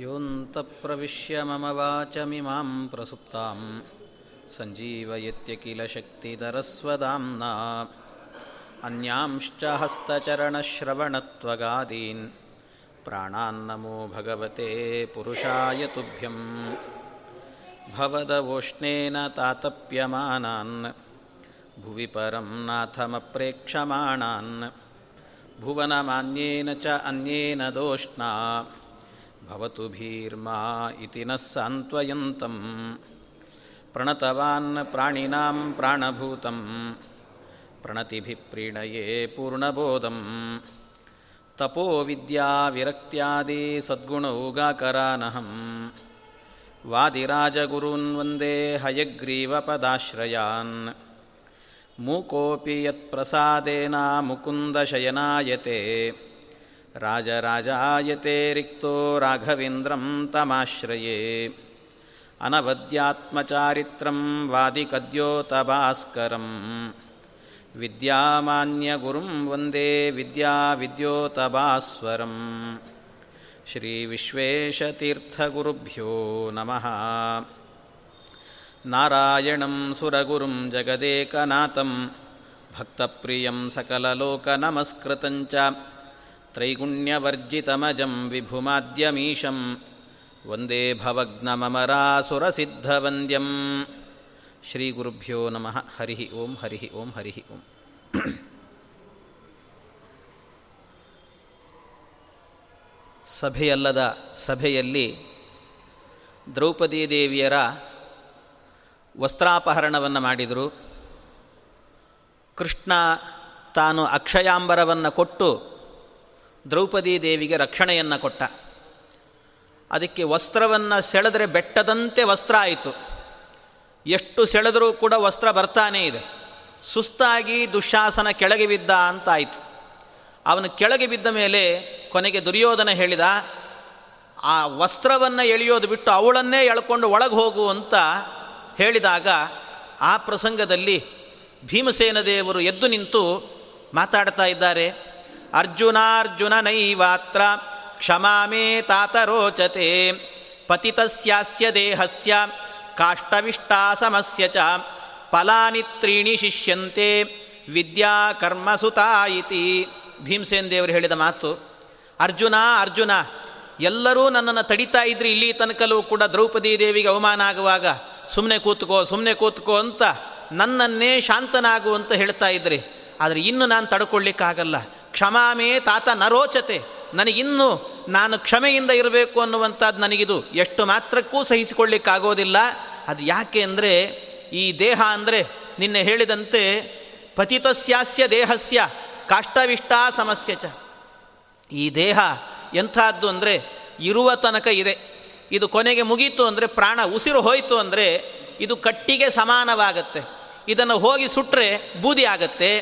ಯೋಂತಪ್ರವಿಶ್ಯ ಮಮ ವಾಚಮಿಮಾಂ ಪ್ರಸುಪ್ತಾಂ ಸಂಜೀವಯತ್ಯ ಕಿಲ ಶಕ್ತಿಧರಸ್ವದಾಂನಾ ಅನ್ಯಾಂಶ್ಚ ಹಸ್ತಚರಣಶ್ರವಣತ್ವಗಾದೀನ್ ಪ್ರಾಣಾನ್ನಮೋ ಭಗವತೆ ಪುರುಷಾಯ ತುಭ್ಯಂ ಭವದವೋಷ್ಣೇನ ತಾತಪ್ಯಮಾನಾನ್ ಭುವಿ ಪರಂ ನಾಥಮಪ್ರೇಕ್ಷಮಾಣಾನ್ ಭುವನಮಾನ್ಯೇನ ಚ ಅನ್ಯೇನ ದೋಷ್ಣಾ ಭವತು ಭೀರ್ಮಾ ಇತಿ ನಃ ಸಾಂತ್ವಯಂತಂ ಪ್ರಣತವಾನ್ ಪ್ರಾಣಿನಾಂ ಪ್ರಾಣಭೂತಂ ಪ್ರಣತಿಭಿ ಪ್ರೀಣಯೇ ಪೂರ್ಣಬೋಧಂ ತಪೋ ವಿದ್ಯಾ ವಿರಕ್ತ್ಯಾದಿ ಸದ್ಗುಣೌಗಾಕರಾನಹಂ ವಾದಿರಾಜಗುರುನ್ ವಂದೇ ಹಯಗ್ರೀವಪದಾಶ್ರಯಾನ್ ಮೂಕೋಪಿ ಯತ್ಪ್ರಸಾದೇನ ಮುಕುಂದಶಯನಾಯತೆ ರಾಜರಾಜಾಯತೆ ರಿಕ್ತೋ ರಾಘವೇಂದ್ರಂ ತಮಾಶ್ರಯೇ ಅನವದ್ಯಾತ್ಮಚಾರಿತ್ರಂ ವಾದಿಕದ್ಯೋತಭಾಸ್ಕರಂ ವಿದ್ಯಾಮಾನ್ಯಗುರುಂ ವಂದೇ ವಿದ್ಯಾವಿದ್ಯೋತಭಾಸ್ವರಂ ಶ್ರೀವಿಶ್ವೇಶತೀರ್ಥಗುರುಭ್ಯೋ ನಮಃ ನಾರಾಯಣಂ ಸುರಗುರುಂ ಜಗದೇಕನಾಥಂ ಭಕ್ತಪ್ರಿಯಂ ಸಕಲಲೋಕನಮಸ್ಕೃತಂ ಚ ತ್ರೈಗುಣ್ಯವರ್ಜಿತಮಜಂ ವಿಭುಮಾದ್ಯಮೀಶಂ ವಂದೇ ಭವಜ್ಞಮರಾಸುರಸಿದ್ಧವಂದ್ಯಂ ಶ್ರೀಗುರುಭ್ಯೋ ನಮಃ. ಹರಿ ಓಂ ಹರಿ ಓಂ ಹರಿ ಓಂ. ಸಭೆಯಲ್ಲದ ಸಭೆಯಲ್ಲಿ ದ್ರೌಪದಿ ದೇವಿಯರ ವಸ್ತ್ರಾಪಹರಣವನ್ನು ಮಾಡಿದರು. ಕೃಷ್ಣ ತಾನು ಅಕ್ಷಯಾಂಬರವನ್ನು ಕೊಟ್ಟು ದ್ರೌಪದಿ ದೇವಿಗೆ ರಕ್ಷಣೆಯನ್ನು ಕೊಟ್ಟ. ಅದಕ್ಕೆ ವಸ್ತ್ರವನ್ನು ಸೆಳೆದರೆ ಬೆಟ್ಟದಂತೆ ವಸ್ತ್ರ ಆಯಿತು. ಎಷ್ಟು ಸೆಳೆದರೂ ಕೂಡ ವಸ್ತ್ರ ಬರ್ತಾನೇ ಇದೆ. ಸುಸ್ತಾಗಿ ದುಶ್ಯಾಸನ ಕೆಳಗೆ ಬಿದ್ದ ಅಂತಾಯಿತು. ಅವನು ಕೆಳಗೆ ಬಿದ್ದ ಮೇಲೆ ಕೊನೆಗೆ ದುರ್ಯೋಧನ ಹೇಳಿದ, ಆ ವಸ್ತ್ರವನ್ನು ಎಳೆಯೋದು ಬಿಟ್ಟು ಅವಳನ್ನೇ ಎಳ್ಕೊಂಡು ಒಳಗೆ ಹೋಗು ಅಂತ ಹೇಳಿದಾಗ, ಆ ಪ್ರಸಂಗದಲ್ಲಿ ಭೀಮಸೇನ ದೇವರು ಎದ್ದು ನಿಂತು ಮಾತಾಡ್ತಾ ಇದ್ದಾರೆ. ಅರ್ಜುನಾರ್ಜುನ ನೈವಾತ್ರ ಕ್ಷಮಾಮೇ ತಾತ ರೋಚತೆ ಪತಿತಸ್ಯಾಸ್ಯ ದೇಹಸ್ಯ ಕಾಷ್ಟವಿಷ್ಟಾ ಸಮಸ್ಯ ಚ ಫಲಾನಿ ತ್ರೀಣಿ ಶಿಷ್ಯಂತೆ ವಿದ್ಯಾ ಕರ್ಮಸುತಾಯಿತಿ. ಭೀಮಸೇನ ದೇವರು ಹೇಳಿದ ಮಾತು. ಅರ್ಜುನ ಅರ್ಜುನ, ಎಲ್ಲರೂ ನನ್ನನ್ನು ತಡಿತಾ ಇದ್ರಿ ಇಲ್ಲಿ ತನಕಲೂ ಕೂಡ, ದ್ರೌಪದಿ ದೇವಿಗೆ ಅವಮಾನ ಆಗುವಾಗ ಸುಮ್ಮನೆ ಕೂತ್ಕೋ ಸುಮ್ಮನೆ ಕೂತ್ಕೋ ಅಂತ ನನ್ನನ್ನೇ ಶಾಂತನಾಗು ಅಂತ ಹೇಳ್ತಾ ಇದ್ರಿ, ಆದರೆ ಇನ್ನು ನಾನು ತಡ್ಕೊಳ್ಳಿಕ್ಕಾಗಲ್ಲ. ಕ್ಷಮಾಮೇ ತಾತ ನರೋಚತೆ, ನನಗಿನ್ನು ನಾನು ಕ್ಷಮೆಯಿಂದ ಇರಬೇಕು ಅನ್ನುವಂಥದ್ದು ನನಗಿದು ಎಷ್ಟು ಮಾತ್ರಕ್ಕೂ ಸಹಿಸಿಕೊಳ್ಳಿಕ್ಕಾಗೋದಿಲ್ಲ. ಅದು ಯಾಕೆ ಅಂದರೆ, ಈ ದೇಹ ಅಂದರೆ ನಿನ್ನೆ ಹೇಳಿದಂತೆ ಪತಿತಸ್ಯಾಸ್ಯ ದೇಹಸ್ಯ ಕಾಷ್ಟವಿಷ್ಟಾ ಸಮಸ್ಯೆ ಚ. ಈ ದೇಹ ಎಂಥದ್ದು ಅಂದರೆ ಇರುವ ತನಕ ಇದೆ, ಇದು ಕೊನೆಗೆ ಮುಗೀತು ಅಂದರೆ, ಪ್ರಾಣ ಉಸಿರು ಹೋಯಿತು ಅಂದರೆ ಇದು ಕಟ್ಟಿಗೆ ಸಮಾನವಾಗತ್ತೆ. ಇದನ್ನು ಹೋಗಿ ಸುಟ್ಟರೆ ಬೂದಿ ಆಗತ್ತೆ,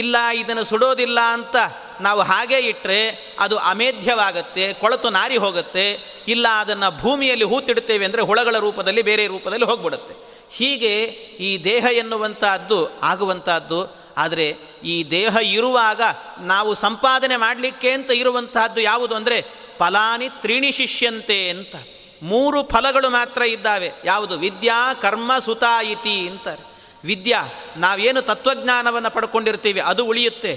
ಇಲ್ಲ ಇದನ್ನು ಸುಡೋದಿಲ್ಲ ಅಂತ ನಾವು ಹಾಗೇ ಇಟ್ಟರೆ ಅದು ಅಮೇಧ್ಯವಾಗತ್ತೆ, ಕೊಳತು ನಾರಿ ಹೋಗುತ್ತೆ, ಇಲ್ಲ ಅದನ್ನು ಭೂಮಿಯಲ್ಲಿ ಹೂತಿಡ್ತೇವೆ ಅಂದರೆ ಹುಳಗಳ ರೂಪದಲ್ಲಿ ಬೇರೆ ರೂಪದಲ್ಲಿ ಹೋಗ್ಬಿಡುತ್ತೆ. ಹೀಗೆ ಈ ದೇಹ ಎನ್ನುವಂಥದ್ದು ಆಗುವಂಥದ್ದು. ಆದರೆ ಈ ದೇಹ ಇರುವಾಗ ನಾವು ಸಂಪಾದನೆ ಮಾಡಲಿಕ್ಕೆ ಅಂತ ಇರುವಂತಹದ್ದು ಯಾವುದು ಅಂದರೆ ಫಲಾನಿ ತ್ರೀಣಿ ಶಿಷ್ಯಂತೆ ಅಂತ, 3 ಫಲಗಳು ಮಾತ್ರ ಇದ್ದಾವೆ. ಯಾವುದು? ವಿದ್ಯಾ ಕರ್ಮ ಸುತಾಯಿತಿ ಅಂತಾರೆ. ವಿದ್ಯಾ, ನಾವೇನು ತತ್ವಜ್ಞಾನವನ್ನು ಪಡ್ಕೊಂಡಿರ್ತೀವಿ ಅದು ಉಳಿಯುತ್ತೆ,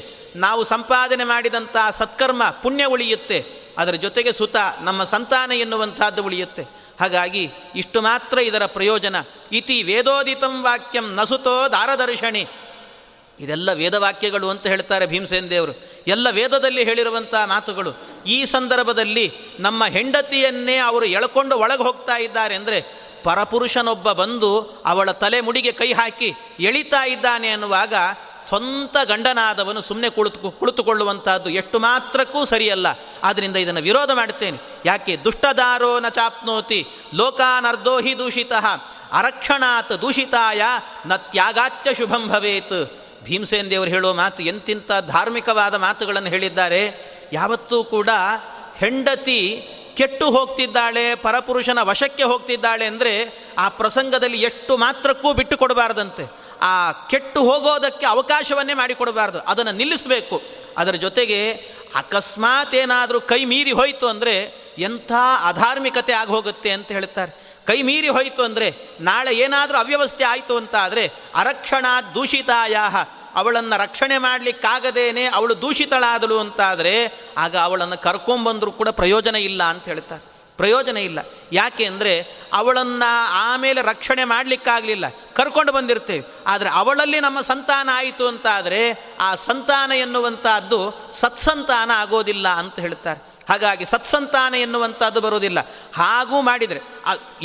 ನಾವು ಸಂಪಾದನೆ ಮಾಡಿದಂಥ ಸತ್ಕರ್ಮ ಪುಣ್ಯ ಉಳಿಯುತ್ತೆ, ಅದರ ಜೊತೆಗೆ ಸುತ ನಮ್ಮ ಸಂತಾನ ಎನ್ನುವಂಥದ್ದು ಉಳಿಯುತ್ತೆ. ಹಾಗಾಗಿ ಇಷ್ಟು ಮಾತ್ರ ಇದರ ಪ್ರಯೋಜನ. ಇತಿ ವೇದೋದಿತಂ ವಾಕ್ಯಂ ನಸುತೋ ದಾರದರ್ಶಣಿ. ಇದೆಲ್ಲ ವೇದವಾಕ್ಯಗಳು ಅಂತ ಹೇಳ್ತಾರೆ ಭೀಮಸೇನ ದೇವರು. ಎಲ್ಲ ವೇದದಲ್ಲಿ ಹೇಳಿರುವಂಥ ಮಾತುಗಳು. ಈ ಸಂದರ್ಭದಲ್ಲಿ ನಮ್ಮ ಹೆಂಡತಿಯನ್ನೇ ಅವರು ಎಳ್ಕೊಂಡು ಒಳಗೆ ಹೋಗ್ತಾ ಇದ್ದಾರೆ ಅಂದರೆ, ಪರಪುರುಷನೊಬ್ಬ ಬಂದು ಅವಳ ತಲೆ ಮುಡಿಗೆ ಕೈ ಹಾಕಿ ಎಳಿತಾ ಇದ್ದಾನೆ ಅನ್ನುವಾಗ, ಸ್ವಂತ ಗಂಡನಾದವನು ಸುಮ್ಮನೆ ಕುಳಿತುಕೊಳ್ಳುವಂಥದ್ದು ಎಷ್ಟು ಮಾತ್ರಕ್ಕೂ ಸರಿಯಲ್ಲ. ಆದ್ದರಿಂದ ಇದನ್ನು ವಿರೋಧ ಮಾಡ್ತೇನೆ. ಯಾಕೆ? ದುಷ್ಟದಾರೋ ನ ಚಾಪ್ನೋತಿ ಲೋಕಾನರ್ಧೋ ಹಿ ದೂಷಿತ ಅರಕ್ಷಣಾತ್ ದೂಷಿತಾಯ ನ ತ್ಯಾಗಾಚ್ಚ ಶುಭಂ ಭವೇತ್. ಭೀಮಸೇನ ದೇವರು ಹೇಳೋ ಮಾತು ಎಂತಿಂಥ ಧಾರ್ಮಿಕವಾದ ಮಾತುಗಳನ್ನು ಹೇಳಿದ್ದಾರೆ. ಯಾವತ್ತೂ ಕೂಡ ಹೆಂಡತಿ ಕೆಟ್ಟು ಹೋಗ್ತಿದ್ದಾಳೆ, ಪರಪುರುಷನ ವಶಕ್ಕೆ ಹೋಗ್ತಿದ್ದಾಳೆ ಅಂದರೆ ಆ ಪ್ರಸಂಗದಲ್ಲಿ ಎಷ್ಟು ಮಾತ್ರಕ್ಕೂ ಬಿಟ್ಟು ಕೊಡಬಾರ್ದಂತೆ. ಆ ಕೆಟ್ಟು ಹೋಗೋದಕ್ಕೆ ಅವಕಾಶವನ್ನೇ ಮಾಡಿಕೊಡಬಾರ್ದು, ಅದನ್ನು ನಿಲ್ಲಿಸಬೇಕು. ಅದರ ಜೊತೆಗೆ ಅಕಸ್ಮಾತ್ ಏನಾದರೂ ಕೈ ಮೀರಿ ಹೋಯಿತು ಅಂದರೆ ಎಂಥ ಅಧಾರ್ಮಿಕತೆ ಆಗೋಗುತ್ತೆ ಅಂತ ಹೇಳ್ತಾರೆ. ಕೈ ಮೀರಿ ಹೋಯಿತು ಅಂದರೆ, ನಾಳೆ ಏನಾದರೂ ಅವ್ಯವಸ್ಥೆ ಆಯಿತು ಅಂತ ಆದರೆ, ಅರಕ್ಷಣಾ ದೂಷಿತಾಯಾಹ, ಅವಳನ್ನು ರಕ್ಷಣೆ ಮಾಡಲಿಕ್ಕಾಗದೇನೆ ಅವಳು ದೂಷಿತಳಾದಳು ಅಂತಾದರೆ ಆಗ ಅವಳನ್ನು ಕರ್ಕೊಂಬಂದರೂ ಕೂಡ ಪ್ರಯೋಜನ ಇಲ್ಲ ಅಂತ ಹೇಳ್ತಾರೆ. ಪ್ರಯೋಜನ ಇಲ್ಲ. ಯಾಕೆ ಅಂದರೆ ಅವಳನ್ನು ಆಮೇಲೆ ರಕ್ಷಣೆ ಮಾಡಲಿಕ್ಕಾಗಲಿಲ್ಲ, ಕರ್ಕೊಂಡು ಬಂದಿರ್ತೇವೆ. ಆದರೆ ಅವಳಲ್ಲಿ ನಮ್ಮ ಸಂತಾನ ಆಯಿತು ಅಂತಾದರೆ ಆ ಸಂತಾನ ಎನ್ನುವಂಥದ್ದು ಸತ್ಸಂತಾನ ಆಗೋದಿಲ್ಲ ಅಂತ ಹೇಳ್ತಾರೆ. ಹಾಗಾಗಿ ಸತ್ಸಂತಾನ ಎನ್ನುವಂಥದ್ದು ಬರೋದಿಲ್ಲ. ಹಾಗೂ ಮಾಡಿದರೆ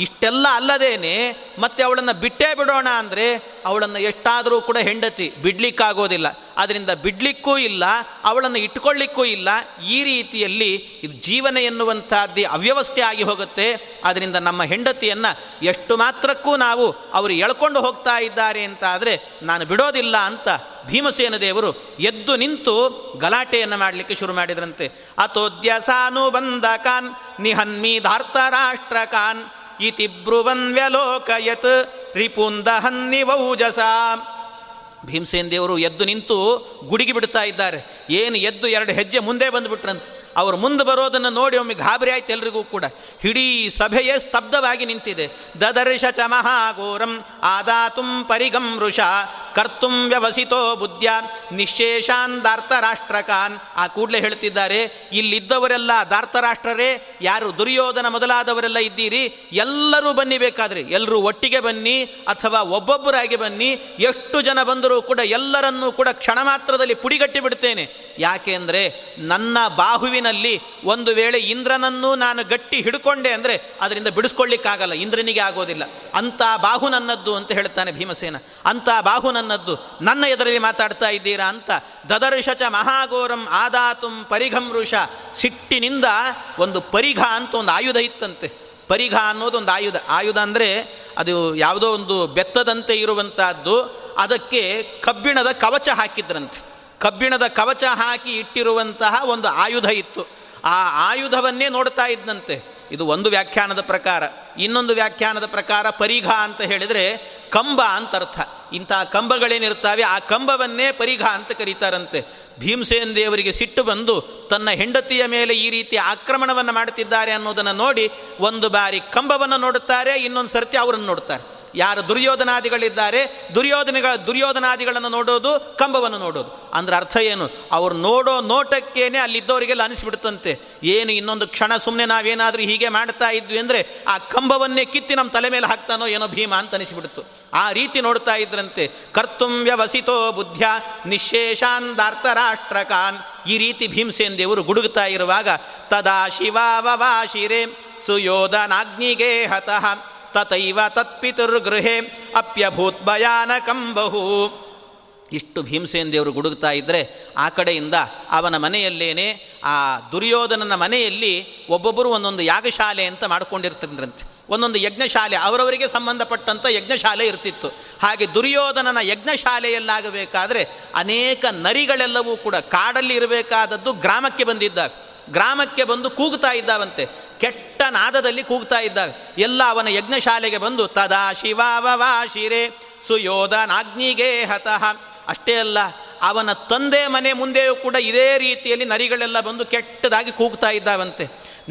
ಇಷ್ಟೆಲ್ಲ ಅಲ್ಲದೇನೆ ಮತ್ತೆ ಅವಳನ್ನು ಬಿಟ್ಟೇ ಬಿಡೋಣ ಅಂದರೆ ಅವಳನ್ನು ಎಷ್ಟಾದರೂ ಕೂಡ ಹೆಂಡತಿ ಬಿಡಲಿಕ್ಕಾಗೋದಿಲ್ಲ. ಅದರಿಂದ ಬಿಡಲಿಕ್ಕೂ ಇಲ್ಲ, ಅವಳನ್ನು ಇಟ್ಕೊಳ್ಳಿಕ್ಕೂ ಇಲ್ಲ. ಈ ರೀತಿಯಲ್ಲಿ ಇದು ಜೀವನ ಎನ್ನುವಂಥದ್ದು ಅವ್ಯವಸ್ಥೆ ಆಗಿ ಹೋಗುತ್ತೆ. ಅದರಿಂದ ನಮ್ಮ ಹೆಂಡತಿಯನ್ನು ಎಷ್ಟು ಮಾತ್ರಕ್ಕೂ ನಾವು ಅವರು ಎಳ್ಕೊಂಡು ಹೋಗ್ತಾ ಇದ್ದಾರೆ ಅಂತ ಆದರೆ ನಾನು ಬಿಡೋದಿಲ್ಲ ಅಂತ ಭೀಮಸೇನ ದೇವರು ಎದ್ದು ನಿಂತು ಗಲಾಟೆಯನ್ನು ಮಾಡಲಿಕ್ಕೆ ಶುರು ಮಾಡಿದ್ರಂತೆ. ಅಥೋದ್ಯಸಾನುಬಂಧಕಾನ್ ನಿಹನ್ಮಿ ಧಾರ್ತರಾಷ್ಟ್ರಕಾನ್ ಇತಿ ಬ್ರುವನ್ವ್ಯಲೋಕಯತ್ ರಿಪುಂದಹನ್ನಿ ವೌಜಸ. ಭೀಮಸೇನ್ ದೇವರು ಎದ್ದು ನಿಂತು ಗುಡುಗಿ ಬಿಡ್ತಾ ಇದ್ದಾರೆ. ಏನು ಎದ್ದು ಎರಡು ಹೆಜ್ಜೆ ಮುಂದೆ ಬಂದುಬಿಟ್ರಂತೆ. ಅವರು ಮುಂದೆ ಬರೋದನ್ನು ನೋಡಿ ಒಮ್ಮೆ ಗಾಬರಿ ಆಯ್ತು ಎಲ್ರಿಗೂ ಕೂಡ. ಇಡೀ ಸಭೆಯೇ ಸ್ತಬ್ಧವಾಗಿ ನಿಂತಿದೆ. ದದರ್ಶ ಚ ಮಹಾಘೋರಂ ಆದಾತುಂ ಪರಿಗಂರುಷ ಕರ್ತುಂ ವ್ಯವಸಿತೋ ಬುದ್ಧ ನಿಶೇಷಾನ್ ದಾರ್ತರಾಷ್ಟ್ರಕಾನ್. ಆ ಕೂಡಲೇ ಹೇಳ್ತಿದ್ದಾರೆ, ಇಲ್ಲಿದ್ದವರೆಲ್ಲ ದಾರ್ತರಾಷ್ಟ್ರರೇ, ಯಾರು ದುರ್ಯೋಧನ ಮೊದಲಾದವರೆಲ್ಲ ಇದ್ದೀರಿ, ಎಲ್ಲರೂ ಬನ್ನಿ. ಬೇಕಾದರೆ ಎಲ್ಲರೂ ಒಟ್ಟಿಗೆ ಬನ್ನಿ ಅಥವಾ ಒಬ್ಬೊಬ್ಬರಾಗಿ ಬನ್ನಿ. ಎಷ್ಟು ಜನ ಬಂದರೂ ಕೂಡ ಎಲ್ಲರನ್ನೂ ಕೂಡ ಕ್ಷಣ ಮಾತ್ರದಲ್ಲಿ ಪುಡಿಗಟ್ಟಿ ಬಿಡ್ತೇನೆ. ಯಾಕೆಂದರೆ ನನ್ನ ಬಾಹುವಿನಲ್ಲಿ ಒಂದು ವೇಳೆ ಇಂದ್ರನನ್ನು ನಾನು ಗಟ್ಟಿ ಹಿಡ್ಕೊಂಡೆ ಅಂದರೆ ಅದರಿಂದ ಬಿಡಿಸ್ಕೊಳ್ಳಿಕ್ಕಾಗಲ್ಲ, ಇಂದ್ರನಿಗೆ ಆಗೋದಿಲ್ಲ. ಅಂಥ ಬಾಹು ನನ್ನದ್ದು ಅಂತ ಹೇಳ್ತಾನೆ ಭೀಮಸೇನ. ಅಂಥ ಬಾಹು ನನ್ನದ್ದು, ನನ್ನ ಎದುರಲ್ಲಿ ಮಾತಾಡ್ತಾ ಇದ್ದೀರಾ ಅಂತ. ದದರ್ಶ ಚ ಮಹಾಘೋರಂ ಆದಾತುಂ ಪರಿಘಂರುಷ. ಸಿಟ್ಟಿನಿಂದ ಒಂದು ಪರಿಘ ಅಂತ ಒಂದು ಆಯುಧ ಇತ್ತಂತೆ. ಪರಿಘ ಅನ್ನೋದೊಂದು ಆಯುಧ. ಆಯುಧ ಅಂದರೆ ಅದು ಯಾವುದೋ ಒಂದು ಬೆತ್ತದಂತೆ ಇರುವಂತಹದ್ದು. ಅದಕ್ಕೆ ಕಬ್ಬಿಣದ ಕವಚ ಹಾಕಿದ್ರಂತೆ. ಕಬ್ಬಿಣದ ಕವಚ ಹಾಕಿ ಇಟ್ಟಿರುವಂತಹ ಒಂದು ಆಯುಧ ಇತ್ತು. ಆ ಆಯುಧವನ್ನೇ ನೋಡ್ತಾ ಇದ್ದಂತೆ. ಇದು ಒಂದು ವ್ಯಾಖ್ಯಾನದ ಪ್ರಕಾರ. ಇನ್ನೊಂದು ವ್ಯಾಖ್ಯಾನದ ಪ್ರಕಾರ ಪರಿಘ ಅಂತ ಹೇಳಿದರೆ ಕಂಬ ಅಂತ ಅರ್ಥ. ಇಂಥ ಕಂಬಗಳೇನಿರ್ತಾವೆ ಆ ಕಂಬವನ್ನೇ ಪರಿಘ ಅಂತ ಕರೀತಾರಂತೆ. ಭೀಮಸೇನ್ ದೇವರಿಗೆ ಸಿಟ್ಟು ಬಂದು ತನ್ನ ಹೆಂಡತಿಯ ಮೇಲೆ ಈ ರೀತಿ ಆಕ್ರಮಣವನ್ನು ಮಾಡುತ್ತಿದ್ದಾರೆ ಅನ್ನೋದನ್ನು ನೋಡಿ ಒಂದು ಬಾರಿ ಕಂಬವನ್ನು ನೋಡುತ್ತಾರೆ, ಇನ್ನೊಂದು ಸರ್ತಿ ಅವರನ್ನು ನೋಡ್ತಾರೆ. ಯಾರು ದುರ್ಯೋಧನಾದಿಗಳಿದ್ದಾರೆ, ದುರ್ಯೋಧನಾದಿಗಳನ್ನು ನೋಡೋದು, ಕಂಬವನ್ನು ನೋಡೋದು. ಅಂದರೆ ಅರ್ಥ ಏನು? ಅವ್ರು ನೋಡೋ ನೋಟಕ್ಕೇನೆ ಅಲ್ಲಿದ್ದವರಿಗೆಲ್ಲ ಅನಿಸ್ಬಿಡ್ತಂತೆ, ಏನು ಇನ್ನೊಂದು ಕ್ಷಣ ಸುಮ್ಮನೆ ನಾವೇನಾದರೂ ಹೀಗೆ ಮಾಡ್ತಾ ಇದ್ವಿ ಅಂದರೆ ಆ ಕಂಬವನ್ನೇ ಕಿತ್ತಿ ನಮ್ಮ ತಲೆ ಮೇಲೆ ಹಾಕ್ತಾನೋ ಏನೋ ಭೀಮ ಅಂತ ಅನಿಸ್ಬಿಡ್ತು. ಆ ರೀತಿ ನೋಡ್ತಾ ಇದ್ರಂತೆ. ಕರ್ತವ್ಯ ವಸಿತೋ ಬುದ್ಧ ನಿಶೇಷಾನ್ ದಾರ್ತರಾಷ್ಟ್ರಕಾನ್. ಈ ರೀತಿ ಭೀಮಸೇನ್ ದೇವರು ಗುಡುಗುತ್ತಾ ಇರುವಾಗ ತದಾ ಶಿವಾವವಾಶಿರೆ ಸುಯೋಧನಾಗ್ನಿಗೆ ಹತಃ ತಥೈವ ತತ್ಪಿತುರ್ಗೃಹೇ ಅಪ್ಯಭೂತ್ ಭಯಾನಕಂ ಬಹು. ಇಷ್ಟು ಭೀಮಸೇನ್ ದೇವರು ಗುಡುಗ್ತಾ ಇದ್ದರೆ ಆ ಕಡೆಯಿಂದ ಅವನ ಮನೆಯಲ್ಲೇನೆ, ಆ ದುರ್ಯೋಧನನ ಮನೆಯಲ್ಲಿ ಒಬ್ಬೊಬ್ಬರು ಒಂದೊಂದು ಯಾಗಶಾಲೆ ಅಂತ ಮಾಡಿಕೊಂಡಿರ್ತಂದ್ರಂತೆ. ಒಂದೊಂದು ಯಜ್ಞಶಾಲೆ ಅವರವರಿಗೆ ಸಂಬಂಧಪಟ್ಟಂಥ ಯಜ್ಞಶಾಲೆ ಇರ್ತಿತ್ತು. ಹಾಗೆ ದುರ್ಯೋಧನನ ಯಜ್ಞಶಾಲೆಯಲ್ಲಾಗಬೇಕಾದ್ರೆ ಅನೇಕ ನರಿಗಳೆಲ್ಲವೂ ಕೂಡ ಕಾಡಲ್ಲಿ ಇರಬೇಕಾದದ್ದು ಗ್ರಾಮಕ್ಕೆ ಬಂದಿದ್ದಾವೆ. ಗ್ರಾಮಕ್ಕೆ ಬಂದು ಕೂಗ್ತಾ ಇದ್ದಾವಂತೆ, ಕೆಟ್ಟ ನಾದದಲ್ಲಿ ಕೂಗ್ತಾ ಇದ್ದಾವೆ. ಎಲ್ಲ ಅವನ ಯಜ್ಞಶಾಲೆಗೆ ಬಂದು ತದಾ ಶಿವಾವವಾಶಿರೆ ಸುಯೋಧನಾಗ್ನಿಗೆ ಹತಃ. ಅಷ್ಟೇ ಅಲ್ಲ, ಅವನ ತಂದೆ ಮನೆ ಮುಂದೆಯೂ ಕೂಡ ಇದೇ ರೀತಿಯಲ್ಲಿ ನರಿಗಳೆಲ್ಲ ಬಂದು ಕೆಟ್ಟದಾಗಿ ಕೂಗ್ತಾ ಇದ್ದಾವಂತೆ.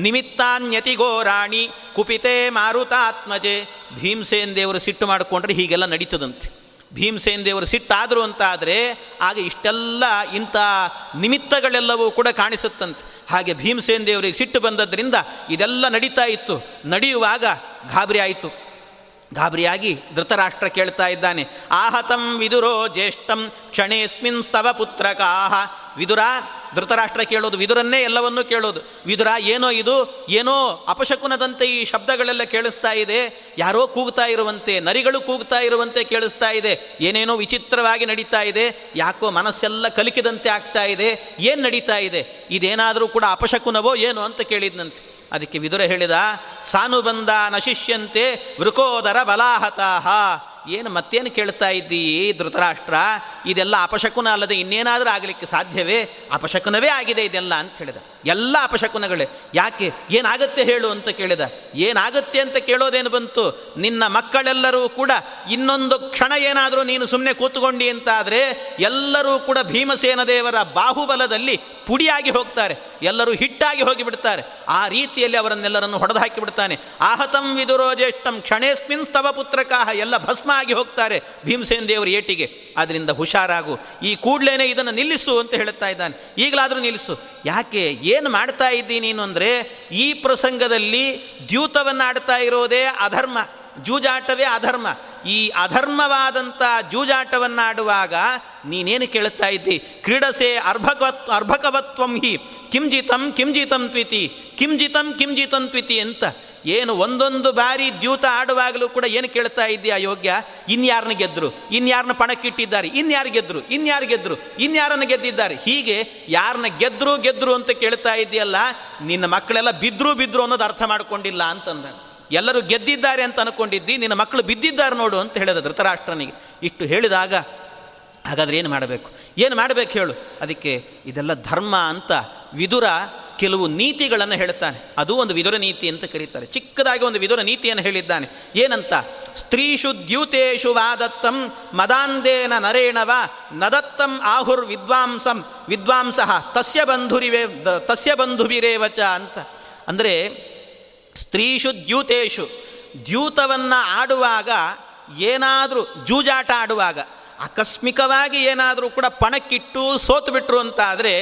ನಿಮಿತ್ತಾನ್ಯತಿಗೋರಾಣಿ ಕುಪಿತೆ ಮಾರುತಾತ್ಮಜೆ. ಭೀಮಸೇನ್ ದೇವರು ಸಿಟ್ಟು ಮಾಡಿಕೊಂಡ್ರೆ ಹೀಗೆಲ್ಲ ನಡೀತದಂತೆ. ಭೀಮಸೇನ್ ದೇವರು ಸಿಟ್ಟಾದರು ಅಂತಾದರೆ ಆಗ ಇಷ್ಟೆಲ್ಲ ಇಂಥ ನಿಮಿತ್ತಗಳೆಲ್ಲವೂ ಕೂಡ ಕಾಣಿಸುತ್ತಂತೆ. ಹಾಗೆ ಭೀಮಸೇನ್ ದೇವರಿಗೆ ಸಿಟ್ಟು ಬಂದದ್ದರಿಂದ ಇದೆಲ್ಲ ನಡೀತಾ ಇತ್ತು. ನಡೆಯುವಾಗ ಗಾಬರಿ ಆಯಿತು. ಗಾಬರಿಯಾಗಿ ಧೃತರಾಷ್ಟ್ರ ಕೇಳ್ತಾ ಇದ್ದಾನೆ, ಆಹತಂ ವಿದುರೋ ಜ್ಯೇಷ್ಠಂ ಕ್ಷಣೇಸ್ಮಿನ್ ಸ್ತವ ಪುತ್ರಕಾಹ. ವಿದುರ, ಧೃತರಾಷ್ಟ್ರ ಕೇಳೋದು ವಿದುರನ್ನೇ ಎಲ್ಲವನ್ನೂ ಕೇಳೋದು. ವಿದುರ, ಏನೋ ಇದು, ಏನೋ ಅಪಶಕುನದಂತೆ ಈ ಶಬ್ದಗಳೆಲ್ಲ ಕೇಳಿಸ್ತಾ ಇದೆ, ಯಾರೋ ಕೂಗ್ತಾ ಇರುವಂತೆ, ನರಿಗಳು ಕೂಗ್ತಾ ಇರುವಂತೆ ಕೇಳಿಸ್ತಾ ಇದೆ, ಏನೇನೋ ವಿಚಿತ್ರವಾಗಿ ನಡೀತಾ ಇದೆ, ಯಾಕೋ ಮನಸ್ಸೆಲ್ಲ ಕಲಿಕಿದಂತೆ ಆಗ್ತಾ ಇದೆ, ಏನು ನಡೀತಾ ಇದೆ, ಇದೇನಾದರೂ ಕೂಡ ಅಪಶಕುನವೋ ಏನೋ ಅಂತ ಕೇಳಿದ್ನಂತೆ. ಅದಕ್ಕೆ ವಿದುರ ಹೇಳಿದ, ಸಾನುಬಂಧ ನಶಿಷ್ಯಂತೆ ವೃಕೋದರ ಬಲಾಹತಾಹ. ಏನು ಮತ್ತೇನು ಕೇಳ್ತಾ ಇದ್ದೀ ಧೃತರಾಷ್ಟ್ರ, ಇದೆಲ್ಲ ಅಪಶಕುನ ಅಲ್ಲದೆ ಇನ್ನೇನಾದರೂ ಆಗಲಿಕ್ಕೆ ಸಾಧ್ಯವೇ? ಅಪಶಕುನವೇ ಆಗಿದೆ ಇದೆಲ್ಲ ಅಂತ ಹೇಳಿದ. ಎಲ್ಲ ಅಪಶಕುನಗಳೇ. ಯಾಕೆ ಏನಾಗುತ್ತೆ ಹೇಳು ಅಂತ ಕೇಳಿದ. ಏನಾಗುತ್ತೆ ಅಂತ ಕೇಳೋದೇನು ಬಂತು? ನಿನ್ನ ಮಕ್ಕಳೆಲ್ಲರೂ ಕೂಡ ಇನ್ನೊಂದು ಕ್ಷಣ ಏನಾದರೂ ನೀನು ಸುಮ್ಮನೆ ಕೂತ್ಕೊಂಡಿ ಅಂತಾದರೆ ಎಲ್ಲರೂ ಕೂಡ ಭೀಮಸೇನ ದೇವರ ಬಾಹುಬಲದಲ್ಲಿ ಪುಡಿಯಾಗಿ ಹೋಗ್ತಾರೆ, ಎಲ್ಲರೂ ಹಿಟ್ಟಾಗಿ ಹೋಗಿಬಿಡ್ತಾರೆ. ಆ ರೀತಿಯಲ್ಲಿ ಅವರನ್ನೆಲ್ಲರನ್ನು ಹೊಡೆದಾಕಿ ಬಿಡ್ತಾನೆ. ಆಹತಂ ವಿದುರೋ ಜ್ಯೇಷ್ಠಂ ಕ್ಷಣೇಸ್ಮಿನ್ ತವ ಪುತ್ರಕಾಹ, ಎಲ್ಲ ಭಸ್ಮ ಆಗಿ ಹೋಗ್ತಾರೆ ಭೀಮಸೇನ ದೇವರ ಏಟಿಗೆ. ಆದ್ದರಿಂದ ಹುಷಾರಾಗು, ಈ ಕೂಡಲೇನೆ ಇದನ್ನು ನಿಲ್ಲಿಸು ಅಂತ ಹೇಳುತ್ತಾ ಇದ್ದಾನೆ. ಈಗಲಾದರೂ ನಿಲ್ಲಿಸು. ಯಾಕೆ ಏನು ಮಾಡ್ತಾ ಇದ್ದೀನಿ ನೀನು ಅಂದರೆ, ಈ ಪ್ರಸಂಗದಲ್ಲಿ ದ್ಯೂತವನ್ನು ಆಡ್ತಾ ಇರೋದೇ ಅಧರ್ಮ, ಜೂಜಾಟವೇ ಅಧರ್ಮ. ಈ ಅಧರ್ಮವಾದಂಥ ಜೂಜಾಟವನ್ನಾಡುವಾಗ ನೀನೇನು ಕೇಳುತ್ತಾ ಇದ್ದಿ? ಕ್ರೀಡಸೆ ಅರ್ಭಕವತ್ವಂ ಹಿ ಕಿಂಜಿತಂ ತ್ವಿತಿ ಕಿಂಜಿತಂ ತ್ವಿತಿ ಅಂತ ಏನು ಒಂದೊಂದು ಬಾರಿ ದ್ಯೂತ ಆಡುವಾಗಲೂ ಕೂಡ ಏನು ಕೇಳ್ತಾ ಇದ್ದೀಯ? ಯೋಗ್ಯ, ಇನ್ಯಾರನ್ನ ಗೆದ್ದರು, ಇನ್ಯಾರನ್ನ ಪಣಕ್ಕಿಟ್ಟಿದ್ದಾರೆ, ಇನ್ಯಾರು ಗೆದ್ದರು, ಇನ್ಯಾರನ್ನು ಗೆದ್ದಿದ್ದಾರೆ, ಹೀಗೆ ಯಾರನ್ನ ಗೆದ್ದರು ಅಂತ ಕೇಳ್ತಾ ಇದ್ದೀಯಲ್ಲ. ನಿನ್ನ ಮಕ್ಕಳೆಲ್ಲ ಬಿದ್ದರು ಅನ್ನೋದು ಅರ್ಥ ಮಾಡಿಕೊಂಡಿಲ್ಲ ಅಂತಂದ. ಎಲ್ಲರೂ ಗೆದ್ದಿದ್ದಾರೆ ಅಂತ ಅನ್ಕೊಂಡಿದ್ದಿ, ನಿನ್ನ ಮಕ್ಕಳು ಬಿದ್ದಿದ್ದಾರೆ ನೋಡು ಅಂತ ಹೇಳಿದ ಧೃತರಾಷ್ಟ್ರನಿಗೆ. ಇಷ್ಟು ಹೇಳಿದಾಗ ಹಾಗಾದರೆ ಏನು ಮಾಡಬೇಕು ಹೇಳು. ಅದಕ್ಕೆ ಇದೆಲ್ಲ ಧರ್ಮ ಅಂತ ವಿದುರ ಕೆಲವು ನೀತಿಗಳನ್ನು ಹೇಳ್ತಾನೆ. ಅದು ಒಂದು ವಿದುರ ನೀತಿ ಅಂತ ಕರೀತಾರೆ. ಚಿಕ್ಕದಾಗಿ ಒಂದು ವಿದುರ ನೀತಿಯನ್ನು ಹೇಳಿದ್ದಾನೆ. ಏನಂತ? ಸ್ತ್ರೀಷು ದ್ಯೂತೇಶು ವಾದತ್ತಂ ಮದಾಂದೇನ ನರೇಣವ ನದತ್ತಂ ಆಹುರ್ ವಿದ್ವಾಂಸಃ ತಸ್ಯ ಬಂಧುವಿರೇವಚ ಅಂತ. ಅಂದರೆ ಸ್ತ್ರೀಷು ದ್ಯೂತೇಶು, ದ್ಯೂತವನ್ನು ಆಡುವಾಗ ಏನಾದರೂ ಜೂಜಾಟ ಆಡುವಾಗ ಆಕಸ್ಮಿಕವಾಗಿ ಏನಾದರೂ ಕೂಡ ಪಣಕ್ಕಿಟ್ಟು ಸೋತು ಬಿಟ್ಟರು ಅಂತಾದರೆ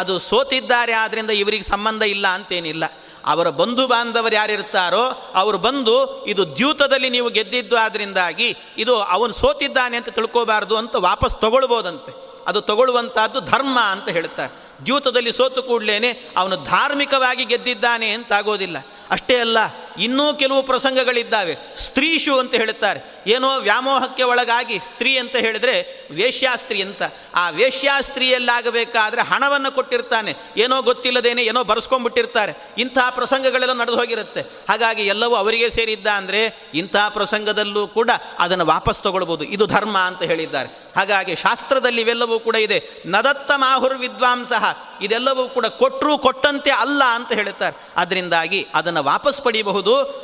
ಅದು ಸೋತಿದ್ದಾರೆ, ಆದ್ದರಿಂದ ಇವರಿಗೆ ಸಂಬಂಧ ಇಲ್ಲ ಅಂತೇನಿಲ್ಲ. ಅವರ ಬಂಧು ಬಾಂಧವರು ಯಾರಿರ್ತಾರೋ ಅವರು ಬಂದು ಇದು ದ್ಯೂತದಲ್ಲಿ ನೀವು ಗೆದ್ದಿದ್ದು ಆದ್ದರಿಂದಾಗಿ ಇದು ಅವನು ಸೋತಿದ್ದಾನೆ ಅಂತ ತಿಳ್ಕೋಬಾರ್ದು ಅಂತ ವಾಪಸ್ ತಗೊಳ್ಬೋದಂತೆ. ಅದು ತಗೊಳ್ಳುವಂಥದ್ದು ಧರ್ಮ ಅಂತ ಹೇಳ್ತಾರೆ. ದ್ಯೂತದಲ್ಲಿ ಸೋತು ಕೂಡಲೇ ಅವನು ಧಾರ್ಮಿಕವಾಗಿ ಗೆದ್ದಿದ್ದಾನೆ ಅಂತಾಗೋದಿಲ್ಲ. ಅಷ್ಟೇ ಅಲ್ಲ, ಇನ್ನೂ ಕೆಲವು ಪ್ರಸಂಗಗಳಿದ್ದಾವೆ. ಸ್ತ್ರೀಷು ಅಂತ ಹೇಳುತ್ತಾರೆ. ಏನೋ ವ್ಯಾಮೋಹಕ್ಕೆ ಒಳಗಾಗಿ ಸ್ತ್ರೀ ಅಂತ ಹೇಳಿದರೆ ವೇಶ್ಯಾಸ್ತ್ರೀ ಅಂತ. ಆ ವೇಶ್ಯಾಸ್ತ್ರೀಯಲ್ಲಾಗಬೇಕಾದ್ರೆ ಹಣವನ್ನು ಕೊಟ್ಟಿರ್ತಾನೆ, ಏನೋ ಗೊತ್ತಿಲ್ಲದೇನೆ ಏನೋ ಬರೆಸ್ಕೊಂಡ್ಬಿಟ್ಟಿರ್ತಾರೆ. ಇಂತಹ ಪ್ರಸಂಗಗಳೆಲ್ಲ ನಡೆದು ಹೋಗಿರುತ್ತೆ. ಹಾಗಾಗಿ ಎಲ್ಲವೂ ಅವರಿಗೆ ಸೇರಿದ್ದ ಅಂದರೆ ಇಂತಹ ಪ್ರಸಂಗದಲ್ಲೂ ಕೂಡ ಅದನ್ನು ವಾಪಸ್ ತಗೊಳ್ಬೋದು. ಇದು ಧರ್ಮ ಅಂತ ಹೇಳಿದ್ದಾರೆ. ಹಾಗಾಗಿ ಶಾಸ್ತ್ರದಲ್ಲಿ ಇವೆಲ್ಲವೂ ಕೂಡ ಇದೆ. ನದತ್ತ ಮಾಹುರ್ ವಿದ್ವಾಂಸಃ, ಇದೆಲ್ಲವೂ ಕೂಡ ಕೊಟ್ಟರೂ ಕೊಟ್ಟಂತೆ ಅಲ್ಲ ಅಂತ ಹೇಳುತ್ತಾರೆ. ಅದರಿಂದಾಗಿ ಅದನ್ನು ವಾಪಸ್ ಪಡೆಯಬಹುದು.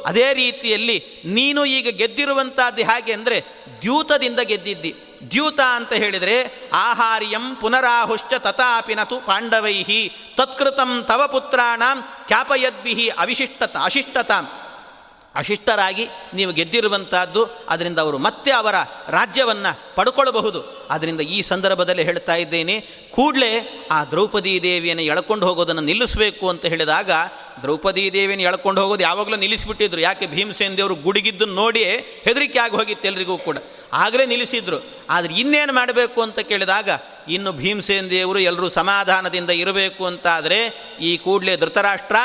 ಅದೇ ರೀತಿಯಲ್ಲಿ ನೀನು ಈಗ ಗೆದ್ದಿರುವಂತಹದ್ದು ಹೇಗೆ ಅಂದರೆ ದ್ಯೂತದಿಂದ ಗೆದ್ದಿದ್ದಿ. ದ್ಯೂತ ಅಂತ ಹೇಳಿದರೆ ಆಹಾರ್ಯಂ ಪುನರಾಹುಶ್ಚ ತಥಾಪಿ ನತು ಪಾಂಡವೈಹಿ ತತ್ಕೃತಂ ತವ ಪುತ್ರಾಣಾಂ ಖ್ಯಾಪಯದ್ಭಿಹಿ ಅಶಿಷ್ಟತಾಂ. ಅಶಿಷ್ಟರಾಗಿ ನೀವು ಗೆದ್ದಿರುವಂತಹದ್ದು, ಅದರಿಂದ ಅವರು ಮತ್ತೆ ಅವರ ರಾಜ್ಯವನ್ನು ಪಡ್ಕೊಳ್ಳಬಹುದು. ಆದ್ದರಿಂದ ಈ ಸಂದರ್ಭದಲ್ಲಿ ಹೇಳ್ತಾ ಇದ್ದೇನೆ, ಕೂಡಲೇ ಆ ದ್ರೌಪದಿ ದೇವಿಯನ್ನು ಎಳ್ಕೊಂಡು ಹೋಗೋದನ್ನು ನಿಲ್ಲಿಸಬೇಕು ಅಂತ ಹೇಳಿದಾಗ, ದ್ರೌಪದಿ ದೇವಿಯನ್ನು ಎಳ್ಕೊಂಡು ಹೋಗೋದು ಯಾವಾಗಲೂ ನಿಲ್ಲಿಸಿಬಿಟ್ಟಿದ್ರು. ಯಾಕೆ? ಭೀಮಸೇನ ದೇವರು ಗುಡುಗಿದ್ದನ್ನು ನೋಡಿ ಹೆದರಿಕೆ ಆಗಿ ಹೋಗಿತ್ತು ಎಲ್ಲರಿಗೂ ಕೂಡ. ಆಗಲೇ ನಿಲ್ಲಿಸಿದ್ರು. ಆದರೆ ಇನ್ನೇನು ಮಾಡಬೇಕು ಅಂತ ಕೇಳಿದಾಗ, ಇನ್ನು ಭೀಮಸೇನ ದೇವರು ಎಲ್ಲರೂ ಸಮಾಧಾನದಿಂದ ಇರಬೇಕು ಅಂತಾದರೆ ಈ ಕೂಡಲೇ ಧೃತರಾಷ್ಟ್ರ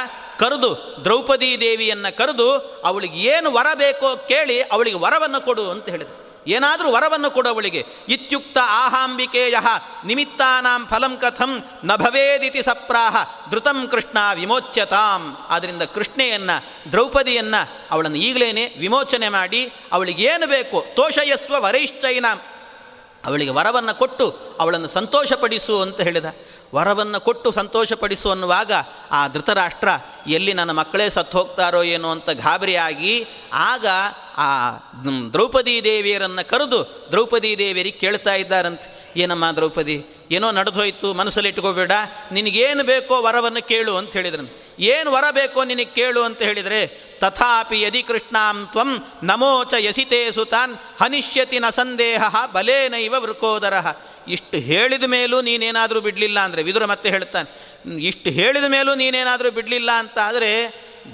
ಕರೆದು ದ್ರೌಪದಿ ದೇವಿಯನ್ನು ಕರೆದು ಅವಳಿಗೆ ಏನು ವರ ಬೇಕೋ ಕೇಳಿ ಅವಳಿಗೆ ವರವನ್ನು ಕೊಡು ಅಂತ ಹೇಳಿದರು. ಏನಾದರೂ ವರವನ್ನು ಕೊಡು ಅವಳಿಗೆ. ಇತ್ಯುಕ್ತ ಆಹಾಂಬಿಕೇಯ ನಿಮಿತ್ತಾನಾಂ ಫಲಂ ಕಥಂ ನ ಭವೇದಿತಿ ಸಪ್ರಾಹ ಧೃತಂ ಕೃಷ್ಣ ವಿಮೋಚ್ಯತಾಂ. ಆದ್ದರಿಂದ ಕೃಷ್ಣೆಯನ್ನು, ದ್ರೌಪದಿಯನ್ನು ಅವಳನ್ನು ಈಗಲೇ ವಿಮೋಚನೆ ಮಾಡಿ ಅವಳಿಗೇನು ಬೇಕೋ ತೋಷಯಸ್ವ ವರೈಶ್ಚೈನಾಂ, ಅವಳಿಗೆ ವರವನ್ನು ಕೊಟ್ಟು ಅವಳನ್ನು ಸಂತೋಷಪಡಿಸು ಅಂತ ಹೇಳಿದ. ವರವನ್ನು ಕೊಟ್ಟು ಸಂತೋಷಪಡಿಸು ಅನ್ನುವಾಗ ಆ ಧೃತರಾಷ್ಟ್ರ ಎಲ್ಲಿ ನನ್ನ ಮಕ್ಕಳೇ ಸತ್ತು ಹೋಗ್ತಾರೋ ಏನೋ ಅಂತ ಗಾಬರಿಯಾಗಿ ಆಗ ಆ ದ್ರೌಪದಿ ದೇವಿಯರನ್ನು ಕರೆದು ದ್ರೌಪದಿ ದೇವಿಯರಿಗೆ ಕೇಳ್ತಾ ಇದ್ದಾರಂತೆ, ಏನಮ್ಮ ದ್ರೌಪದಿ, ಏನೋ ನಡೆದೋಯ್ತು, ಮನಸ್ಸಲ್ಲಿ ಇಟ್ಕೋಬೇಡ, ನಿನಗೇನು ಬೇಕೋ ವರವನ್ನು ಕೇಳು ಅಂತ ಹೇಳಿದ್ರು. ಏನು ವರ ಬೇಕೋ ನಿನಗೆ ಕೇಳು ಅಂತ ಹೇಳಿದರೆ, ತಥಾಪಿ ಯದಿ ಕೃಷ್ಣಾಂ ತ್ವಂ ನಮೋಚ ಯಸಿತೇ ಸುತಾನ್ ಹನಿಷ್ಯತಿ ನ ಸಂದೇಹ ಬಲೇನೈವ ವೃಕೋದರ. ಇಷ್ಟು ಹೇಳಿದ ಮೇಲೂ ನೀನೇನಾದರೂ ಬಿಡಲಿಲ್ಲ ಅಂದರೆ, ವಿದುರ ಮತ್ತೆ ಹೇಳ್ತಾನೆ, ಇಷ್ಟು ಹೇಳಿದ ಮೇಲೂ ನೀನೇನಾದರೂ ಬಿಡಲಿಲ್ಲ ಅಂತ ಆದರೆ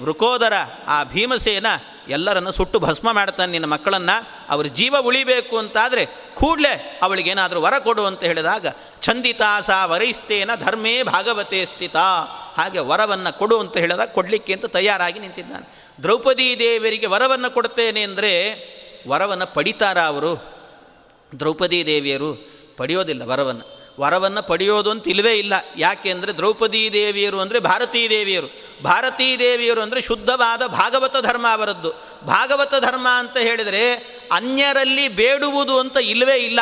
ವೃಕೋದರ ಆ ಭೀಮಸೇನ ಎಲ್ಲರನ್ನು ಸುಟ್ಟು ಭಸ್ಮ ಮಾಡ್ತಾನೆ ನಿನ್ನ ಮಕ್ಕಳನ್ನು. ಅವ್ರ ಜೀವ ಉಳಿಬೇಕು ಅಂತಾದರೆ ಕೂಡಲೇ ಅವಳಿಗೇನಾದರೂ ವರ ಕೊಡು ಅಂತ ಹೇಳಿದಾಗ, ಛಂದಿತಾ ಸಾ ವರೈಸ್ತೇನ ಧರ್ಮೇ ಭಾಗವತೇ ಸ್ಥಿತ, ಹಾಗೆ ವರವನ್ನು ಕೊಡು ಅಂತ ಹೇಳಿದಾಗ ಕೊಡಲಿಕ್ಕೆ ಅಂತ ತಯಾರಾಗಿ ನಿಂತಿದ್ದಾನೆ. ದ್ರೌಪದಿ ದೇವಿಯರಿಗೆ ವರವನ್ನು ಕೊಡ್ತೇನೆ ಅಂದರೆ ವರವನ್ನು ಪಡಿತಾರ ಅವರು? ದ್ರೌಪದಿ ದೇವಿಯರು ಪಡೆಯೋದಿಲ್ಲ ವರವನ್ನು. ವರವನ್ನು ಪಡೆಯೋದು ಅಂತ ಇಲ್ಲವೇ ಇಲ್ಲ. ಯಾಕೆ ಅಂದರೆ ದ್ರೌಪದಿ ದೇವಿಯರು ಅಂದರೆ ಭಾರತೀ ದೇವಿಯರು ಅಂದರೆ ಶುದ್ಧವಾದ ಭಾಗವತ ಧರ್ಮ ಅವರದ್ದು. ಭಾಗವತ ಧರ್ಮ ಅಂತ ಹೇಳಿದರೆ ಅನ್ಯರಲ್ಲಿ ಬೇಡುವುದು ಅಂತ ಇಲ್ಲವೇ ಇಲ್ಲ.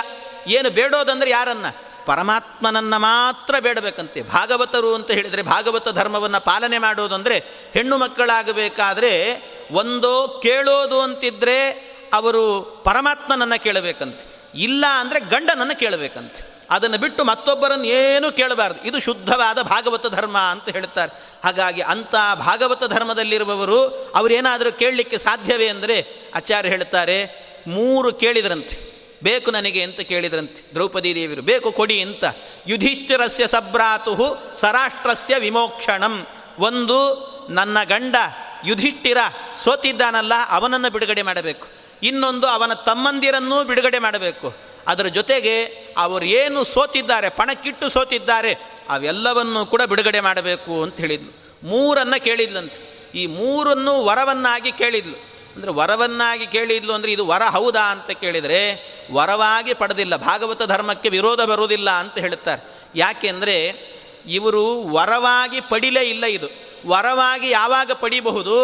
ಏನು ಬೇಡೋದಂದರೆ ಯಾರನ್ನು? ಪರಮಾತ್ಮನನ್ನು ಮಾತ್ರ ಬೇಡಬೇಕಂತೆ. ಭಾಗವತರು ಅಂತ ಹೇಳಿದರೆ ಭಾಗವತ ಧರ್ಮವನ್ನು ಪಾಲನೆ ಮಾಡೋದಂದರೆ ಹೆಣ್ಣು ಮಕ್ಕಳಾಗಬೇಕಾದ್ರೆ ಒಂದೋ ಕೇಳೋದು ಅಂತಿದ್ದರೆ ಅವರು ಪರಮಾತ್ಮನನ್ನು ಕೇಳಬೇಕಂತೆ, ಇಲ್ಲ ಅಂದರೆ ಗಂಡನನ್ನು ಕೇಳಬೇಕಂತೆ. ಅದನ್ನು ಬಿಟ್ಟು ಮತ್ತೊಬ್ಬರನ್ನು ಏನೂ ಕೇಳಬಾರ್ದು. ಇದು ಶುದ್ಧವಾದ ಭಾಗವತ ಧರ್ಮ ಅಂತ ಹೇಳ್ತಾರೆ. ಹಾಗಾಗಿ ಅಂಥ ಭಾಗವತ ಧರ್ಮದಲ್ಲಿರುವವರು ಅವರೇನಾದರೂ ಕೇಳಲಿಕ್ಕೆ ಸಾಧ್ಯವೇ ಅಂದರೆ ಆಚಾರ್ಯ ಹೇಳ್ತಾರೆ, 3 ಕೇಳಿದ್ರಂತೆ. ಬೇಕು ನನಗೆ ಅಂತ ಕೇಳಿದ್ರಂತೆ ದ್ರೌಪದಿ ದೇವಿಯರು, ಬೇಕು ಕೊಡಿ ಅಂತ. ಯುಧಿಷ್ಠಿರಸ್ಯ ಸಭ್ರಾತು ಸರಾಷ್ಟ್ರಸ್ಯ ವಿಮೋಕ್ಷಣಂ. ಒಂದು, ನನ್ನ ಗಂಡ ಯುಧಿಷ್ಠಿರ ಸೋತಿದ್ದಾನಲ್ಲ, ಅವನನ್ನು ಬಿಡುಗಡೆ ಮಾಡಬೇಕು. ಇನ್ನೊಂದು, ಅವನ ತಮ್ಮಂದಿರನ್ನೂ ಬಿಡುಗಡೆ ಮಾಡಬೇಕು. ಅದರ ಜೊತೆಗೆ ಅವರೇನು ಸೋತಿದ್ದಾರೆ, ಪಣಕ್ಕಿಟ್ಟು ಸೋತಿದ್ದಾರೆ, ಅವೆಲ್ಲವನ್ನೂ ಕೂಡ ಬಿಡುಗಡೆ ಮಾಡಬೇಕು ಅಂತ ಹೇಳಿದ್ಲು. 3 ಕೇಳಿದ್ಲಂತೆ. ಈ 3 ವರವನ್ನಾಗಿ ಕೇಳಿದ್ಲು. ಅಂದರೆ ವರವನ್ನಾಗಿ ಕೇಳಿದ್ಲು ಅಂದರೆ ಇದು ವರ ಹೌದಾ ಅಂತ ಕೇಳಿದರೆ ವರವಾಗಿ ಪಡೆದಿಲ್ಲ, ಭಾಗವತ ಧರ್ಮಕ್ಕೆ ವಿರೋಧ ಬರುವುದಿಲ್ಲ ಅಂತ ಹೇಳ್ತಾರೆ. ಯಾಕೆಂದರೆ ಇವರು ವರವಾಗಿ ಪಡಿಲೇ ಇಲ್ಲ. ಇದು ವರವಾಗಿ ಯಾವಾಗ ಪಡಿಬಹುದು?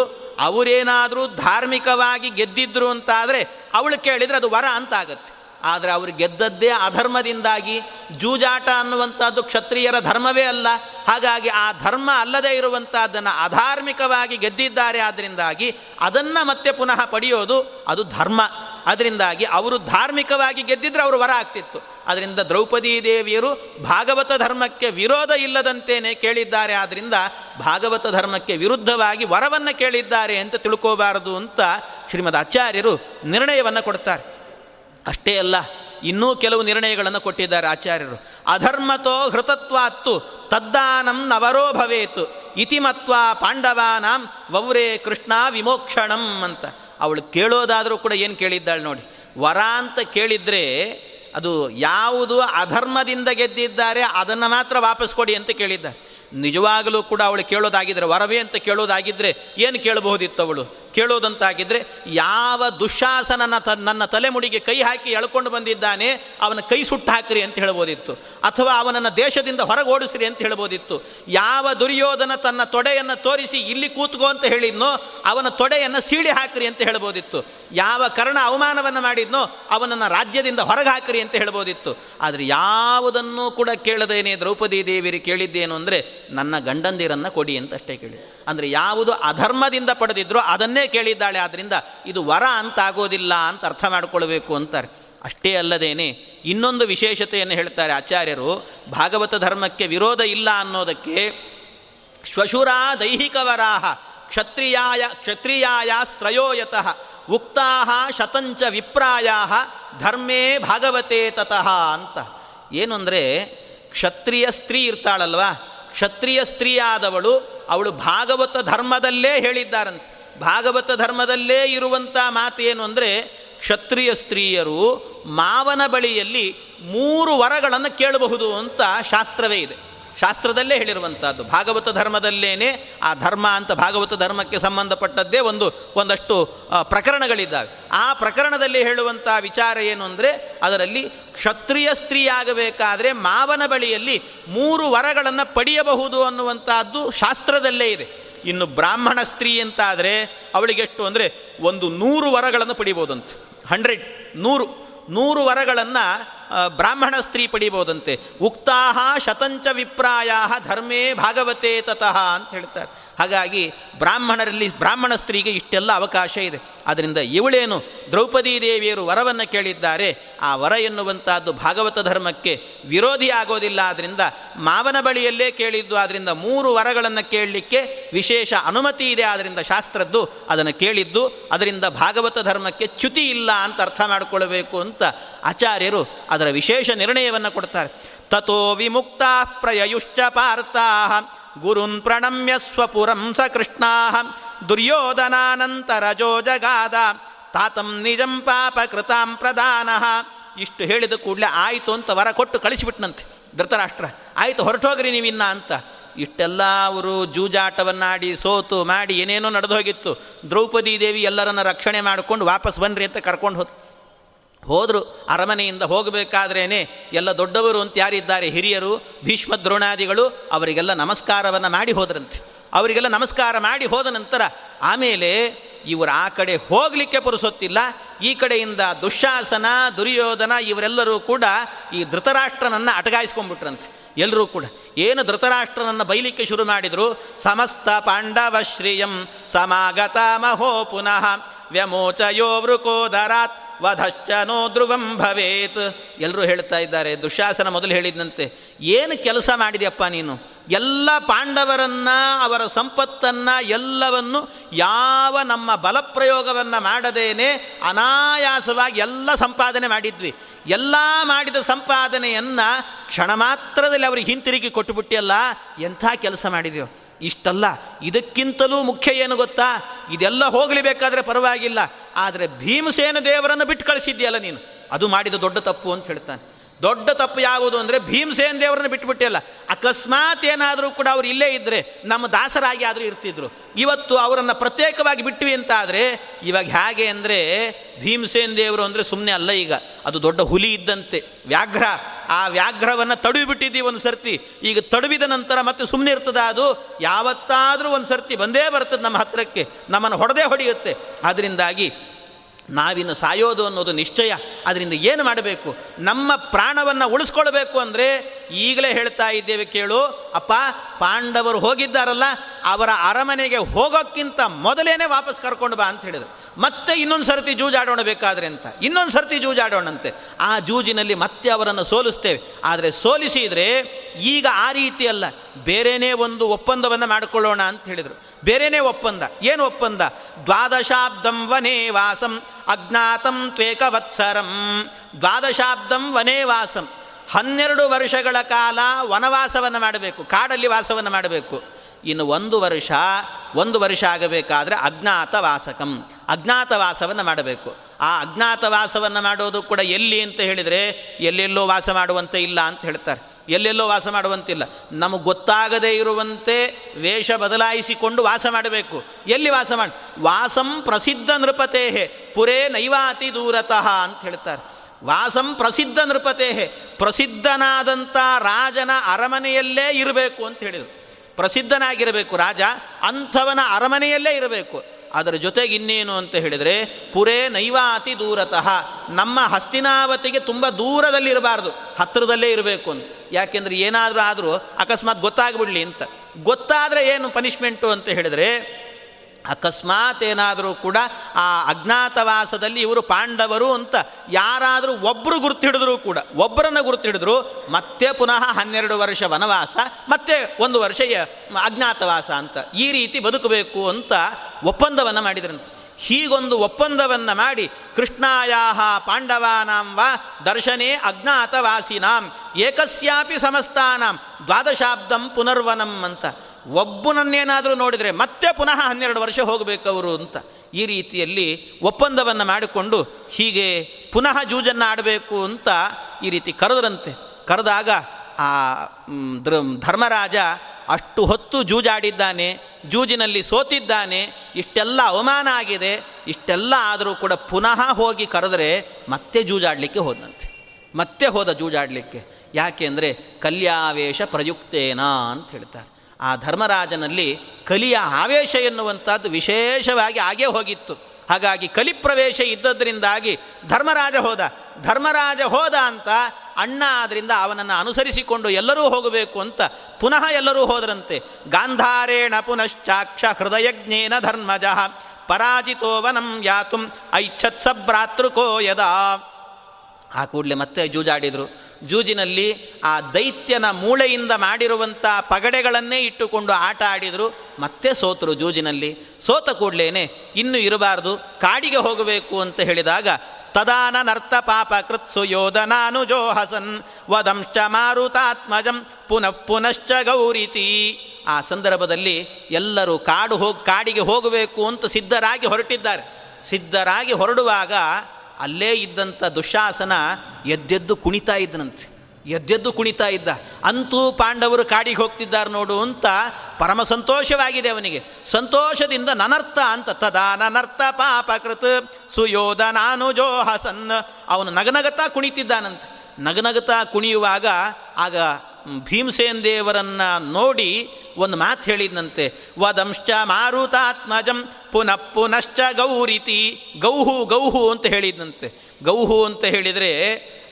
ಅವರೇನಾದರೂ ಧಾರ್ಮಿಕವಾಗಿ ಗೆದ್ದಿದ್ರು ಅಂತಾದರೆ ಅವಳು ಕೇಳಿದರೆ ಅದು ವರ ಅಂತ ಆಗತ್ತೆ. ಆದರೆ ಅವರು ಗೆದ್ದದ್ದೇ ಅಧರ್ಮದಿಂದಾಗಿ. ಜೂಜಾಟ ಅನ್ನುವಂಥದ್ದು ಕ್ಷತ್ರಿಯರ ಧರ್ಮವೇ ಅಲ್ಲ. ಹಾಗಾಗಿ ಆ ಧರ್ಮ ಅಲ್ಲದೆ ಇರುವಂಥದ್ದನ್ನು ಅಧಾರ್ಮಿಕವಾಗಿ ಗೆದ್ದಿದ್ದಾರೆ. ಆದ್ದರಿಂದಾಗಿ ಅದನ್ನು ಮತ್ತೆ ಪುನಃ ಪಡೆಯೋದು ಅದು ಧರ್ಮ. ಅದರಿಂದಾಗಿ ಅವರು ಧಾರ್ಮಿಕವಾಗಿ ಗೆದ್ದಿದ್ರೆ ಅವರು ವರ ಆಗ್ತಿತ್ತು. ಅದರಿಂದ ದ್ರೌಪದಿ ದೇವಿಯರು ಭಾಗವತ ಧರ್ಮಕ್ಕೆ ವಿರೋಧ ಇಲ್ಲದಂತೇನೆ ಕೇಳಿದ್ದಾರೆ. ಆದ್ದರಿಂದ ಭಾಗವತ ಧರ್ಮಕ್ಕೆ ವಿರುದ್ಧವಾಗಿ ವರವನ್ನು ಕೇಳಿದ್ದಾರೆ ಅಂತ ತಿಳ್ಕೋಬಾರದು ಅಂತ ಶ್ರೀಮದ್ ಆಚಾರ್ಯರು ನಿರ್ಣಯವನ್ನು ಕೊಡ್ತಾರೆ. ಅಷ್ಟೇ ಅಲ್ಲ, ಇನ್ನೂ ಕೆಲವು ನಿರ್ಣಯಗಳನ್ನು ಕೊಟ್ಟಿದ್ದಾರೆ ಆಚಾರ್ಯರು. ಅಧರ್ಮತೋ ಹೃತತ್ವಾತ್ತು ತದ್ದಾನಂ ನವರೋ ಭವೇತು ಇತಿ ಮತ್ವಾ ಪಾಂಡವಾನಾಂ ವೌರೇ ಕೃಷ್ಣ ವಿಮೋಕ್ಷಣಂ ಅಂತ. ಅವಳು ಕೇಳೋದಾದರೂ ಕೂಡ ಏನು ಕೇಳಿದ್ದಾಳೆ ನೋಡಿ, ವರ ಅಂತ ಕೇಳಿದರೆ ಅದು ಯಾವುದು ಅಧರ್ಮದಿಂದ ಗೆದ್ದಿದ್ದಾರೆ ಅದನ್ನು ಮಾತ್ರ ವಾಪಸ್ ಕೊಡಿ ಅಂತ ಕೇಳಿದ್ದಾರೆ. ನಿಜವಾಗಲೂ ಕೂಡ ಅವಳು ಕೇಳೋದಾಗಿದ್ದರೆ, ವರವೇ ಅಂತ ಕೇಳೋದಾಗಿದ್ದರೆ ಏನು ಕೇಳಬಹುದಿತ್ತು? ಅವಳು ಕೇಳೋದಂತಾಗಿದ್ದರೆ, ಯಾವ ದುಶ್ಯಾಸನನ ನನ್ನ ತಲೆಮುಡಿಗೆ ಕೈ ಹಾಕಿ ಎಳ್ಕೊಂಡು ಬಂದಿದ್ದಾನೆ, ಅವನ ಕೈ ಸುಟ್ಟು ಹಾಕಿರಿ ಅಂತ ಹೇಳ್ಬೋದಿತ್ತು. ಅಥವಾ ಅವನನ್ನು ದೇಶದಿಂದ ಹೊರಗೆ ಓಡಿಸಿರಿ ಅಂತ ಹೇಳ್ಬೋದಿತ್ತು. ಯಾವ ದುರ್ಯೋಧನ ತನ್ನ ತೊಡೆಯನ್ನು ತೋರಿಸಿ ಇಲ್ಲಿ ಕೂತ್ಕೋ ಅಂತ ಹೇಳಿದ್ನೋ ಅವನ ತೊಡೆಯನ್ನು ಸೀಳಿ ಹಾಕಿರಿ ಅಂತ ಹೇಳ್ಬೋದಿತ್ತು. ಯಾವ ಕರ್ಣ ಅವಮಾನವನ್ನು ಮಾಡಿದ್ನೋ ಅವನನ್ನು ರಾಜ್ಯದಿಂದ ಹೊರಗೆ ಹಾಕಿರಿ ಅಂತ ಹೇಳ್ಬೋದಿತ್ತು. ಆದರೆ ಯಾವುದನ್ನೂ ಕೂಡ ಕೇಳದೇನೆ ದ್ರೌಪದಿ ದೇವಿಯರು ಕೇಳಿದ್ದೇನು ಅಂದರೆ, ನನ್ನ ಗಂಡಂದಿರನ್ನು ಕೊಡಿ ಅಂತ ಅಷ್ಟೇ ಕೇಳಿ. ಅಂದರೆ ಯಾವುದು ಅಧರ್ಮದಿಂದ ಪಡೆದಿದ್ರೋ ಅದನ್ನೇ ಕೇಳಿದ್ದಾಳೆ. ಆದ್ದರಿಂದ ಇದು ವರ ಅಂತಾಗೋದಿಲ್ಲ ಅಂತ ಅರ್ಥ ಮಾಡಿಕೊಳ್ಬೇಕು ಅಂತಾರೆ. ಅಷ್ಟೇ ಅಲ್ಲದೇನೆ ಇನ್ನೊಂದು ವಿಶೇಷತೆಯನ್ನು ಹೇಳ್ತಾರೆ ಆಚಾರ್ಯರು. ಭಾಗವತ ಧರ್ಮಕ್ಕೆ ವಿರೋಧ ಇಲ್ಲ ಅನ್ನೋದಕ್ಕೆ ಶ್ವಶುರ ದೈಹಿಕವರಾಹ ಕ್ಷತ್ರಿಯಾಯ ಸ್ತ್ರಯೋಯತಃ ಉಕ್ತಾ ಶತಂಚ ವಿಪ್ರಾಯ ಧರ್ಮೇ ಭಾಗವತೆ ತತಃ ಅಂತ. ಏನು ಅಂದರೆ, ಕ್ಷತ್ರಿಯ ಸ್ತ್ರೀ ಇರ್ತಾಳಲ್ವಾ, ಕ್ಷತ್ರಿಯ ಸ್ತ್ರೀಯಾದವಳು ಅವಳು ಭಾಗವತ ಧರ್ಮದಲ್ಲೇ ಹೇಳಿದ್ದಾರಂತೆ. ಭಾಗವತ ಧರ್ಮದಲ್ಲೇ ಇರುವಂಥ ಮಾತೇನು ಅಂದರೆ, ಕ್ಷತ್ರಿಯ ಸ್ತ್ರೀಯರು ಮಾವನ ಬಳಿಯಲ್ಲಿ 3 ವರಗಳನ್ನು ಕೇಳಬಹುದು ಅಂತ ಶಾಸ್ತ್ರವೇ ಇದೆ. ಶಾಸ್ತ್ರದಲ್ಲೇ ಹೇಳಿರುವಂಥದ್ದು, ಭಾಗವತ ಧರ್ಮದಲ್ಲೇ. ಆ ಧರ್ಮ ಅಂತ ಭಾಗವತ ಧರ್ಮಕ್ಕೆ ಸಂಬಂಧಪಟ್ಟದ್ದೇ ಒಂದಷ್ಟು ಪ್ರಕರಣಗಳಿದ್ದಾವೆ. ಆ ಪ್ರಕರಣದಲ್ಲಿ ಹೇಳುವಂಥ ವಿಚಾರ ಏನು ಅಂದರೆ, ಅದರಲ್ಲಿ ಕ್ಷತ್ರಿಯ ಸ್ತ್ರೀಯಾಗಬೇಕಾದರೆ ಮಾವನ ಬಳಿಯಲ್ಲಿ 3 ವರಗಳನ್ನು ಪಡೆಯಬಹುದು ಅನ್ನುವಂಥದ್ದು ಶಾಸ್ತ್ರದಲ್ಲೇ ಇದೆ. ಇನ್ನು ಬ್ರಾಹ್ಮಣ ಸ್ತ್ರೀ ಅಂತಾದರೆ ಅವಳಿಗೆಷ್ಟು ಅಂದರೆ 100 ವರಗಳನ್ನು ಪಡಿಬೋದಂತೆ. 100 ವರಗಳನ್ನು ಬ್ರಾಹ್ಮಣ ಸ್ತ್ರೀ ಪಡಿಬೋದಂತೆ. ಉಕ್ತಾ ಶತಂಚ ವಿಪ್ರಾಯ ಧರ್ಮೇ ಭಾಗವತೆ ತತಃ ಅಂತ ಹೇಳ್ತಾರೆ. ಹಾಗಾಗಿ ಬ್ರಾಹ್ಮಣ ಸ್ತ್ರೀಗೆ ಇಷ್ಟೆಲ್ಲ ಅವಕಾಶ ಇದೆ. ಆದ್ದರಿಂದ ಇವಳೇನು ದ್ರೌಪದಿ ದೇವಿಯರು ವರವನ್ನು ಕೇಳಿದ್ದಾರೆ, ಆ ವರ ಎನ್ನುವಂಥದ್ದು ಭಾಗವತ ಧರ್ಮಕ್ಕೆ ವಿರೋಧಿ ಆಗೋದಿಲ್ಲ. ಆದ್ದರಿಂದ ಮಾವನ ಬಳಿಯಲ್ಲೇ ಕೇಳಿದ್ದು. ಆದ್ದರಿಂದ 3 ವರಗಳನ್ನು ಕೇಳಲಿಕ್ಕೆ ವಿಶೇಷ ಅನುಮತಿ ಇದೆ. ಆದ್ದರಿಂದ ಶಾಸ್ತ್ರದ್ದು ಅದನ್ನು ಕೇಳಿದ್ದು. ಅದರಿಂದ ಭಾಗವತ ಧರ್ಮಕ್ಕೆ ಚ್ಯುತಿ ಇಲ್ಲ ಅಂತ ಅರ್ಥ ಮಾಡಿಕೊಳ್ಳಬೇಕು ಅಂತ ಆಚಾರ್ಯರು ಅದರ ವಿಶೇಷ ನಿರ್ಣಯವನ್ನು ಕೊಡ್ತಾರೆ. ತಥೋ ವಿಮುಕ್ತಾ ಪ್ರಯಯುಶ್ಚ ಪಾರ್ಥಾ ಗುರುನ್ ಪ್ರಣಮ್ಯ ಸ್ವಪುರಂ ಸ ಕೃಷ್ಣ ದುರ್ಯೋಧನಾನಂತರಜೋ ಜಗಾದ ತಾತಂ ನಿಜಂ ಪಾಪ ಕೃತಾಂ ಪ್ರಧಾನ. ಇಷ್ಟು ಹೇಳಿದ ಕೂಡಲೇ ಆಯಿತು ಅಂತ ವರ ಕೊಟ್ಟು ಕಳಿಸಿಬಿಟ್ನಂತೆ ಧೃತರಾಷ್ಟ್ರ. ಆಯಿತು, ಹೊರಟೋಗ್ರಿ ನೀವಿನ್ನ ಅಂತ. ಇಷ್ಟೆಲ್ಲ ಅವರು ಜೂಜಾಟವನ್ನಾಡಿ ಸೋತು ಮಾಡಿ ಏನೇನೋ ನಡೆದು ಹೋಗಿತ್ತು. ದ್ರೌಪದಿ ದೇವಿ ಎಲ್ಲರನ್ನ ರಕ್ಷಣೆ ಮಾಡಿಕೊಂಡು ವಾಪಸ್ ಬನ್ನಿರಿ ಅಂತ ಕರ್ಕೊಂಡು ಹೋದರು. ಅರಮನೆಯಿಂದ ಹೋಗಬೇಕಾದ್ರೇ ಎಲ್ಲ ದೊಡ್ಡವರು ಅಂತ ಯಾರಿದ್ದಾರೆ, ಹಿರಿಯರು, ಭೀಷ್ಮ ದ್ರೋಣಾದಿಗಳು, ಅವರಿಗೆಲ್ಲ ನಮಸ್ಕಾರವನ್ನು ಮಾಡಿ ಹೋದ್ರಂತೆ. ಅವರಿಗೆಲ್ಲ ನಮಸ್ಕಾರ ಮಾಡಿ ಹೋದ ನಂತರ ಆಮೇಲೆ ಇವರು ಆ ಕಡೆ ಹೋಗಲಿಕ್ಕೆ ಪುರುಸೊತ್ತಿಲ್ಲ. ಈ ಕಡೆಯಿಂದ ದುಶ್ಯಾಸನ, ದುರ್ಯೋಧನ ಇವರೆಲ್ಲರೂ ಕೂಡ ಈ ಧೃತರಾಷ್ಟ್ರನನ್ನು ಅಟಗಾಯಿಸ್ಕೊಂಡ್ಬಿಟ್ರಂತೆ. ಎಲ್ಲರೂ ಕೂಡ ಏನು ಧೃತರಾಷ್ಟ್ರನನ್ನು ಬೈಲಿಕ್ಕೆ ಶುರು ಮಾಡಿದರು. ಸಮಸ್ತ ಪಾಂಡವಶ್ರಿಯಂ ಸಮಾಗತ ಮಹೋ ಪುನಃ ವ್ಯಮೋಚಯೋ ವೃಕೋದರಾತ್ ವಧಶ್ಚನೋ ಧ್ರುವಂ ಭವೇತ್. ಎಲ್ಲರೂ ಹೇಳ್ತಾ ಇದ್ದಾರೆ, ದುಶ್ಯಾಸನ ಮೊದಲು ಹೇಳಿದಂತೆ, ಏನು ಕೆಲಸ ಮಾಡಿದೆಯಪ್ಪ ನೀನು, ಎಲ್ಲ ಪಾಂಡವರನ್ನು ಅವರ ಸಂಪತ್ತನ್ನು ಎಲ್ಲವನ್ನು ಯಾವ ನಮ್ಮ ಬಲಪ್ರಯೋಗವನ್ನು ಮಾಡದೇನೆ ಅನಾಯಾಸವಾಗಿ ಎಲ್ಲ ಸಂಪಾದನೆ ಮಾಡಿದ್ವಿ. ಎಲ್ಲ ಮಾಡಿದ ಸಂಪಾದನೆಯನ್ನು ಕ್ಷಣ ಮಾತ್ರದಲ್ಲಿ ಅವರಿಗೆ ಹಿಂತಿರುಗಿ ಕೊಟ್ಟುಬಿಟ್ಟಿಯಲ್ಲ, ಎಂಥ ಕೆಲಸ ಮಾಡಿದೆಯೋ. ಇಷ್ಟಲ್ಲ, ಇದಕ್ಕಿಂತಲೂ ಮುಖ್ಯ ಏನು ಗೊತ್ತಾ, ಇದೆಲ್ಲ ಹೋಗಲಿಬೇಕಾದ್ರೆ ಪರವಾಗಿಲ್ಲ, ಆದರೆ ಭೀಮಸೇನ ದೇವರನ್ನು ಬಿಟ್ಟು ಕಳಿಸಿದ್ಯಲ್ಲ ನೀನು, ಅದು ಮಾಡಿದ ದೊಡ್ಡ ತಪ್ಪು ಅಂತ ಹೇಳ್ತಾನೆ. ದೊಡ್ಡ ತಪ್ಪು ಯಾವುದು ಅಂದರೆ ಭೀಮಸೇನ ದೇವರನ್ನು ಬಿಟ್ಟುಬಿಟ್ಟಿಲ್ಲ. ಅಕಸ್ಮಾತ್ ಏನಾದರೂ ಕೂಡ ಅವರು ಇಲ್ಲೇ ಇದ್ದರೆ ನಮ್ಮ ದಾಸರಾಗಿ ಆದರೂ ಇರ್ತಿದ್ರು. ಇವತ್ತು ಅವರನ್ನು ಪ್ರತ್ಯೇಕವಾಗಿ ಬಿಟ್ವಿ ಅಂತಾದರೆ ಇವಾಗ ಹೇಗೆ ಅಂದರೆ, ಭೀಮಸೇನ ದೇವರು ಅಂದರೆ ಸುಮ್ಮನೆ ಅಲ್ಲ, ಈಗ ಅದು ದೊಡ್ಡ ಹುಲಿ ಇದ್ದಂತೆ, ವ್ಯಾಘ್ರ. ಆ ವ್ಯಾಘ್ರವನ್ನು ತಡವಿಬಿಟ್ಟಿದ್ದೀವಿ ಒಂದು ಸರ್ತಿ, ಈಗ ತಡವಿದ ನಂತರ ಮತ್ತೆ ಸುಮ್ಮನೆ ಇರ್ತದೆ, ಅದು ಯಾವತ್ತಾದರೂ ಒಂದು ಸರ್ತಿ ಬಂದೇ ಬರ್ತದೆ ನಮ್ಮ ಹತ್ತಿರಕ್ಕೆ, ನಮ್ಮನ್ನು ಹೊಡೆದೇ ಹೊಡೆಯುತ್ತೆ. ಅದರಿಂದಾಗಿ ನಾವಿನ್ನು ಸಾಯೋದು ಅನ್ನೋದು ನಿಶ್ಚಯ. ಅದರಿಂದ ಏನು ಮಾಡಬೇಕು, ನಮ್ಮ ಪ್ರಾಣವನ್ನು ಉಳಿಸ್ಕೊಳ್ಬೇಕು ಅಂದರೆ ಈಗಲೇ ಹೇಳ್ತಾ ಇದ್ದೇವೆ ಕೇಳು ಅಪ್ಪ, ಪಾಂಡವರು ಹೋಗಿದ್ದಾರಲ್ಲ, ಅವರ ಅರಮನೆಗೆ ಹೋಗೋಕ್ಕಿಂತ ಮೊದಲೇನೆ ವಾಪಸ್ ಕರ್ಕೊಂಡು ಬಾ ಅಂತ ಹೇಳಿದರು. ಮತ್ತೆ ಇನ್ನೊಂದು ಸರ್ತಿ ಜೂಜಾಡೋಣ ಬೇಕಾದರೆ ಅಂತ, ಇನ್ನೊಂದು ಸರ್ತಿ ಜೂಜಾಡೋಣಂತೆ. ಆ ಜೂಜಿನಲ್ಲಿ ಮತ್ತೆ ಅವರನ್ನು ಸೋಲಿಸ್ತೇವೆ, ಆದರೆ ಸೋಲಿಸಿದರೆ ಈಗ ಆ ರೀತಿಯಲ್ಲ, ಬೇರೆಯೇ ಒಂದು ಒಪ್ಪಂದವನ್ನು ಮಾಡಿಕೊಳ್ಳೋಣ ಅಂತ ಹೇಳಿದರು. ಬೇರೆಯೇ ಒಪ್ಪಂದ. ಏನು ಒಪ್ಪಂದ? ದ್ವಾದಶಾಬ್ಧಂ ವನೇ ವಾಸಂ ಅಜ್ಞಾತಂ ತ್ವೇಕವತ್ಸರಂ. ದ್ವಾದಶಾಬ್ಧಂ ವನೇ ವಾಸಂ, 12 ವರ್ಷಗಳ ಕಾಲ ವನವಾಸವನ್ನು ಮಾಡಬೇಕು, ಕಾಡಲ್ಲಿ ವಾಸವನ್ನು ಮಾಡಬೇಕು. ಇನ್ನು 1 ವರ್ಷ ಆಗಬೇಕಾದರೆ ಅಜ್ಞಾತವಾಸಕಂ, ಅಜ್ಞಾತವಾಸವನ್ನು ಮಾಡಬೇಕು. ಆ ಅಜ್ಞಾತವಾಸವನ್ನು ಮಾಡೋದು ಕೂಡ ಎಲ್ಲಿ ಅಂತ ಹೇಳಿದರೆ, ಎಲ್ಲೆಲ್ಲೋ ವಾಸ ಮಾಡುವಂತೆ ಇಲ್ಲ ಅಂತ ಹೇಳ್ತಾರೆ. ಎಲ್ಲೆಲ್ಲೋ ವಾಸ ಮಾಡುವಂತಿಲ್ಲ, ನಮಗೆ ಗೊತ್ತಾಗದೇ ಇರುವಂತೆ ವೇಷ ಬದಲಾಯಿಸಿಕೊಂಡು ವಾಸ ಮಾಡಬೇಕು. ಎಲ್ಲಿ ವಾಸ ಮಾಡಿ? ವಾಸಂ ಪ್ರಸಿದ್ಧ ನೃಪತೇಹೆ ಪುರೇ ನೈವಾತಿ ದೂರತಃ ಅಂತ ಹೇಳ್ತಾರೆ. ವಾಸಂ ಪ್ರಸಿದ್ಧ ನೃಪತೇಹೆ, ಪ್ರಸಿದ್ಧನಾದಂಥ ರಾಜನ ಅರಮನೆಯಲ್ಲೇ ಇರಬೇಕು ಅಂತ ಹೇಳಿದರು. ಪ್ರಸಿದ್ಧನಾಗಿರಬೇಕು ರಾಜ, ಅಂಥವನ ಅರಮನೆಯಲ್ಲೇ ಇರಬೇಕು. ಅದರ ಜೊತೆಗೆ ಇನ್ನೇನು ಅಂತ ಹೇಳಿದರೆ, ಪುರೇ ನೈವಾತಿ ದೂರತಃ, ನಮ್ಮ ಹಸ್ತಿನಾವತಿಗೆ ತುಂಬ ದೂರದಲ್ಲಿರಬಾರ್ದು, ಹತ್ತಿರದಲ್ಲೇ ಇರಬೇಕು ಅಂತ. ಯಾಕೆಂದರೆ ಏನಾದರೂ ಅಕಸ್ಮಾತ್ ಗೊತ್ತಾಗ್ಬಿಡ್ಲಿ ಅಂತ. ಗೊತ್ತಾದರೆ ಏನು ಪನಿಷ್ಮೆಂಟು ಅಂತ ಹೇಳಿದರೆ, ಅಕಸ್ಮಾತ್ ಏನಾದರೂ ಕೂಡ ಆ ಅಜ್ಞಾತವಾಸದಲ್ಲಿ ಇವರು ಪಾಂಡವರು ಅಂತ ಯಾರಾದರೂ ಒಬ್ಬರು ಗುರುತಿಡಿದ್ರು ಕೂಡ, ಒಬ್ಬರನ್ನು ಗುರುತಿಡಿದ್ರು, ಮತ್ತೆ ಪುನಃ 12 ವರ್ಷ ವನವಾಸ, ಮತ್ತೆ 1 ವರ್ಷ ಅಜ್ಞಾತವಾಸ ಅಂತ. ಈ ರೀತಿ ಬದುಕಬೇಕು ಅಂತ ಒಪ್ಪಂದವನ್ನು ಮಾಡಿದ್ರಂತೆ. ಹೀಗೊಂದು ಒಪ್ಪಂದವನ್ನು ಮಾಡಿ, ಕೃಷ್ಣಾಯಾಹ ಪಾಂಡವಾನಾಂ ವಾ ದರ್ಶನೇ ಅಜ್ಞಾತವಾಸಿನಾಂ ಏಕಸ್ಯಾಪಿ ಸಮಸ್ತಾನಾಂ ದ್ವಾದಶಾಬ್ಧಂ ಪುನರ್ವನಂ ಅಂತ. ಒಬ್ಬನನ್ನೇನಾದರೂ ನೋಡಿದರೆ ಮತ್ತೆ ಪುನಃ 12 ವರ್ಷ ಹೋಗಬೇಕವರು ಅಂತ. ಈ ರೀತಿಯಲ್ಲಿ ಒಪ್ಪಂದವನ್ನು ಮಾಡಿಕೊಂಡು ಹೀಗೆ ಪುನಃ ಜೂಜನ್ನು ಆಡಬೇಕು ಅಂತ ಈ ರೀತಿ ಕರೆದ್ರಂತೆ. ಕರೆದಾಗ ಆ ಧರ್ಮರಾಜ ಅಷ್ಟು ಹೊತ್ತು ಜೂಜಾಡಿದ್ದಾನೆ, ಜೂಜಿನಲ್ಲಿ ಸೋತಿದ್ದಾನೆ, ಇಷ್ಟೆಲ್ಲ ಅವಮಾನ ಆಗಿದೆ, ಇಷ್ಟೆಲ್ಲ ಆದರೂ ಕೂಡ ಪುನಃ ಹೋಗಿ ಕರೆದರೆ ಮತ್ತೆ ಜೂಜಾಡಲಿಕ್ಕೆ ಹೋದಂತೆ. ಮತ್ತೆ ಹೋದ ಜೂಜಾಡಲಿಕ್ಕೆ. ಯಾಕೆಂದರೆ ಕಲ್ಯಾವೇಶ ಪ್ರಯುಕ್ತೇನಾ ಅಂತ ಹೇಳ್ತಾರೆ. ಆ ಧರ್ಮರಾಜನಲ್ಲಿ ಕಲಿಯ ಆವೇಶ ಎನ್ನುವಂಥದ್ದು ವಿಶೇಷವಾಗಿ ಆಗೇ ಹೋಗಿತ್ತು. ಹಾಗಾಗಿ ಕಲಿಪ್ರವೇಶ ಇದ್ದದ್ರಿಂದಾಗಿ ಧರ್ಮರಾಜ ಹೋದ. ಧರ್ಮರಾಜ ಹೋದ ಅಂತ ಅಣ್ಣ ಆದ್ದರಿಂದ ಅವನನ್ನು ಅನುಸರಿಸಿಕೊಂಡು ಎಲ್ಲರೂ ಹೋಗಬೇಕು ಅಂತ ಪುನಃ ಎಲ್ಲರೂ ಹೋದರಂತೆ. ಗಾಂಧಾರೇಣ ಪುನಶ್ಚಾಕ್ಷ ಹೃದಯಜ್ಞೇನ ಧರ್ಮಜ ಪರಾಜಿತೋ ವನಂ ಯಾತುಂ ಐಚ್ಛತ್ ಸಭ್ರಾತೃಕೋ ಯದಾ. ಆ ಕೂಡಲೇ ಮತ್ತೆ ಜೂಜಾಡಿದರು. ಜೂಜಿನಲ್ಲಿ ಆ ದೈತ್ಯನ ಮೂಳೆಯಿಂದ ಮಾಡಿರುವಂಥ ಪಗಡೆಗಳನ್ನೇ ಇಟ್ಟುಕೊಂಡು ಆಟ ಆಡಿದರು. ಮತ್ತೆ ಸೋತರು ಜೂಜಿನಲ್ಲಿ. ಸೋತ ಕೂಡಲೇ ಇನ್ನೂ ಇರಬಾರ್ದು, ಕಾಡಿಗೆ ಹೋಗಬೇಕು ಅಂತ ಹೇಳಿದಾಗ, ತದಾನ ನರ್ತ ಪಾಪ ಕೃತ್ಸು ಯೋಧನಾನುಜೋ ಹಸನ್ ವದಂಶ್ಚ ಮಾರುತಾತ್ಮಜಂ ಪುನಃ ಪುನಶ್ಚ ಗೌರಿತಿ. ಆ ಸಂದರ್ಭದಲ್ಲಿ ಎಲ್ಲರೂ ಕಾಡಿಗೆ ಹೋಗಬೇಕು ಅಂತ ಸಿದ್ಧರಾಗಿ ಹೊರಟಿದ್ದಾರೆ. ಸಿದ್ಧರಾಗಿ ಹೊರಡುವಾಗ ಅಲ್ಲೇ ಇದ್ದಂಥ ದುಶ್ಯಾಸನ ಎದ್ದೆದ್ದು ಕುಣಿತಾ ಇದ್ದನಂತೆ. ಎದ್ದೆದ್ದು ಕುಣಿತಾ ಇದ್ದ. ಅಂತೂ ಪಾಂಡವರು ಕಾಡಿಗೆ ಹೋಗ್ತಿದ್ದಾರೆ ನೋಡು ಅಂತ ಪರಮ ಸಂತೋಷವಾಗಿದೆ ಅವನಿಗೆ. ಸಂತೋಷದಿಂದ ನನರ್ಥ ಅಂತ ತದಾ ನನರ್ಥ ಪಾಪಕೃತ್ ಸುಯೋಧನಾನುಜೋ ಹಸನ್. ಅವನು ನಗನಗತಾ ಕುಣಿತಿದ್ದಾನಂತೆ. ನಗನಗತಾ ಕುಣಿಯುವಾಗ ಆಗ ಭೀಮಸೇನ ದೇವರನ್ನು ನೋಡಿ ಒಂದು ಮಾತು ಹೇಳಿದನಂತೆ. ವದಂಶ್ಚ ಮಾರುತಾತ್ಮಜಂ ಪುನಃ ಪುನಶ್ಚ ಗೌರಿತಿ. ಗೌಹು ಗೌಹು ಅಂತ ಹೇಳಿದನಂತೆ. ಗೌಹು ಅಂತ ಹೇಳಿದರೆ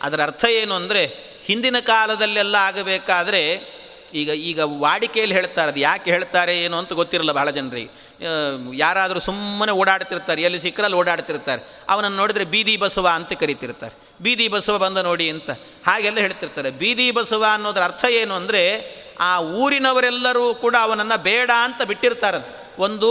ಅದರ ಅರ್ಥ ಏನು ಅಂದರೆ, ಹಿಂದಿನ ಕಾಲದಲ್ಲೆಲ್ಲ ಆಗಬೇಕಾದ್ರೆ ಈಗ ವಾಡಿಕೆಯಲ್ಲಿ ಹೇಳ್ತಾರೆ. ಅದು ಯಾಕೆ ಹೇಳ್ತಾರೆ ಏನು ಅಂತ ಗೊತ್ತಿರಲ್ಲ ಬಹಳ ಜನರಿಗೆ. ಯಾರಾದರೂ ಸುಮ್ಮನೆ ಓಡಾಡ್ತಿರ್ತಾರೆ, ಎಲ್ಲಿ ಸಿಕ್ಕರಲ್ಲಿ ಓಡಾಡ್ತಿರ್ತಾರೆ. ಅವನನ್ನು ನೋಡಿದರೆ ಬೀದಿ ಬಸವ ಅಂತ ಕರಿತಿರ್ತಾರೆ. ಬೀದಿ ಬಸವ ಬಂದ ನೋಡಿ ಅಂತ ಹಾಗೆಲ್ಲ ಹೇಳ್ತಿರ್ತಾರೆ. ಬೀದಿ ಬಸವ ಅನ್ನೋದ್ರ ಅರ್ಥ ಏನು ಅಂದರೆ, ಆ ಊರಿನವರೆಲ್ಲರೂ ಕೂಡ ಅವನನ್ನು ಬೇಡ ಅಂತ ಬಿಟ್ಟಿರ್ತಾರೆ. ಒಂದು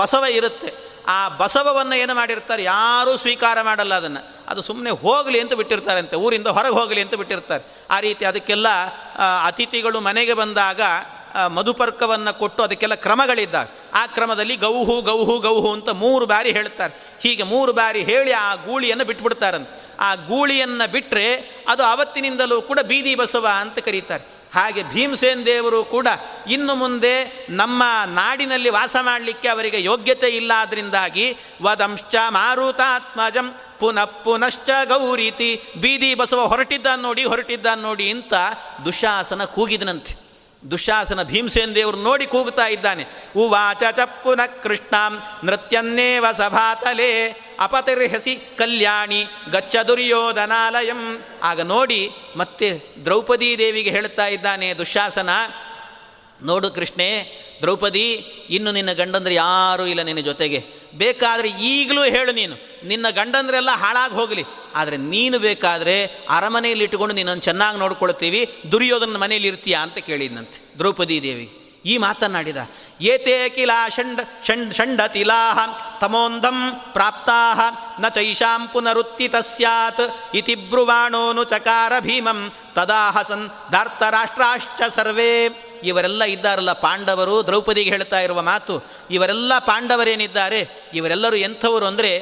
ಬಸವ ಇರುತ್ತೆ, ಆ ಬಸವವನ್ನು ಏನು ಮಾಡಿರ್ತಾರೆ, ಯಾರೂ ಸ್ವೀಕಾರ ಮಾಡಲ್ಲ. ಅದನ್ನು ಅದು ಸುಮ್ಮನೆ ಹೋಗಲಿ ಅಂತ ಬಿಟ್ಟಿರ್ತಾರಂತೆ, ಊರಿಂದ ಹೊರಗೆ ಹೋಗಲಿ ಅಂತ ಬಿಟ್ಟಿರ್ತಾರೆ. ಆ ರೀತಿ ಅದಕ್ಕೆಲ್ಲ ಅತಿಥಿಗಳು ಮನೆಗೆ ಬಂದಾಗ ಮಧುಪರ್ಕವನ್ನು ಕೊಟ್ಟು ಅದಕ್ಕೆಲ್ಲ ಕ್ರಮಗಳಿದ್ದಾಗ ಆ ಕ್ರಮದಲ್ಲಿ ಗೌಹು ಗೌಹು ಗೌಹು ಅಂತ 3 ಬಾರಿ ಹೇಳ್ತಾರೆ. ಹೀಗೆ 3 ಬಾರಿ ಹೇಳಿ ಆ ಗೂಳಿಯನ್ನು ಬಿಟ್ಬಿಡ್ತಾರಂತೆ. ಆ ಗೂಳಿಯನ್ನು ಬಿಟ್ಟರೆ ಅದು ಆವತ್ತಿನಿಂದಲೂ ಕೂಡ ಬೀದಿ ಬಸವ ಅಂತ ಕರೀತಾರೆ. ಹಾಗೆ ಭೀಮಸೇನ್ ದೇವರು ಕೂಡ ಇನ್ನು ಮುಂದೆ ನಮ್ಮ ನಾಡಿನಲ್ಲಿ ವಾಸ ಮಾಡಲಿಕ್ಕೆ ಅವರಿಗೆ ಯೋಗ್ಯತೆ ಇಲ್ಲ. ಅದರಿಂದಾಗಿ ವದಂಶ್ಚ ಮಾರುತಾತ್ಮಜಂ ಪುನಃ ಪುನಶ್ಚ ಗೌರೀತಿ. ಬೀದಿ ಬಸವ ಹೊರಟಿದ್ದ ನೋಡಿ ಅಂತ ದುಶಾಸನ ಕೂಗಿದನಂತೆ. ದುಶಾಸನ ಭೀಮಸೇನ್ ದೇವರು ನೋಡಿ ಕೂಗ್ತಾ ಇದ್ದಾನೆ. ಉವಾಚ ಚ ಪುನಃ ಕೃಷ್ಣಾಂ ನೃತ್ಯನ್ನೇವ ಸಭಾತಲೇ ಅಪತಿರ್ಹಸಿ ಕಲ್ಯಾಣಿ ಗಚ್ಚ ದುರ್ಯೋಧನಾಲಯಂ. ಆಗ ನೋಡಿ ಮತ್ತೆ ದ್ರೌಪದೀ ದೇವಿಗೆ ಹೇಳ್ತಾ ಇದ್ದಾನೆ ದುಶಾಸನ, ನೋಡು ಕೃಷ್ಣೆ, ದ್ರೌಪದಿ, ಇನ್ನು ನಿನ್ನ ಗಂಡಂದ್ರೆ ಯಾರೂ ಇಲ್ಲ ನಿನ್ನ ಜೊತೆಗೆ. ಬೇಕಾದರೆ ಈಗಲೂ ಹೇಳು, ನೀನು ನಿನ್ನ ಗಂಡಂದರೆಲ್ಲ ಹಾಳಾಗಿ ಹೋಗಲಿ, ಆದರೆ ನೀನು ಬೇಕಾದರೆ ಅರಮನೆಯಲ್ಲಿ ಇಟ್ಟುಕೊಂಡು ನಿನ್ನನ್ನು ಚೆನ್ನಾಗಿ ನೋಡ್ಕೊಳ್ತೀವಿ, ದುರ್ಯೋಧನ ಮನೆಯಲ್ಲಿ ಇರ್ತೀಯಾ ಅಂತ ಕೇಳಿದ್ನಂತೆ ದ್ರೌಪದೀ ದೇವಿ. ಈ ಮಾತನಾಡಿದ. ಏತೇ ಕಿಲಾ ಷಂಡ ಷಂಡ್ ಷಂಡತಿಲಾ ತಮೋಂಧಂ ಪ್ರಾಪ್ತಾ ನ ಚೈಷಾಂ ಪುನರುತ್ತಿ ತಸ್ಯಾತ್ ಇತಿ ಬ್ರುವಾಣೋನು ಚಕಾರ ಭೀಮಂ ತದಾಹಸನ್ ಧಾರ್ತರಾಷ್ಟ್ರಾಶ್ಚ ಸರ್ವೇ. ಇವರೆಲ್ಲ ಇದ್ದಾರಲ್ಲ ಪಾಂಡವರು, ದ್ರೌಪದಿಗೆ ಹೇಳ್ತಾ ಇರುವ ಮಾತು, ಇವರೆಲ್ಲ ಪಾಂಡವರೇನಿದ್ದಾರೆ ಇವರೆಲ್ಲರೂ ಎಂಥವರು ಅಂದರೆ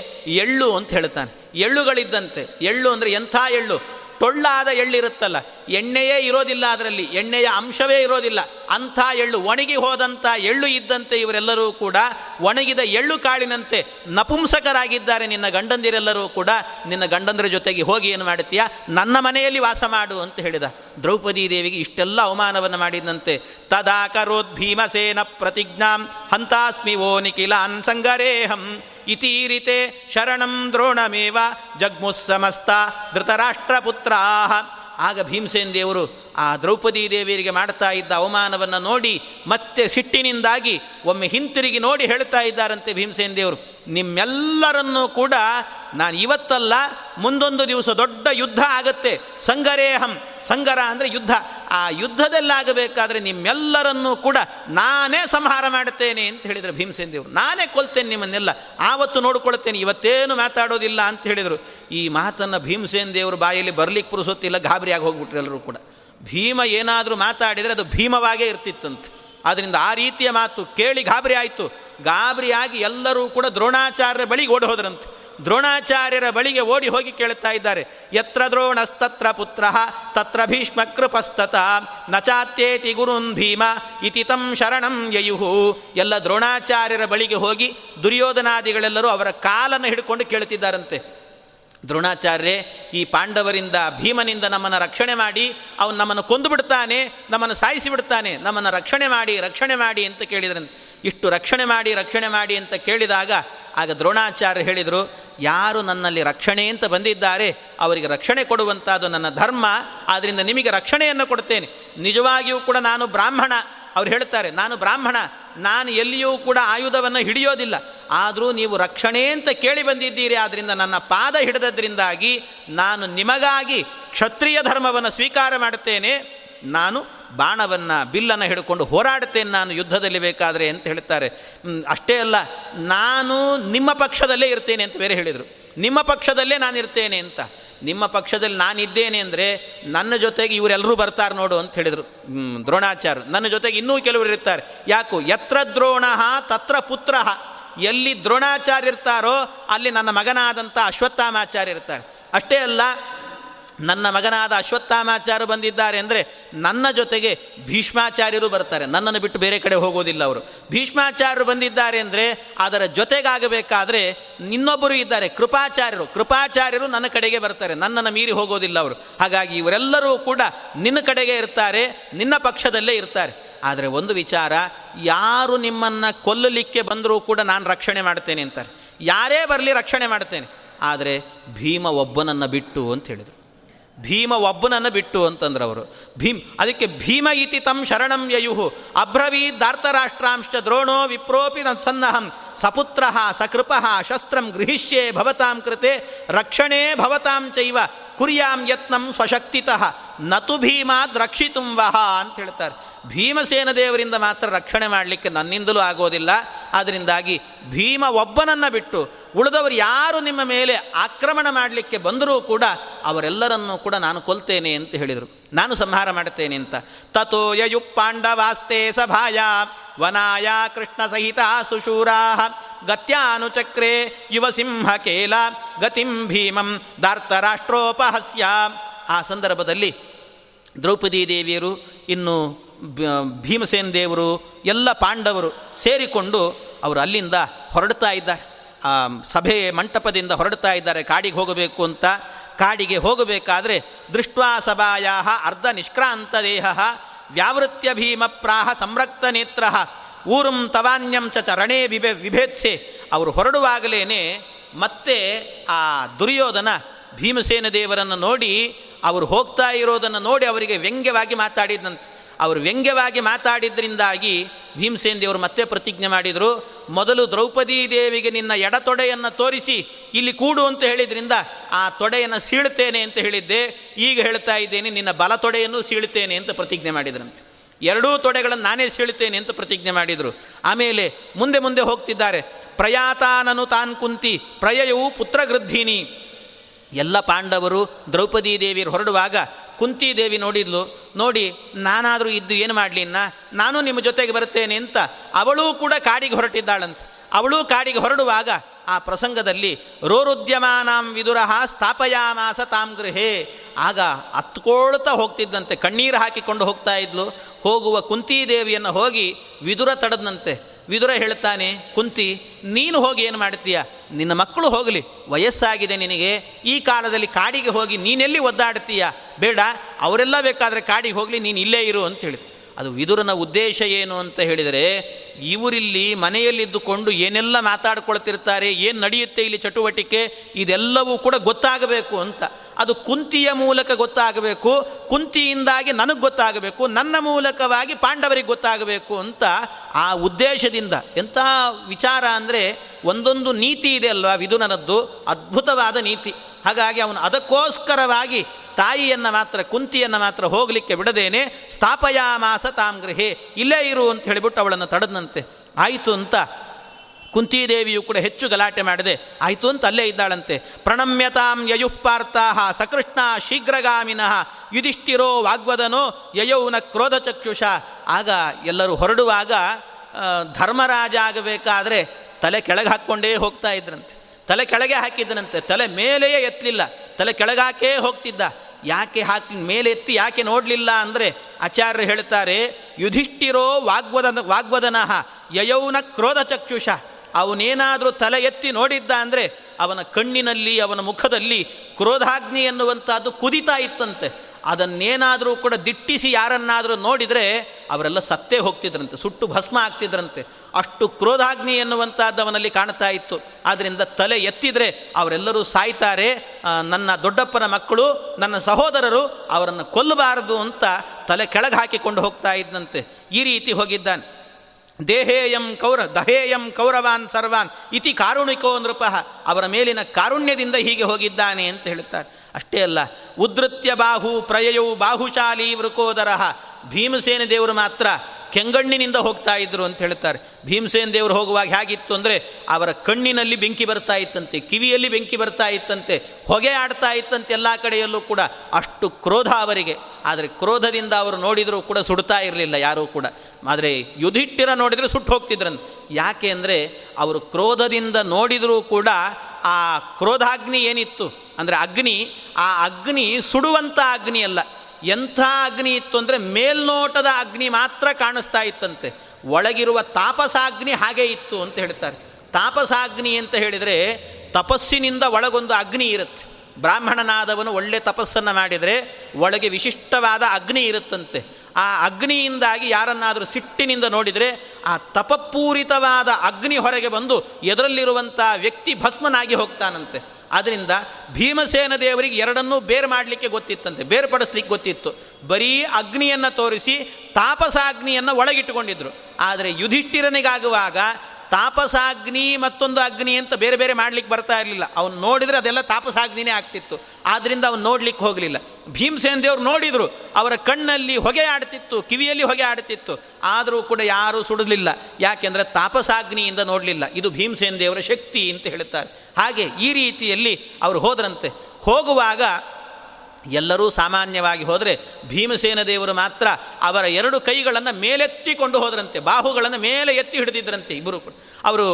ಎಳ್ಳು ಅಂತ ಹೇಳ್ತಾನೆ. ಎಳ್ಳುಗಳಿದ್ದಂತೆ. ಎಳ್ಳು ಅಂದರೆ ಎಂಥ ಎಳ್ಳು? ಟೊಳ್ಳಾದ ಎಳ್ಳಿರುತ್ತಲ್ಲ, ಎಣ್ಣೆಯೇ ಇರೋದಿಲ್ಲ, ಅದರಲ್ಲಿ ಎಣ್ಣೆಯ ಅಂಶವೇ ಇರೋದಿಲ್ಲ, ಅಂಥ ಎಳ್ಳು, ಒಣಗಿ ಹೋದಂಥ ಎಳ್ಳು ಇದ್ದಂತೆ ಇವರೆಲ್ಲರೂ ಕೂಡ ಒಣಗಿದ ಎಳ್ಳು ಕಾಳಿನಂತೆ ನಪುಂಸಕರಾಗಿದ್ದಾರೆ ನಿನ್ನ ಗಂಡಂದಿರೆಲ್ಲರೂ ಕೂಡ. ನಿನ್ನ ಗಂಡಂದರ ಜೊತೆಗೆ ಹೋಗಿ ಏನು ಮಾಡ್ತೀಯಾ, ನನ್ನ ಮನೆಯಲ್ಲಿ ವಾಸ ಮಾಡು ಅಂತ ಹೇಳಿದ. ದ್ರೌಪದೀ ದೇವಿಗೆ ಇಷ್ಟೆಲ್ಲ ಅವಮಾನವನ್ನು ಮಾಡಿದಂತೆ. ತದಾ ಕರೋದ್ ಭೀಮಸೇನ ಪ್ರತಿಜ್ಞಾಂ ಹಂತಾಸ್ಮಿ ವೋ ನಿಖಿಲಾನ್ ಸಂಗರೇಹಂ ಇತೀರಿತೆ ಶರಣಂ ದ್ರೋಣಮೇವ ಜಗ್ಮುಸ್ಸಮಸ್ತ ಧೃತರಾಷ್ಟ್ರಪುತ್ರಾಃ. ಆಗ ಭೀಮಸೇನ್ ದೇವರು ಆ ದ್ರೌಪದೀ ದೇವಿಯರಿಗೆ ಮಾಡ್ತಾ ಇದ್ದ ಅವಮಾನವನ್ನು ನೋಡಿ ಮತ್ತೆ ಸಿಟ್ಟಿನಿಂದಾಗಿ ಒಮ್ಮೆ ಹಿಂತಿರುಗಿ ನೋಡಿ ಹೇಳ್ತಾ ಇದ್ದಾರಂತೆ ಭೀಮಸೇನ್ ದೇವರು, ನಿಮ್ಮೆಲ್ಲರನ್ನೂ ಕೂಡ ನಾನು ಇವತ್ತಲ್ಲ ಮುಂದೊಂದು ದಿವಸ ದೊಡ್ಡ ಯುದ್ಧ ಆಗತ್ತೆ. ಸಂಗರೇಹಂ, ಸಂಗರ ಅಂದರೆ ಯುದ್ಧ. ಆ ಯುದ್ಧದಲ್ಲಾಗಬೇಕಾದ್ರೆ ನಿಮ್ಮೆಲ್ಲರನ್ನೂ ಕೂಡ ನಾನೇ ಸಂಹಾರ ಮಾಡ್ತೇನೆ ಅಂತ ಹೇಳಿದರು ಭೀಮಸೇನ್ ದೇವರು. ನಾನೇ ಕೊಲ್ತೇನೆ ನಿಮ್ಮನ್ನೆಲ್ಲ, ಆವತ್ತು ನೋಡ್ಕೊಳ್ತೇನೆ, ಇವತ್ತೇನು ಮಾತಾಡೋದಿಲ್ಲ ಅಂತ ಹೇಳಿದರು. ಈ ಮಾತನ್ನು ಭೀಮಸೇನ್ ದೇವರು ಬಾಯಲ್ಲಿ ಬರಲಿಕ್ಕೆ ಪುರುಸೊತ್ತಿಲ್ಲ, ಗಾಬರಿಯಾಗಿ ಹೋಗ್ಬಿಟ್ರು ಎಲ್ಲರೂ ಕೂಡ. ಭೀಮ ಏನಾದರೂ ಮಾತಾಡಿದರೆ ಅದು ಭೀಮವಾಗೇ ಇರ್ತಿತ್ತಂತೆ. ಆದ್ದರಿಂದ ಆ ರೀತಿಯ ಮಾತು ಕೇಳಿ ಗಾಬರಿ ಆಯಿತು. ಗಾಬರಿಯಾಗಿ ಎಲ್ಲರೂ ಕೂಡ ದ್ರೋಣಾಚಾರ್ಯರ ಬಳಿಗೆ ಓಡಿ ಹೋದ್ರಂತೆ. ದ್ರೋಣಾಚಾರ್ಯರ ಬಳಿಗೆ ಓಡಿ ಹೋಗಿ ಕೇಳ್ತಾ ಇದ್ದಾರೆ. ಯತ್ರ ದ್ರೋಣಸ್ತತ್ರ ಪುತ್ರಃ ತತ್ರ ಭೀಷ್ಮ ಕೃಪಸ್ತತ ನಚಾತ್ಯೇತಿ ಗುರುನ್ ಭೀಮ ಇತಿ ತಂ ಶರಣಂ ಯಯುಹು. ಎಲ್ಲ ದ್ರೋಣಾಚಾರ್ಯರ ಬಳಿಗೆ ಹೋಗಿ ದುರ್ಯೋಧನಾದಿಗಳೆಲ್ಲರೂ ಅವರ ಕಾಲನ್ನು ಹಿಡ್ಕೊಂಡು ಕೇಳ್ತಿದ್ದಾರಂತೆ. ದ್ರೋಣಾಚಾರ್ಯರೇ, ಈ ಪಾಂಡವರಿಂದ ಭೀಮನಿಂದ ನಮ್ಮನ್ನು ರಕ್ಷಣೆ ಮಾಡಿ, ಅವನು ನಮ್ಮನ್ನು ಕೊಂದು ಬಿಡ್ತಾನೆ, ನಮ್ಮನ್ನು ಸಾಯಿಸಿ ಬಿಡ್ತಾನೆ, ನಮ್ಮನ್ನು ರಕ್ಷಣೆ ಮಾಡಿ ಅಂತ ಕೇಳಿದ್ರಂತೆ. ಇಷ್ಟು ರಕ್ಷಣೆ ಮಾಡಿ ಅಂತ ಕೇಳಿದಾಗ ಆಗ ದ್ರೋಣಾಚಾರ್ಯ ಹೇಳಿದರು, ಯಾರು ನನ್ನಲ್ಲಿ ರಕ್ಷಣೆ ಅಂತ ಬಂದಿದ್ದಾರೆ ಅವರಿಗೆ ರಕ್ಷಣೆ ಕೊಡುವಂಥದ್ದು ನನ್ನ ಧರ್ಮ, ಆದ್ದರಿಂದ ನಿಮಗೆ ರಕ್ಷಣೆಯನ್ನು ಕೊಡ್ತೇನೆ. ನಿಜವಾಗಿಯೂ ಕೂಡ ನಾನು ಬ್ರಾಹ್ಮಣ, ಅವ್ರು ಹೇಳ್ತಾರೆ ನಾನು ಬ್ರಾಹ್ಮಣ, ನಾನು ಎಲ್ಲಿಯೂ ಕೂಡ ಆಯುಧವನ್ನು ಹಿಡಿಯೋದಿಲ್ಲ, ಆದರೂ ನೀವು ರಕ್ಷಣೆ ಅಂತ ಕೇಳಿ ಬಂದಿದ್ದೀರಿ, ಆದ್ದರಿಂದ ನನ್ನ ಪಾದ ಹಿಡಿದದ್ರಿಂದಾಗಿ ನಾನು ನಿಮಗಾಗಿ ಕ್ಷತ್ರಿಯ ಧರ್ಮವನ್ನು ಸ್ವೀಕಾರ ಮಾಡುತ್ತೇನೆ, ನಾನು ಬಾಣವನ್ನು ಬಿಲ್ಲನ್ನು ಹಿಡ್ಕೊಂಡು ಹೋರಾಡ್ತೇನೆ ನಾನು ಯುದ್ಧದಲ್ಲಿ ಬೇಕಾದರೆ ಅಂತ ಹೇಳ್ತಾರೆ. ಅಷ್ಟೇ ಅಲ್ಲ, ನಾನು ನಿಮ್ಮ ಪಕ್ಷದಲ್ಲೇ ಇರ್ತೇನೆ ಅಂತ ಬೇರೆ ಹೇಳಿದರು. ನಿಮ್ಮ ಪಕ್ಷದಲ್ಲೇ ನಾನಿರ್ತೇನೆ ಅಂತ. ನಿಮ್ಮ ಪಕ್ಷದಲ್ಲಿ ನಾನಿದ್ದೇನೆ ಅಂದರೆ ನನ್ನ ಜೊತೆಗೆ ಇವರೆಲ್ಲರೂ ಬರ್ತಾರೆ ನೋಡು ಅಂತ ಹೇಳಿದರು ದ್ರೋಣಾಚಾರ್ಯರು. ನನ್ನ ಜೊತೆಗೆ ಇನ್ನೂ ಕೆಲವರು ಇರ್ತಾರೆ. ಯಾಕೋ ಯತ್ರ ದ್ರೋಣಃ ತತ್ರ ಪುತ್ರಃ, ಎಲ್ಲಿ ದ್ರೋಣಾಚಾರ್ಯ ಇರ್ತಾರೋ ಅಲ್ಲಿ ನನ್ನ ಮಗನಾದಂಥ ಅಶ್ವತ್ಥಾಮಾಚಾರ್ಯ ಇರ್ತಾರೆ. ಅಷ್ಟೇ ಅಲ್ಲ, ನನ್ನ ಮಗನಾದ ಅಶ್ವತ್ಥಾಮಾಚಾರ್ಯರು ಬಂದಿದ್ದಾರೆ ಅಂದರೆ ನನ್ನ ಜೊತೆಗೆ ಭೀಷ್ಮಾಚಾರ್ಯರು ಬರ್ತಾರೆ, ನನ್ನನ್ನು ಬಿಟ್ಟು ಬೇರೆ ಕಡೆ ಹೋಗೋದಿಲ್ಲ ಅವರು. ಭೀಷ್ಮಾಚಾರ್ಯರು ಬಂದಿದ್ದಾರೆ ಅಂದರೆ ಅದರ ಜೊತೆಗಾಗಬೇಕಾದ್ರೆ ಇನ್ನೊಬ್ಬರು ಇದ್ದಾರೆ ಕೃಪಾಚಾರ್ಯರು, ಕೃಪಾಚಾರ್ಯರು ನನ್ನ ಕಡೆಗೆ ಬರ್ತಾರೆ, ನನ್ನನ್ನು ಮೀರಿ ಹೋಗೋದಿಲ್ಲ ಅವರು. ಹಾಗಾಗಿ ಇವರೆಲ್ಲರೂ ಕೂಡ ನಿನ್ನ ಕಡೆಗೆ ಇರ್ತಾರೆ, ನಿನ್ನ ಪಕ್ಷದಲ್ಲೇ ಇರ್ತಾರೆ. ಆದರೆ ಒಂದು ವಿಚಾರ, ಯಾರು ನಿಮ್ಮನ್ನು ಕೊಲ್ಲಲಿಕ್ಕೆ ಬಂದರೂ ಕೂಡ ನಾನು ರಕ್ಷಣೆ ಮಾಡ್ತೇನೆ ಅಂತಾರೆ, ಯಾರೇ ಬರಲಿ ರಕ್ಷಣೆ ಮಾಡ್ತೇನೆ. ಆದರೆ ಭೀಮ ಒಬ್ಬನನ್ನು ಬಿಟ್ಟು ಅಂತ ಹೇಳಿದರು, ಭೀಮ ಒಬ್ಬನನ್ನು ಬಿಟ್ಟು ಅಂತಂದ್ರೆ ಅವರು ಅದಕ್ಕೆ ಭೀಮ ಇತಿ ತಂ ಶರಣಂ ಯಯುಃ ಅಬ್ರವೀತ್ ಧಾರ್ತರಾಷ್ಟ್ರಾಂಶ್ಚ ದ್ರೋಣೋ ವಿಪ್ರೋಪಿ ಸನ್ನಹಂ ಸಪುತ್ರಃ ಸಕೃಪಃ ಶಸ್ತ್ರಂ ಗೃಹಿಷ್ಯೇ ಭವತಾಂ ಕೃತೆ ರಕ್ಷಣೇ ಭವತಾಂ ಚೈವ ಕುರ್ಯಾಂ ಯತ್ನಂ ಸ್ವಶಕ್ತಿತಃ ನತು ಭೀಮಾದ್ ರಕ್ಷಿತುಂ ವಹ ಅಂತ ಹೇಳ್ತಾರೆ. ಭೀಮಸೇನ ದೇವರಿಂದ ಮಾತ್ರ ರಕ್ಷಣೆ ಮಾಡಲಿಕ್ಕೆ ನನ್ನಿಂದಲೂ ಆಗೋದಿಲ್ಲ. ಆದ್ದರಿಂದಾಗಿ ಭೀಮ ಒಬ್ಬನನ್ನು ಬಿಟ್ಟು ಉಳಿದವರು ಯಾರು ನಿಮ್ಮ ಮೇಲೆ ಆಕ್ರಮಣ ಮಾಡಲಿಕ್ಕೆ ಬಂದರೂ ಕೂಡ ಅವರೆಲ್ಲರನ್ನೂ ಕೂಡ ನಾನು ಕೊಲ್ತೇನೆ ಅಂತ ಹೇಳಿದರು, ನಾನು ಸಂಹಾರ ಮಾಡ್ತೇನೆ ಅಂತ. ತಥೋ ಯಯು ಪಾಂಡವಾಸ್ತೆ ಸಭಾಯ ವನಾಯ ಕೃಷ್ಣ ಸಹಿತ ಸುಶೂರಾ ಗತ್ಯಾನುಚಕ್ರೇ ಯುವ ಸಿಂಹ ಕೇಲ ಗತಿಂ ಭೀಮಂ ಧಾರ್ತರಾಷ್ಟ್ರೋಪಹಸ್ಯ. ಆ ಸಂದರ್ಭದಲ್ಲಿ ದ್ರೌಪದಿ ದೇವಿಯರು ಇನ್ನು ಭೀಮಸೇನ ದೇವರು ಎಲ್ಲ ಪಾಂಡವರು ಸೇರಿಕೊಂಡು ಅವರು ಅಲ್ಲಿಂದ ಹೊರಡ್ತಾ ಇದ್ದಾರೆ, ಆ ಸಭೆ ಮಂಟಪದಿಂದ ಹೊರಡ್ತಾ ಇದ್ದಾರೆ ಕಾಡಿಗೆ ಹೋಗಬೇಕು ಅಂತ. ಕಾಡಿಗೆ ಹೋಗಬೇಕಾದ್ರೆ ದೃಷ್ಟ್ವಾ ಸಭಾಯಾ ಅರ್ಧ ನಿಷ್ಕ್ರಾಂತ ದೇಹ ವ್ಯಾವೃತ್ಯ ಭೀಮ ಪ್ರಾಹ ಸಂರಕ್ತ ನೇತ್ರ ಊರುಂ ತವಾನ್ಯಂ ಚ ಚರಣೇ ವಿಭೇತ್ಸೆ. ಅವರು ಹೊರಡುವಾಗಲೇ ಮತ್ತೆ ಆ ದುರ್ಯೋಧನ ಭೀಮಸೇನ ದೇವರನ್ನು ನೋಡಿ, ಅವರು ಹೋಗ್ತಾ ಇರೋದನ್ನು ನೋಡಿ ಅವರಿಗೆ ವ್ಯಂಗ್ಯವಾಗಿ ಮಾತಾಡಿದಂತೆ. ಅವರು ವ್ಯಂಗ್ಯವಾಗಿ ಮಾತಾಡಿದ್ರಿಂದಾಗಿ ಭೀಮಸೇನ ದೇವರು ಮತ್ತೆ ಪ್ರತಿಜ್ಞೆ ಮಾಡಿದರು, ಮೊದಲು ದ್ರೌಪದಿ ದೇವಿಗೆ ನಿನ್ನ ಎಡತೊಡೆಯನ್ನು ತೋರಿಸಿ ಇಲ್ಲಿ ಕೂಡು ಅಂತ ಹೇಳಿದ್ರಿಂದ ಆ ತೊಡೆಯನ್ನು ಸೀಳ್ತೇನೆ ಅಂತ ಹೇಳಿದ್ದೆ, ಈಗ ಹೇಳ್ತಾ ಇದ್ದೇನೆ ನಿನ್ನ ಬಲ ತೊಡೆಯನ್ನು ಸೀಳ್ತೇನೆ ಅಂತ ಪ್ರತಿಜ್ಞೆ ಮಾಡಿದ್ರಂತೆ. ಎರಡೂ ತೊಡೆಗಳನ್ನು ನಾನೇ ಸೀಳ್ತೇನೆ ಅಂತ ಪ್ರತಿಜ್ಞೆ ಮಾಡಿದರು. ಆಮೇಲೆ ಮುಂದೆ ಮುಂದೆ ಹೋಗ್ತಿದ್ದಾರೆ. ಪ್ರಯಾತಾನನು ತಾನ್ ಕುಂತಿ ಪ್ರಯಯವು ಪುತ್ರಗೃದ್ಧಿನಿ. ಎಲ್ಲ ಪಾಂಡವರು ದ್ರೌಪದಿ ದೇವಿಯರು ಹೊರಡುವಾಗ ಕುಂತಿ ದೇವಿ ನೋಡಿದ್ಲು, ನೋಡಿ ನಾನಾದರೂ ಇದ್ದು ಏನು ಮಾಡಲಿನ್ನ, ನಾನು ನಿಮ್ಮ ಜೊತೆಗೆ ಬರ್ತೇನೆ ಅಂತ ಅವಳೂ ಕೂಡ ಕಾಡಿಗೆ ಹೊರಟಿದ್ದಾಳಂತೆ. ಅವಳೂ ಕಾಡಿಗೆ ಹೊರಡುವಾಗ ಆ ಪ್ರಸಂಗದಲ್ಲಿ ರೋರುದ್ಯಮಾನಾಂ ವಿದುರಃ ಸ್ಥಾಪಯಾಮಾಸ ತಾಂ ಗೃಹೇ. ಆಗ ಅತ್ಕೊಳ್ತಾ ಹೋಗ್ತಿದ್ದಂತೆ, ಕಣ್ಣೀರು ಹಾಕಿಕೊಂಡು ಹೋಗ್ತಾ ಇದ್ಲು. ಹೋಗುವ ಕುಂತಿ ದೇವಿಯನ್ನು ಹೋಗಿ ವಿದುರ ತಡೆದಂತೆ. ವಿದುರ ಹೇಳ್ತಾನೆ, ಕುಂತಿ ನೀನು ಹೋಗಿ ಏನು ಮಾಡ್ತೀಯ, ನಿನ್ನ ಮಕ್ಕಳು ಹೋಗಲಿ, ವಯಸ್ಸಾಗಿದೆ ನಿನಗೆ, ಈ ಕಾಲದಲ್ಲಿ ಕಾಡಿಗೆ ಹೋಗಿ ನೀನೆಲ್ಲಿ ಒದ್ದಾಡ್ತೀಯ, ಬೇಡ, ಅವರೆಲ್ಲ ಬೇಕಾದರೆ ಕಾಡಿಗೆ ಹೋಗಲಿ, ನೀನು ಇಲ್ಲೇ ಇರು ಅಂತ ಹೇಳಿದ್ರು. ಅದು ವಿದುರನ ಉದ್ದೇಶ ಏನು ಅಂತ ಹೇಳಿದರೆ, ಇವರಿಲ್ಲಿ ಮನೆಯಲ್ಲಿದ್ದುಕೊಂಡು ಏನೆಲ್ಲ ಮಾತಾಡ್ಕೊಳ್ತಿರ್ತಾರೆ, ಏನು ನಡೆಯುತ್ತೆ ಇಲ್ಲಿ ಚಟುವಟಿಕೆ, ಇದೆಲ್ಲವೂ ಕೂಡ ಗೊತ್ತಾಗಬೇಕು ಅಂತ. ಅದು ಕುಂತಿಯ ಮೂಲಕ ಗೊತ್ತಾಗಬೇಕು, ಕುಂತಿಯಿಂದಾಗಿ ನನಗೆ ಗೊತ್ತಾಗಬೇಕು, ನನ್ನ ಮೂಲಕವಾಗಿ ಪಾಂಡವರಿಗೆ ಗೊತ್ತಾಗಬೇಕು ಅಂತ ಆ ಉದ್ದೇಶದಿಂದ. ಎಂಥ ವಿಚಾರ ಅಂದರೆ, ಒಂದೊಂದು ನೀತಿ ಇದೆ ಅಲ್ವಾ ವಿದುರನದ್ದು, ಅದ್ಭುತವಾದ ನೀತಿ. ಹಾಗಾಗಿ ಅವನು ಅದಕ್ಕೋಸ್ಕರವಾಗಿ ತಾಯಿಯನ್ನು ಮಾತ್ರ, ಕುಂತಿಯನ್ನು ಮಾತ್ರ ಹೋಗಲಿಕ್ಕೆ ಬಿಡದೇನೆ ಸ್ಥಾಪಯಾಮಾಸ ತಾಂ ಗೃಹೇ, ಇಲ್ಲೇ ಇರು ಅಂತ ಹೇಳಿಬಿಟ್ಟು ಅವಳನ್ನು ತಡೆದಂತೆ. ಆಯಿತು ಅಂತ ಕುಂತಿದೇವಿಯು ಕೂಡ ಹೆಚ್ಚು ಗಲಾಟೆ ಮಾಡದೆ ಆಯಿತು ಅಂತ ಅಲ್ಲೇ ಇದ್ದಾಳಂತೆ. ಪ್ರಣಮ್ಯತಾಂ ಯಯುಃ ಪಾರ್ಥಾಃ ಸಕೃಷ್ಣ ಶೀಘ್ರಗಾಮಿನಃ ಯುಧಿಷ್ಠಿರೋ ವಾಗ್ವದನೋ ಯಯೌ ನ ಕ್ರೋಧಚಕ್ಷುಷ. ಆಗ ಎಲ್ಲರೂ ಹೊರಡುವಾಗ ಧರ್ಮರಾಜ ಆಗಬೇಕಾದ್ರೆ ತಲೆ ಕೆಳಗೆ ಹಾಕ್ಕೊಂಡೇ ಹೋಗ್ತಾ ಇದ್ರಂತೆ. ತಲೆ ಕೆಳಗೆ ಹಾಕಿದ್ದನಂತೆ, ತಲೆ ಮೇಲೆಯೇ ಎತ್ತಲಿಲ್ಲ, ತಲೆ ಕೆಳಗಾಕೇ ಹೋಗ್ತಿದ್ದ. ಯಾಕೆ ಹಾಕಿ ಮೇಲೆತ್ತಿ ಯಾಕೆ ನೋಡಲಿಲ್ಲ ಅಂದರೆ ಆಚಾರ್ಯರು ಹೇಳ್ತಾರೆ, ಯುಧಿಷ್ಠಿರೋ ವಾಗ್ವದನಃ ಯಯೌನ ಕ್ರೋಧಚಕ್ಷುಷ. ಅವನೇನಾದರೂ ತಲೆ ಎತ್ತಿ ನೋಡಿದ್ದ ಅಂದರೆ ಅವನ ಕಣ್ಣಿನಲ್ಲಿ, ಅವನ ಮುಖದಲ್ಲಿ ಕ್ರೋಧಾಗ್ನಿ ಎನ್ನುವಂಥದ್ದು ಕುದಿತಾ ಇತ್ತಂತೆ. ಅದನ್ನೇನಾದರೂ ಕೂಡ ದಿಟ್ಟಿಸಿ ಯಾರನ್ನಾದರೂ ನೋಡಿದರೆ ಅವರೆಲ್ಲ ಸತ್ತೇ ಹೋಗ್ತಿದ್ರಂತೆ, ಸುಟ್ಟು ಭಸ್ಮ ಆಗ್ತಿದ್ರಂತೆ. ಅಷ್ಟು ಕ್ರೋಧಾಗ್ನಿ ಎನ್ನುವಂಥದ್ದು ಅವನಲ್ಲಿ ಕಾಣ್ತಾ ಇತ್ತು. ಆದ್ದರಿಂದ ತಲೆ ಎತ್ತಿದರೆ ಅವರೆಲ್ಲರೂ ಸಾಯ್ತಾರೆ, ನನ್ನ ದೊಡ್ಡಪ್ಪನ ಮಕ್ಕಳು, ನನ್ನ ಸಹೋದರರು, ಅವರನ್ನು ಕೊಲ್ಲಬಾರದು ಅಂತ ತಲೆ ಕೆಳಗೆ ಹಾಕಿಕೊಂಡು ಹೋಗ್ತಾ ಇದ್ದಂತೆ. ಈ ರೀತಿ ಹೋಗಿದ್ದಾನೆ. ದಹೇಯಂ ಕೌರವಾನ್ ಸರ್ವಾನ್ ಇತಿ ಕಾರುಣಿಕೋ ನೃಪಃ. ಅವರ ಮೇಲಿನ ಕಾರುಣ್ಯದಿಂದ ಹೀಗೆ ಹೋಗಿದ್ದಾನೆ ಅಂತ ಹೇಳ್ತಾರೆ. ಅಷ್ಟೇ ಅಲ್ಲ, ಉದ್ರತ್ಯ ಬಾಹು ಪ್ರಯಯೌ ಬಾಹುಶಾಲಿ ವೃಕೋದರ. ಭೀಮಸೇನ ದೇವರು ಮಾತ್ರ ಕೆಂಗಣ್ಣಿನಿಂದ ಹೋಗ್ತಾ ಇದ್ರು ಅಂತ ಹೇಳ್ತಾರೆ. ಭೀಮಸೇನ ದೇವರು ಹೋಗುವಾಗ ಹೇಗಿತ್ತು ಅಂದರೆ, ಅವರ ಕಣ್ಣಿನಲ್ಲಿ ಬೆಂಕಿ ಬರ್ತಾ ಇತ್ತಂತೆ, ಕಿವಿಯಲ್ಲಿ ಬೆಂಕಿ ಬರ್ತಾ ಇತ್ತಂತೆ, ಹೊಗೆ ಆಡ್ತಾ ಇತ್ತಂತೆ ಎಲ್ಲ ಕಡೆಯಲ್ಲೂ ಕೂಡ. ಅಷ್ಟು ಕ್ರೋಧ ಅವರಿಗೆ. ಆದರೆ ಕ್ರೋಧದಿಂದ ಅವರು ನೋಡಿದರೂ ಕೂಡ ಸುಡ್ತಾ ಇರಲಿಲ್ಲ ಯಾರೂ ಕೂಡ. ಆದರೆ ಯುಧಿಷ್ಠಿರ ನೋಡಿದರೆ ಸುಟ್ಟು ಹೋಗ್ತಿದ್ರಂತೆ. ಯಾಕೆ ಅಂದರೆ ಅವರು ಕ್ರೋಧದಿಂದ ನೋಡಿದರೂ ಕೂಡ ಆ ಕ್ರೋಧಾಗ್ನಿ ಏನಿತ್ತು, ಅಂದರೆ ಅಗ್ನಿ, ಆ ಅಗ್ನಿ ಸುಡುವಂಥ ಅಗ್ನಿ ಅಲ್ಲ. ಎಂಥ ಅಗ್ನಿ ಇತ್ತು ಅಂದರೆ ಮೇಲ್ನೋಟದ ಅಗ್ನಿ ಮಾತ್ರ ಕಾಣಿಸ್ತಾ ಇತ್ತಂತೆ, ಒಳಗಿರುವ ತಾಪಸಾಗ್ನಿ ಹಾಗೇ ಇತ್ತು ಅಂತ ಹೇಳ್ತಾರೆ. ತಾಪಸಾಗ್ನಿ ಅಂತ ಹೇಳಿದರೆ ತಪಸ್ಸಿನಿಂದ ಒಳಗೊಂದು ಅಗ್ನಿ ಇರುತ್ತೆ. ಬ್ರಾಹ್ಮಣನಾದವನು ಒಳ್ಳೆ ತಪಸ್ಸನ್ನು ಮಾಡಿದರೆ ಒಳಗೆ ವಿಶಿಷ್ಟವಾದ ಅಗ್ನಿ ಇರುತ್ತಂತೆ. ಆ ಅಗ್ನಿಯಿಂದಾಗಿ ಯಾರನ್ನಾದರೂ ಸಿಟ್ಟಿನಿಂದ ನೋಡಿದರೆ ಆ ತಪಪೂರಿತವಾದ ಅಗ್ನಿ ಹೊರಗೆ ಬಂದು ಎದರಲ್ಲಿರುವಂಥ ವ್ಯಕ್ತಿ ಭಸ್ಮನಾಗಿ ಹೋಗ್ತಾನಂತೆ. ಆದ್ದರಿಂದ ಭೀಮಸೇನ ದೇವರಿಗೆ ಎರಡನ್ನೂ ಬೇರೆ ಮಾಡಲಿಕ್ಕೆ ಗೊತ್ತಿತ್ತಂತೆ, ಬೇರ್ಪಡಿಸ್ಲಿಕ್ಕೆ ಗೊತ್ತಿತ್ತು. ಬರೀ ಅಗ್ನಿಯನ್ನು ತೋರಿಸಿ ತಾಪಸಾಗ್ನಿಯನ್ನು ಒಳಗಿಟ್ಟುಕೊಂಡಿದ್ರು. ಆದರೆ ಯುಧಿಷ್ಠಿರನಿಗಾಗುವಾಗ ತಾಪಸಾಗ್ನಿ ಮತ್ತೊಂದು ಅಗ್ನಿ ಅಂತ ಬೇರೆ ಬೇರೆ ಮಾಡಲಿಕ್ಕೆ ಬರ್ತಾ ಇರಲಿಲ್ಲ. ಅವ್ನು ನೋಡಿದರೆ ಅದೆಲ್ಲ ತಾಪಸಾಗ್ನಿನೇ ಆಗ್ತಿತ್ತು. ಆದ್ದರಿಂದ ಅವ್ನು ನೋಡ್ಲಿಕ್ಕೆ ಹೋಗಲಿಲ್ಲ. ಭೀಮಸೇನ ದೇವರು ನೋಡಿದರು, ಅವರ ಕಣ್ಣಲ್ಲಿ ಹೊಗೆ ಆಡ್ತಿತ್ತು, ಕಿವಿಯಲ್ಲಿ ಹೊಗೆ ಆಡ್ತಿತ್ತು, ಆದರೂ ಕೂಡ ಯಾರೂ ಸುಡಲಿಲ್ಲ. ಯಾಕೆಂದರೆ ತಾಪಸಾಗ್ನಿಯಿಂದ ನೋಡಲಿಲ್ಲ. ಇದು ಭೀಮಸೇನ ದೇವರ ಶಕ್ತಿ ಅಂತ ಹೇಳ್ತಾರೆ. ಹಾಗೆ ಈ ರೀತಿಯಲ್ಲಿ ಅವರು ಹೋದರಂತೆ. ಹೋಗುವಾಗ ಎಲ್ಲರೂ ಸಾಮಾನ್ಯವಾಗಿ ಹೋದರೆ ಭೀಮಸೇನ ದೇವರು ಮಾತ್ರ ಅವರ ಎರಡು ಕೈಗಳನ್ನು ಮೇಲೆತ್ತಿಕೊಂಡು ಹೋದರಂತೆ, ಬಾಹುಗಳನ್ನು ಮೇಲೆ ಎತ್ತಿ ಹಿಡಿದಿದ್ದರಂತೆ ಇಬ್ಬರು ಕೂಡ. ಅವರು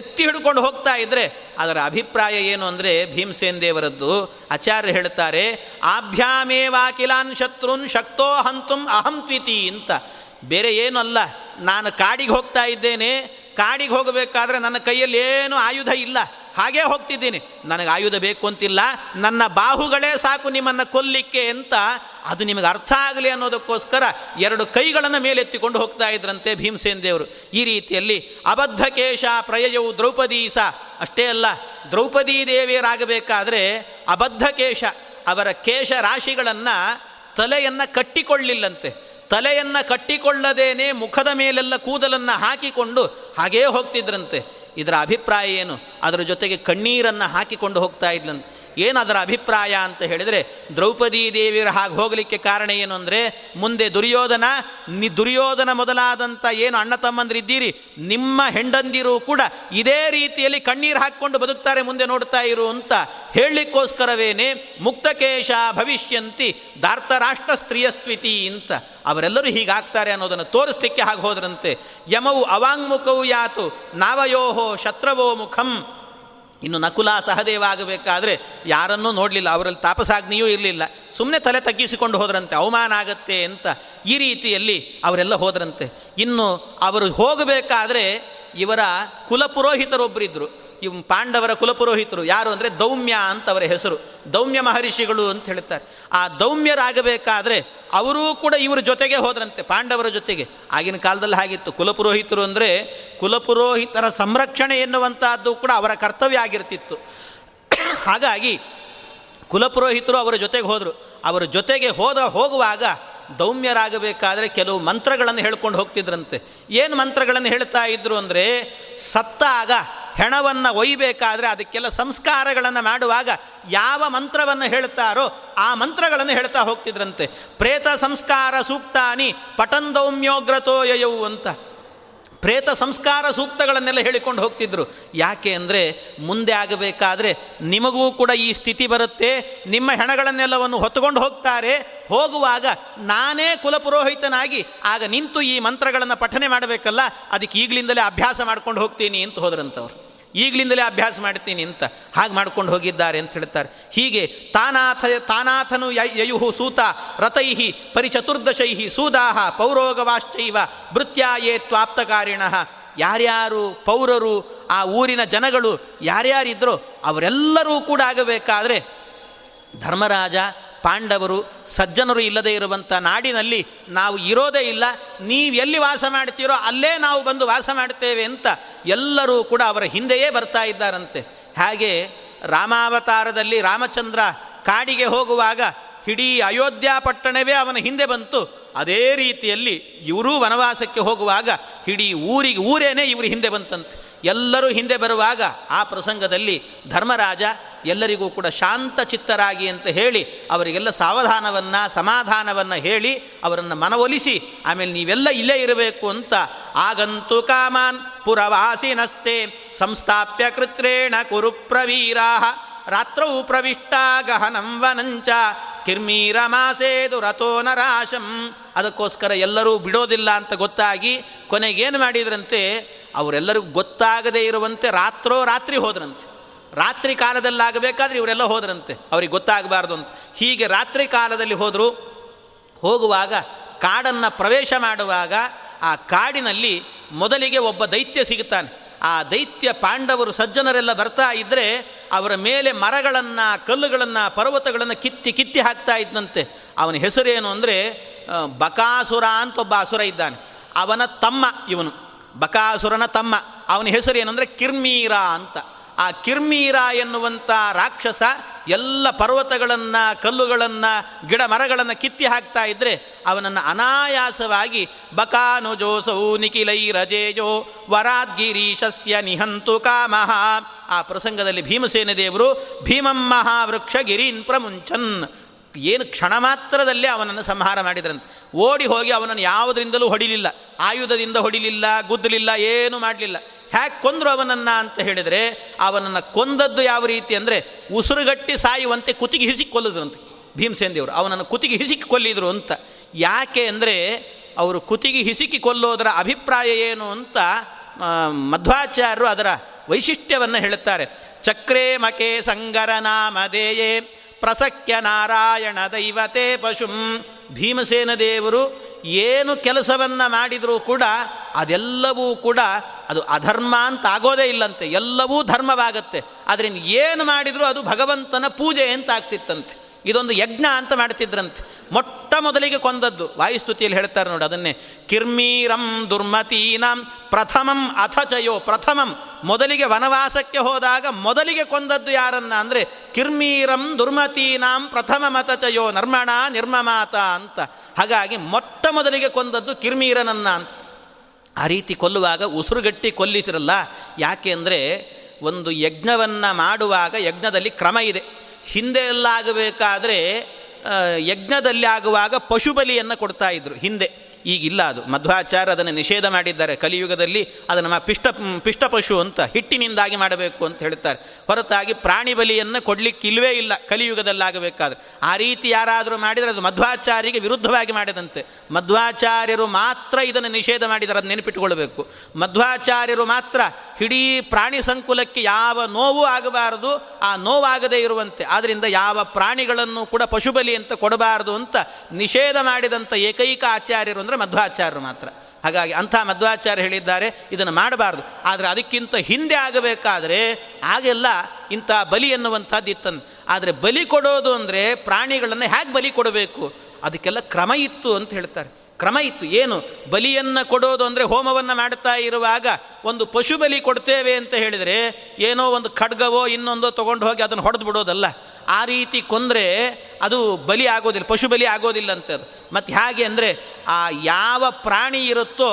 ಎತ್ತಿ ಹಿಡ್ಕೊಂಡು ಹೋಗ್ತಾ ಇದ್ದರೆ ಅದರ ಅಭಿಪ್ರಾಯ ಏನು ಅಂದರೆ ಭೀಮಸೇನ ದೇವರದ್ದು ಆಚಾರ್ಯರು ಹೇಳ್ತಾರೆ, ಆಭ್ಯಾಮೇವಾಕಿಲಾನ್ ಶತ್ರುನ್ ಶಕ್ತೋ ಹಂತುಂ ಅಹಂತ್ವಿತಿ ಅಂತ. ಬೇರೆ ಏನೂ ಅಲ್ಲ, ನಾನು ಕಾಡಿಗೆ ಹೋಗ್ತಾ ಇದ್ದೇನೆ, ಕಾಡಿಗೆ ಹೋಗಬೇಕಾದ್ರೆ ನನ್ನ ಕೈಯಲ್ಲಿ ಏನೂ ಆಯುಧ ಇಲ್ಲ, ಹಾಗೇ ಹೋಗ್ತಿದ್ದೀನಿ, ನನಗೆ ಆಯುಧ ಬೇಕು ಅಂತಿಲ್ಲ, ನನ್ನ ಬಾಹುಗಳೇ ಸಾಕು ನಿಮ್ಮನ್ನು ಕೊಲ್ಲಿಕ್ಕೆ ಅಂತ. ಅದು ನಿಮಗೆ ಅರ್ಥ ಆಗಲಿ ಅನ್ನೋದಕ್ಕೋಸ್ಕರ ಎರಡು ಕೈಗಳನ್ನು ಮೇಲೆತ್ತಿಕೊಂಡು ಹೋಗ್ತಾ ಇದ್ರಂತೆ ಭೀಮಸೇನ ದೇವರು. ಈ ರೀತಿಯಲ್ಲಿ ಅಬದ್ಧ ಕೇಶ ಪ್ರಯಯವು ದ್ರೌಪದೀಸ. ಅಷ್ಟೇ ಅಲ್ಲ, ದ್ರೌಪದೀ ದೇವಿಯರಾಗಬೇಕಾದರೆ ಅಬದ್ಧ ಕೇಶ, ಅವರ ಕೇಶ ರಾಶಿಗಳನ್ನು, ತಲೆಯನ್ನು ಕಟ್ಟಿಕೊಳ್ಳಲಿಲ್ಲಂತೆ. ತಲೆಯನ್ನು ಕಟ್ಟಿಕೊಳ್ಳದೇನೆ ಮುಖದ ಮೇಲೆಲ್ಲ ಕೂದಲನ್ನು ಹಾಕಿಕೊಂಡು ಹಾಗೇ ಹೋಗ್ತಿದ್ರಂತೆ. ಇದರ ಅಭಿಪ್ರಾಯ ಏನು? ಅದರ ಜೊತೆಗೆ ಕಣ್ಣೀರನ್ನು ಹಾಕಿಕೊಂಡು ಹೋಗ್ತಾ ಇದ್ಲಂತೆ. ಏನು ಅದರ ಅಭಿಪ್ರಾಯ ಅಂತ ಹೇಳಿದರೆ, ದ್ರೌಪದೀ ದೇವಿಯರು ಹಾಗೆ ಹೋಗಲಿಕ್ಕೆ ಕಾರಣ ಏನು ಅಂದರೆ, ಮುಂದೆ ದುರ್ಯೋಧನ ಮೊದಲಾದಂಥ ಏನು ಅಣ್ಣ ತಮ್ಮಂದಿರಿದ್ದೀರಿ, ನಿಮ್ಮ ಹೆಂಡಂದಿರು ಕೂಡ ಇದೇ ರೀತಿಯಲ್ಲಿ ಕಣ್ಣೀರು ಹಾಕಿಕೊಂಡು ಬದುಕ್ತಾರೆ, ಮುಂದೆ ನೋಡ್ತಾ ಇರು ಅಂತ ಹೇಳಲಿಕ್ಕೋಸ್ಕರವೇನೆ ಮುಕ್ತಕೇಶ ಭವಿಷ್ಯಂತಿ ಧಾರ್ತರಾಷ್ಟ್ರ ಸ್ತ್ರೀಯಸ್ವಿತಿ ಅಂತ. ಅವರೆಲ್ಲರೂ ಹೀಗಾಗ್ತಾರೆ ಅನ್ನೋದನ್ನು ತೋರಿಸ್ಲಿಕ್ಕೆ ಹಾಗೆ ಹೋದರಂತೆ. ಯಮವು ಅವಾಂಗ್ಮುಖವು ಯಾತು ನಾವಯೋಹೋ ಶತ್ರವೋ ಮುಖಂ. ಇನ್ನು ನಕುಲ ಸಹದೇವ ಆಗಬೇಕಾದ್ರೆ ಯಾರನ್ನೂ ನೋಡಲಿಲ್ಲ, ಅವರಲ್ಲಿ ತಾಪಸಾಗ್ನಿಯೂ ಇರಲಿಲ್ಲ, ಸುಮ್ಮನೆ ತಲೆ ತಗ್ಗಿಸಿಕೊಂಡು ಹೋದರಂತೆ, ಅವಮಾನ ಆಗತ್ತೆ ಅಂತ. ಈ ರೀತಿಯಲ್ಲಿ ಅವರೆಲ್ಲ ಹೋದರಂತೆ. ಇನ್ನು ಅವರು ಹೋಗಬೇಕಾದ್ರೆ ಇವರ ಕುಲಪುರೋಹಿತರೊಬ್ಬರಿದ್ದರು, ಇವ್ ಪಾಂಡವರ ಕುಲಪುರೋಹಿತರು. ಯಾರು ಅಂದರೆ ದೌಮ್ಯ ಅಂತ ಅವರ ಹೆಸರು, ದೌಮ್ಯ ಮಹರ್ಷಿಗಳು ಅಂತ ಹೇಳ್ತಾರೆ. ಆ ದೌಮ್ಯರಾಗಬೇಕಾದ್ರೆ ಅವರೂ ಕೂಡ ಇವರ ಜೊತೆಗೆ ಹೋದರಂತೆ, ಪಾಂಡವರ ಜೊತೆಗೆ. ಆಗಿನ ಕಾಲದಲ್ಲಿ ಹಾಗಿತ್ತು, ಕುಲಪುರೋಹಿತರು ಅಂದರೆ ಕುಲಪುರೋಹಿತರ ಸಂರಕ್ಷಣೆ ಎನ್ನುವಂಥದ್ದು ಕೂಡ ಅವರ ಕರ್ತವ್ಯ ಆಗಿರ್ತಿತ್ತು. ಹಾಗಾಗಿ ಕುಲಪುರೋಹಿತರು ಅವರ ಜೊತೆಗೆ ಹೋದರು. ಅವರ ಜೊತೆಗೆ ಹೋಗುವಾಗ ದೌಮ್ಯರಾಗಬೇಕಾದರೆ ಕೆಲವು ಮಂತ್ರಗಳನ್ನು ಹೇಳ್ಕೊಂಡು ಹೋಗ್ತಿದ್ರಂತೆ. ಏನು ಮಂತ್ರಗಳನ್ನು ಹೇಳ್ತಾ ಇದ್ರು ಅಂದರೆ, ಸತ್ತಾಗ ಹೆಣವನ್ನು ಒಯ್ಯಬೇಕಾದ್ರೆ ಅದಕ್ಕೆಲ್ಲ ಸಂಸ್ಕಾರಗಳನ್ನು ಮಾಡುವಾಗ ಯಾವ ಮಂತ್ರವನ್ನು ಹೇಳ್ತಾರೋ ಆ ಮಂತ್ರಗಳನ್ನು ಹೇಳ್ತಾ ಹೋಗ್ತಿದ್ರಂತೆ. ಪ್ರೇತ ಸಂಸ್ಕಾರ ಸೂಕ್ತಾನಿ ಪಟನ್ ದೌಮ್ಯೋಗ್ರತೋ ಯಯವು ಅಂತ ಪ್ರೇತ ಸಂಸ್ಕಾರ ಸೂಕ್ತಗಳನ್ನೆಲ್ಲ ಹೇಳಿಕೊಂಡು ಹೋಗ್ತಿದ್ರು. ಯಾಕೆ ಅಂದರೆ ಮುಂದೆ ಆಗಬೇಕಾದ್ರೆ ನಿಮಗೂ ಕೂಡ ಈ ಸ್ಥಿತಿ ಬರುತ್ತೆ, ನಿಮ್ಮ ಹೆಣಗಳನ್ನೆಲ್ಲವನ್ನು ಹೊತ್ತುಕೊಂಡು ಹೋಗ್ತಾರೆ, ಹೋಗುವಾಗ ನಾನೇ ಕುಲಪುರೋಹಿತನಾಗಿ ಆಗ ನಿಂತು ಈ ಮಂತ್ರಗಳನ್ನು ಪಠನೆ ಮಾಡಬೇಕಲ್ಲ, ಅದಕ್ಕೆ ಈಗಲಿಂದಲೇ ಅಭ್ಯಾಸ ಮಾಡ್ಕೊಂಡು ಹೋಗ್ತೀನಿ ಅಂತ ಹೋದ್ರಂತವ್ರು. ಈಗಲಿಂದಲೇ ಅಭ್ಯಾಸ ಮಾಡ್ತೀನಿ ಅಂತ ಹಾಗೆ ಮಾಡ್ಕೊಂಡು ಹೋಗಿದ್ದಾರೆ ಅಂತ ಹೇಳ್ತಾರೆ. ಹೀಗೆ ತಾನಾಥನು ಯಯುಹು ಸೂತ ರಥೈಹಿ ಪರಿಚತುರ್ದಶೈಹಿ ಸೂದಾಹ ಪೌರೋಗವಾಶ್ಚೈವ ಭೃತ್ಯಾಯೇ ತ್ವಾಪ್ತಕಾರಿಣಃ. ಯಾರ್ಯಾರು ಪೌರರು, ಆ ಊರಿನ ಜನಗಳು ಯಾರ್ಯಾರಿದ್ರೋ ಅವರೆಲ್ಲರೂ ಕೂಡ ಆಗಬೇಕಾದರೆ ಧರ್ಮರಾಜ, ಪಾಂಡವರು, ಸಜ್ಜನರು ಇಲ್ಲದೇ ಇರುವಂಥ ನಾಡಿನಲ್ಲಿ ನಾವು ಇರೋದೇ ಇಲ್ಲ, ನೀವು ಎಲ್ಲಿ ವಾಸ ಮಾಡ್ತೀರೋ ಅಲ್ಲೇ ನಾವು ಬಂದು ವಾಸ ಮಾಡ್ತೇವೆ ಅಂತ ಎಲ್ಲರೂ ಕೂಡ ಅವರ ಹಿಂದೆಯೇ ಬರ್ತಾ ಇದ್ದಾರಂತೆ. ಹಾಗೆ ರಾಮಾವತಾರದಲ್ಲಿ ರಾಮಚಂದ್ರ ಕಾಡಿಗೆ ಹೋಗುವಾಗ ಇಡೀ ಅಯೋಧ್ಯ ಪಟ್ಟಣವೇ ಅವನ ಹಿಂದೆ ಬಂತು. ಅದೇ ರೀತಿಯಲ್ಲಿ ಇವರೂ ವನವಾಸಕ್ಕೆ ಹೋಗುವಾಗ ಇಡೀ ಊರೇನೆ ಇವರು ಹಿಂದೆ ಬಂತಂತೆ. ಎಲ್ಲರೂ ಹಿಂದೆ ಬರುವಾಗ ಆ ಪ್ರಸಂಗದಲ್ಲಿ ಧರ್ಮರಾಜ ಎಲ್ಲರಿಗೂ ಕೂಡ ಶಾಂತ ಚಿತ್ತರಾಗಿ ಅಂತ ಹೇಳಿ ಅವರಿಗೆಲ್ಲ ಸಾವಧಾನವನ್ನು ಸಮಾಧಾನವನ್ನು ಹೇಳಿ ಅವರನ್ನು ಮನವೊಲಿಸಿ ಆಮೇಲೆ ನೀವೆಲ್ಲ ಇಲ್ಲೇ ಇರಬೇಕು ಅಂತ. ಆಗಂತು ಕಾಮಾನ್ ಪುರವಾಸಿನಸ್ತೆ ಸಂಸ್ಥಾಪ್ಯ ಕೃತ್ರೇಣ ಕುರು ಪ್ರವೀರಾ ರಾತ್ರೌ ಪ್ರವಿಷ್ಟ ಗಹನಂ ವನಂಚ ಕಿರ್ಮೀರ ಮಾಸೇದು ರಥೋ ನರಾಶಂ. ಅದಕ್ಕೋಸ್ಕರ ಎಲ್ಲರೂ ಬಿಡೋದಿಲ್ಲ ಅಂತ ಗೊತ್ತಾಗಿ ಕೊನೆಗೇನು ಮಾಡಿದ್ರಂತೆ, ಅವರೆಲ್ಲರಿಗೂ ಗೊತ್ತಾಗದೇ ಇರುವಂತೆ ರಾತ್ರೋರಾತ್ರಿ ಹೋದ್ರಂತೆ. ರಾತ್ರಿ ಕಾಲದಲ್ಲಾಗಬೇಕಾದ್ರೆ ಇವರೆಲ್ಲ ಹೋದರಂತೆ, ಅವ್ರಿಗೆ ಗೊತ್ತಾಗಬಾರ್ದು ಅಂತ. ಹೀಗೆ ರಾತ್ರಿ ಕಾಲದಲ್ಲಿ ಹೋದರು. ಹೋಗುವಾಗ ಕಾಡನ್ನು ಪ್ರವೇಶ ಮಾಡುವಾಗ ಆ ಕಾಡಿನಲ್ಲಿ ಮೊದಲಿಗೆ ಒಬ್ಬ ದೈತ್ಯ ಸಿಗುತ್ತಾನೆ. ಆ ದೈತ್ಯ ಪಾಂಡವರು ಸಜ್ಜನರೆಲ್ಲ ಬರ್ತಾ ಇದ್ದರೆ ಅವರ ಮೇಲೆ ಮರಗಳನ್ನು, ಕಲ್ಲುಗಳನ್ನು, ಪರ್ವತಗಳನ್ನು ಕಿತ್ತಿ ಹಾಕ್ತಾ ಇದ್ದಂತೆ. ಅವನ ಹೆಸರೇನು ಅಂದರೆ ಬಕಾಸುರ ಅಂತ ಒಬ್ಬ ಅಸುರ ಇದ್ದಾನೆ. ಅವನ ತಮ್ಮ ಇವನು, ಬಕಾಸುರನ ತಮ್ಮ. ಅವನ ಹೆಸರೇನು ಅಂದರೆ ಕಿರ್ಮೀರ ಅಂತ. ಆ ಕಿರ್ಮೀರ ಎನ್ನುವಂಥ ರಾಕ್ಷಸ ಎಲ್ಲ ಪರ್ವತಗಳನ್ನು, ಕಲ್ಲುಗಳನ್ನು, ಗಿಡ ಮರಗಳನ್ನು ಕಿತ್ತಿ ಹಾಕ್ತಾ ಇದ್ದರೆ ಅವನನ್ನು ಅನಾಯಾಸವಾಗಿ ಬಕಾನುಜೋಸೌ ನಿಖಿಲೈ ರಜೇಜೋ ವರಾದ್ಗಿರೀಶಸ್ಯ ನಿಹಂತು ಕಾಮಹ. ಆ ಪ್ರಸಂಗದಲ್ಲಿ ಭೀಮಸೇನ ದೇವರು ಭೀಮಂ ಮಹಾವೃಕ್ಷ ಗಿರೀನ್ ಪ್ರಮುಂಚನ್, ಏನು ಕ್ಷಣ ಮಾತ್ರದಲ್ಲೇ ಅವನನ್ನು ಸಂಹಾರ ಮಾಡಿದ್ರಂತೆ. ಓಡಿ ಹೋಗಿ ಅವನನ್ನು ಯಾವುದರಿಂದಲೂ ಹೊಡಿಲಿಲ್ಲ, ಆಯುಧದಿಂದ ಹೊಡಿಲಿಲ್ಲ, ಗುದ್ದಲಿಲ್ಲ, ಏನೂ ಮಾಡಲಿಲ್ಲ. ಹ್ಯಾಕ್ ಕೊಂದರು ಅವನನ್ನು ಅಂತ ಹೇಳಿದರೆ, ಅವನನ್ನು ಕೊಂದದ್ದು ಯಾವ ರೀತಿ ಅಂದರೆ ಉಸಿರುಗಟ್ಟಿ ಸಾಯುವಂತೆ ಕುತ್ತಿಗೆ ಹಿಸಿಕ್ ಕೊಲ್ಲದ್ರಂತೆ ಭೀಮಸೇನ ದೇವರು. ಅವನನ್ನು ಕುತ್ತಿಗೆ ಹಿಸಿಕಿ ಕೊಲ್ಲಿದ್ರು ಅಂತ. ಯಾಕೆ ಅಂದರೆ ಅವರು ಕುತ್ತಿಗೆ ಹಿಸಿಕಿ ಕೊಲ್ಲೋದರ ಅಭಿಪ್ರಾಯ ಏನು ಅಂತ ಮಧ್ವಾಚಾರ್ಯರು ಅದರ ವೈಶಿಷ್ಟ್ಯವನ್ನು ಹೇಳುತ್ತಾರೆ. ಚಕ್ರೇ ಮಕೆ ಸಂಗರ ನಾಮಧೇಯೇ ಪ್ರಸಕ್ಯ ನಾರಾಯಣ ದೈವತೆ ಪಶುಂ. ಭೀಮಸೇನ ದೇವರು ಏನು ಕೆಲಸವನ್ನು ಮಾಡಿದರೂ ಕೂಡ ಅದೆಲ್ಲವೂ ಕೂಡ ಅದು ಅಧರ್ಮ ಅಂತ ಆಗೋದೇ ಇಲ್ಲಂತೆ, ಎಲ್ಲವೂ ಧರ್ಮವಾಗತ್ತೆ. ಅದರಿಂದ ಏನು ಮಾಡಿದರೂ ಅದು ಭಗವಂತನ ಪೂಜೆ ಅಂತ ಆಗ್ತಿತ್ತಂತೆ. ಇದೊಂದು ಯಜ್ಞ ಅಂತ ಮಾಡ್ತಿದ್ರಂತೆ. ಮೊಟ್ಟ ಮೊದಲಿಗೆ ಕೊಂದದ್ದು ವಾಯುಸ್ತುತಿಯಲ್ಲಿ ಹೇಳ್ತಾರೆ ನೋಡಿ ಅದನ್ನೇ, ಕಿರ್ಮೀರಂ ದುರ್ಮತೀನಾಂ ಪ್ರಥಮಂ ಅಥಚಯೋ ಪ್ರಥಮಂ. ಮೊದಲಿಗೆ ವನವಾಸಕ್ಕೆ ಹೋದಾಗ ಮೊದಲಿಗೆ ಕೊಂದದ್ದು ಯಾರನ್ನ ಅಂದರೆ ಕಿರ್ಮೀರಂ ದುರ್ಮತೀನಾಂ ಪ್ರಥಮ ಮತಚಯೋ ನರ್ಮಣ ನಿರ್ಮಮಾತ ಅಂತ. ಹಾಗಾಗಿ ಮೊಟ್ಟ ಮೊದಲಿಗೆ ಕೊಂದದ್ದು ಕಿರ್ಮೀರನನ್ನು. ಆ ರೀತಿ ಕೊಲ್ಲುವಾಗ ಉಸಿರುಗಟ್ಟಿ ಕೊಲ್ಲಿಸಿರಲ್ಲ. ಯಾಕೆ ಅಂದರೆ ಒಂದು ಯಜ್ಞವನ್ನು ಮಾಡುವಾಗ ಯಜ್ಞದಲ್ಲಿ ಕ್ರಮ ಇದೆ. ಹಿಂದೆ ಎಲ್ಲ ಆಗಬೇಕಾದ್ರೆ ಯಜ್ಞದಲ್ಲಿ ಆಗುವಾಗ ಪಶುಬಲಿಯನ್ನು ಕೊಡ್ತಾ ಇದ್ರು ಹಿಂದೆ, ಈಗಿಲ್ಲ. ಅದು ಮಧ್ವಾಚಾರ್ಯ ಅದನ್ನು ನಿಷೇಧ ಮಾಡಿದ್ದಾರೆ. ಕಲಿಯುಗದಲ್ಲಿ ಅದು ನಮ್ಮ ಪಿಷ್ಟಪಶು ಅಂತ, ಹಿಟ್ಟಿನಿಂದಾಗಿ ಮಾಡಬೇಕು ಅಂತ ಹೇಳ್ತಾರೆ. ಹೊರತಾಗಿ ಪ್ರಾಣಿ ಬಲಿಯನ್ನು ಕೊಡಲಿಕ್ಕಿಲ್ವೇ ಇಲ್ಲ ಕಲಿಯುಗದಲ್ಲಾಗಬೇಕಾದ್ರೆ. ಆ ರೀತಿ ಯಾರಾದರೂ ಮಾಡಿದರೆ ಅದು ಮಧ್ವಾಚಾರ್ಯರಿಗೆ ವಿರುದ್ಧವಾಗಿ ಮಾಡಿದಂತೆ. ಮಧ್ವಾಚಾರ್ಯರು ಮಾತ್ರ ಇದನ್ನು ನಿಷೇಧ ಮಾಡಿದ್ದಾರೆ, ಅದು ನೆನಪಿಟ್ಟುಕೊಳ್ಬೇಕು. ಮಧ್ವಾಚಾರ್ಯರು ಮಾತ್ರ ಇಡೀ ಪ್ರಾಣಿ ಸಂಕುಲಕ್ಕೆ ಯಾವ ನೋವು ಆಗಬಾರದು, ಆ ನೋವಾಗದೇ ಇರುವಂತೆ, ಆದ್ದರಿಂದ ಯಾವ ಪ್ರಾಣಿಗಳನ್ನು ಕೂಡ ಪಶುಬಲಿ ಅಂತ ಕೊಡಬಾರದು ಅಂತ ನಿಷೇಧ ಮಾಡಿದಂಥ ಏಕೈಕ ಆಚಾರ್ಯರು ಅಂದರೆ ಮಧ್ವಾಚಾರ್ಯರು ಮಾತ್ರ. ಹಾಗಾಗಿ ಅಂಥ ಮಧ್ವಾಚಾರ್ಯ ಹೇಳಿದ್ದಾರೆ ಇದನ್ನು ಮಾಡಬಾರ್ದು. ಆದರೆ ಅದಕ್ಕಿಂತ ಹಿಂದೆ ಆಗಬೇಕಾದರೆ ಆಗೆಲ್ಲ ಇಂಥ ಬಲಿ ಎನ್ನುವಂಥದ್ದು ಇತ್ತಂದು. ಆದರೆ ಬಲಿ ಕೊಡೋದು ಅಂದರೆ ಪ್ರಾಣಿಗಳನ್ನು ಹೇಗೆ ಬಲಿ ಕೊಡಬೇಕು ಅದಕ್ಕೆಲ್ಲ ಕ್ರಮ ಇತ್ತು ಅಂತ ಹೇಳ್ತಾರೆ. ಕ್ರಮ ಇತ್ತು. ಏನು ಬಲಿಯನ್ನು ಕೊಡೋದು ಅಂದರೆ ಹೋಮವನ್ನು ಮಾಡ್ತಾ ಇರುವಾಗ ಒಂದು ಪಶು ಬಲಿ ಕೊಡ್ತೇವೆ ಅಂತ ಹೇಳಿದರೆ ಏನೋ ಒಂದು ಖಡ್ಗವೋ ಇನ್ನೊಂದೋ ತೊಗೊಂಡು ಹೋಗಿ ಅದನ್ನು ಹೊಡೆದು ಬಿಡೋದಲ್ಲ. ಆ ರೀತಿ ಕೊಂದರೆ ಅದು ಬಲಿ ಆಗೋದಿಲ್ಲ, ಪಶು ಬಲಿ ಆಗೋದಿಲ್ಲಂತೆ ಅದು. ಮತ್ತು ಹೇಗೆ ಅಂದರೆ ಆ ಯಾವ ಪ್ರಾಣಿ ಇರುತ್ತೋ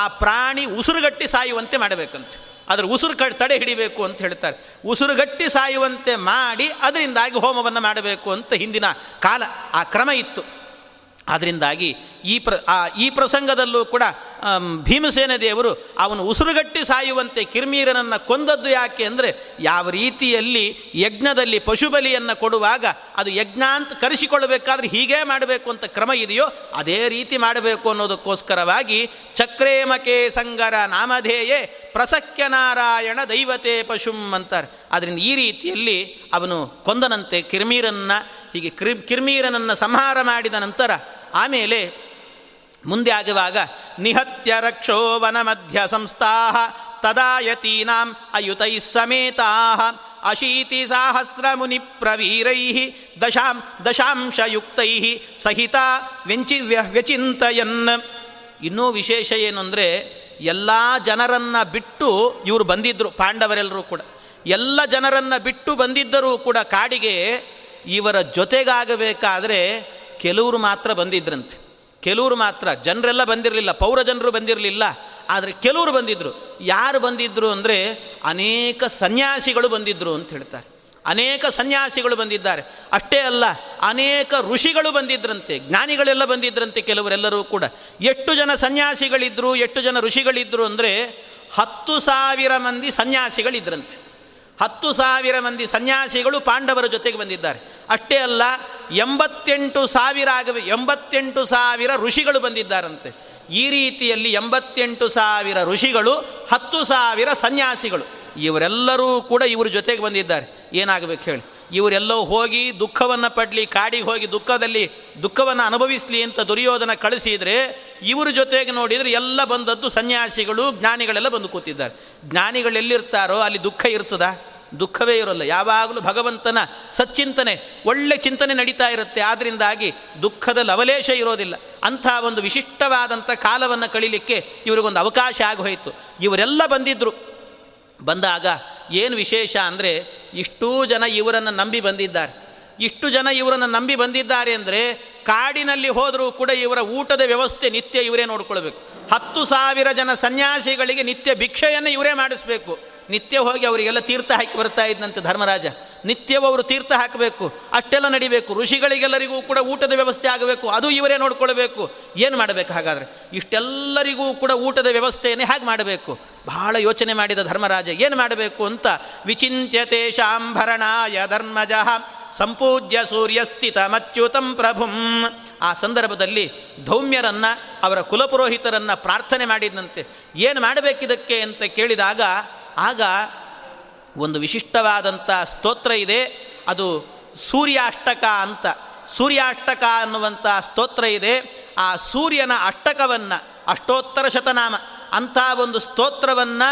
ಆ ಪ್ರಾಣಿ ಉಸಿರುಗಟ್ಟಿ ಸಾಯುವಂತೆ ಮಾಡಬೇಕಂತೆ. ಅದರ ಉಸಿರು ತಡೆ ಹಿಡಿಬೇಕು ಅಂತ ಹೇಳ್ತಾರೆ. ಉಸಿರುಗಟ್ಟಿ ಸಾಯುವಂತೆ ಮಾಡಿ ಅದರಿಂದಾಗಿ ಹೋಮವನ್ನು ಮಾಡಬೇಕು ಅಂತ ಹಿಂದಿನ ಕಾಲ ಆ ಕ್ರಮ ಇತ್ತು. ಆದ್ದರಿಂದಾಗಿ ಈ ಪ್ರಸಂಗದಲ್ಲೂ ಕೂಡ ಭೀಮಸೇನ ದೇವರು ಅವನು ಉಸಿರುಗಟ್ಟಿ ಸಾಯುವಂತೆ ಕಿರ್ಮೀರನನ್ನು ಕೊಂದದ್ದು ಯಾಕೆ ಅಂದರೆ ಯಾವ ರೀತಿಯಲ್ಲಿ ಯಜ್ಞದಲ್ಲಿ ಪಶುಬಲಿಯನ್ನು ಕೊಡುವಾಗ ಅದು ಯಜ್ಞ ಅಂತ ಕರೆಸಿಕೊಳ್ಳಬೇಕಾದ್ರೆ ಹೀಗೇ ಮಾಡಬೇಕು ಅಂತ ಕ್ರಮ ಇದೆಯೋ ಅದೇ ರೀತಿ ಮಾಡಬೇಕು ಅನ್ನೋದಕ್ಕೋಸ್ಕರವಾಗಿ ಚಕ್ರೇಮಕೆ ಸಂಗರ ನಾಮಧೇಯೇ ಪ್ರಸಕ್ಯ ನಾರಾಯಣ ದೈವತೆ ಪಶುಂ ಅಂತಾರೆ. ಆದ್ದರಿಂದ ಈ ರೀತಿಯಲ್ಲಿ ಅವನು ಕೊಂದನಂತೆ ಕಿರ್ಮೀರನ್ನು. ಹೀಗೆ ಕಿರ್ಮೀರನನ್ನು ಸಂಹಾರ ಮಾಡಿದ ನಂತರ ಆಮೇಲೆ ಮುಂದೆ ಆಗುವಾಗ ನಿಹತ್ಯ ರಕ್ಷೋ ವನಮಧ್ಯ ಸಂಸ್ಥಾಃ ತದಾಯತೀನಾಂ ಅಯುತೈ ಸಮೇತಾಃ ಅಶೀತಿ ಸಹಸ್ರ ಮುನಿ ಪ್ರವೀರೈಃ ದಶಾಂಶಯುಕ್ತೈಃ ಸಹಿತ ವ್ಯಚಿಂತಯನ್. ಇನ್ನೂ ವಿಶೇಷ ಏನು ಅಂದರೆ ಎಲ್ಲ ಜನರನ್ನು ಬಿಟ್ಟು ಇವರು ಬಂದಿದ್ದರು, ಪಾಂಡವರೆಲ್ಲರೂ ಕೂಡ ಎಲ್ಲ ಜನರನ್ನು ಬಿಟ್ಟು ಬಂದಿದ್ದರೂ ಕೂಡ ಕಾಡಿಗೆ. ಇವರ ಜೊತೆಗಾಗಬೇಕಾದರೆ ಕೆಲವರು ಮಾತ್ರ ಬಂದಿದ್ರಂತೆ, ಕೆಲವರು ಮಾತ್ರ. ಜನರೆಲ್ಲ ಬಂದಿರಲಿಲ್ಲ, ಪೌರ ಜನರು ಬಂದಿರಲಿಲ್ಲ, ಆದರೆ ಕೆಲವರು ಬಂದಿದ್ದರು. ಯಾರು ಬಂದಿದ್ದರು ಅಂದರೆ ಅನೇಕ ಸನ್ಯಾಸಿಗಳು ಬಂದಿದ್ದರು ಅಂತ ಹೇಳ್ತಾರೆ. ಅನೇಕ ಸನ್ಯಾಸಿಗಳು ಬಂದಿದ್ದಾರೆ. ಅಷ್ಟೇ ಅಲ್ಲ, ಅನೇಕ ಋಷಿಗಳು ಬಂದಿದ್ದರಂತೆ, ಜ್ಞಾನಿಗಳೆಲ್ಲ ಬಂದಿದ್ದರಂತೆ ಕೆಲವರೆಲ್ಲರೂ ಕೂಡ. ಎಷ್ಟು ಜನ ಸನ್ಯಾಸಿಗಳಿದ್ದರು, ಎಷ್ಟು ಜನ ಋಷಿಗಳಿದ್ದರು ಅಂದರೆ 10,000 ಮಂದಿ ಸನ್ಯಾಸಿಗಳಿದ್ರಂತೆ. 10,000 ಮಂದಿ ಸನ್ಯಾಸಿಗಳು ಪಾಂಡವರ ಜೊತೆಗೆ ಬಂದಿದ್ದಾರೆ. ಅಷ್ಟೇ ಅಲ್ಲ, 88,000 ಋಷಿಗಳು ಬಂದಿದ್ದಾರಂತೆ. ಈ ರೀತಿಯಲ್ಲಿ 88,000 ಋಷಿಗಳು, 10,000 ಸನ್ಯಾಸಿಗಳು, ಇವರೆಲ್ಲರೂ ಕೂಡ ಇವ್ರ ಜೊತೆಗೆ ಬಂದಿದ್ದಾರೆ. ಏನಾಗಬೇಕು ಹೇಳಿ? ಇವರೆಲ್ಲೋ ಹೋಗಿ ದುಃಖವನ್ನು ಪಡಲಿ, ಕಾಡಿಗೆ ಹೋಗಿ ದುಃಖದಲ್ಲಿ ದುಃಖವನ್ನು ಅನುಭವಿಸಲಿ ಅಂತ ದುರ್ಯೋಧನ ಕಳಿಸಿದರೆ, ಇವ್ರ ಜೊತೆಗೆ ನೋಡಿದರೆ ಎಲ್ಲ ಬಂದದ್ದು ಸನ್ಯಾಸಿಗಳು, ಜ್ಞಾನಿಗಳೆಲ್ಲ ಬಂದು ಕೂತಿದ್ದಾರೆ. ಜ್ಞಾನಿಗಳೆಲ್ಲಿರ್ತಾರೋ ಅಲ್ಲಿ ದುಃಖ ಇರ್ತದ? ದುಃಖವೇ ಇರೋಲ್ಲ. ಯಾವಾಗಲೂ ಭಗವಂತನ ಸಚ್ಚಿಂತನೆ, ಒಳ್ಳೆ ಚಿಂತನೆ ನಡೀತಾ ಇರುತ್ತೆ. ಆದ್ದರಿಂದಾಗಿ ದುಃಖದ ಲವಲೇಶ ಇರೋದಿಲ್ಲ. ಅಂಥ ಒಂದು ವಿಶಿಷ್ಟವಾದಂಥ ಕಾಲವನ್ನು ಕಳೀಲಿಕ್ಕೆ ಇವರಿಗೊಂದು ಅವಕಾಶ ಆಗೋಯಿತು. ಇವರೆಲ್ಲ ಬಂದಿದ್ದರು. ಬಂದಾಗ ಏನು ವಿಶೇಷ ಅಂದರೆ, ಇಷ್ಟೂ ಜನ ಇವರನ್ನು ನಂಬಿ ಬಂದಿದ್ದಾರೆ. ಇಷ್ಟು ಜನ ಇವರನ್ನು ನಂಬಿ ಬಂದಿದ್ದಾರೆ ಅಂದರೆ, ಕಾಡಿನಲ್ಲಿ ಹೋದರೂ ಕೂಡ ಇವರ ಊಟದ ವ್ಯವಸ್ಥೆ ನಿತ್ಯ ಇವರೇ ನೋಡ್ಕೊಳ್ಬೇಕು. 10,000 ಜನ ಸನ್ಯಾಸಿಗಳಿಗೆ ನಿತ್ಯ ಭಿಕ್ಷೆಯನ್ನು ಇವರೇ ಮಾಡಿಸ್ಬೇಕು. ನಿತ್ಯ ಹೋಗಿ ಅವರಿಗೆಲ್ಲ ತೀರ್ಥ ಹಾಕಿ ಬರ್ತಾ ಇದ್ದಂತೆ ಧರ್ಮರಾಜ. ನಿತ್ಯವೂ ಅವರು ತೀರ್ಥ ಹಾಕಬೇಕು, ಅಷ್ಟೆಲ್ಲ ನಡಿಬೇಕು. ಋಷಿಗಳಿಗೆಲ್ಲರಿಗೂ ಕೂಡ ಊಟದ ವ್ಯವಸ್ಥೆ ಆಗಬೇಕು, ಅದು ಇವರೇ ನೋಡ್ಕೊಳ್ಬೇಕು. ಏನು ಮಾಡಬೇಕು ಹಾಗಾದರೆ? ಇಷ್ಟೆಲ್ಲರಿಗೂ ಕೂಡ ಊಟದ ವ್ಯವಸ್ಥೆಯನ್ನೇ ಹಾಗೆ ಮಾಡಬೇಕು. ಬಹಳ ಯೋಚನೆ ಮಾಡಿದ ಧರ್ಮರಾಜ ಏನು ಮಾಡಬೇಕು ಅಂತ. ವಿಚಿಂತ್ಯ ತೇಷಾಂಭರಣಾಯ ಧರ್ಮಜ ಸಂಪೂಜ್ಯ ಸೂರ್ಯಸ್ಥಿತಮಚ್ಯುತಂ ಪ್ರಭುಂ. ಆ ಸಂದರ್ಭದಲ್ಲಿ ಧೌಮ್ಯರನ್ನು, ಅವರ ಕುಲಪುರೋಹಿತರನ್ನು ಪ್ರಾರ್ಥನೆ ಮಾಡಿದಂತೆ. ಏನು ಮಾಡಬೇಕಿದಕ್ಕೆ ಅಂತ ಕೇಳಿದಾಗ, ಆಗ ಒಂದು ವಿಶಿಷ್ಟವಾದಂಥ ಸ್ತೋತ್ರ ಇದೆ, ಅದು ಸೂರ್ಯಾಷ್ಟಕ ಅಂತ. ಸೂರ್ಯಾಷ್ಟಕ ಅನ್ನುವಂಥ ಸ್ತೋತ್ರ ಇದೆ. ಆ ಸೂರ್ಯನ ಅಷ್ಟಕವನ್ನು, ಅಷ್ಟೋತ್ತರ ಶತನಾಮ ಅಂಥ ಒಂದು ಸ್ತೋತ್ರವನ್ನು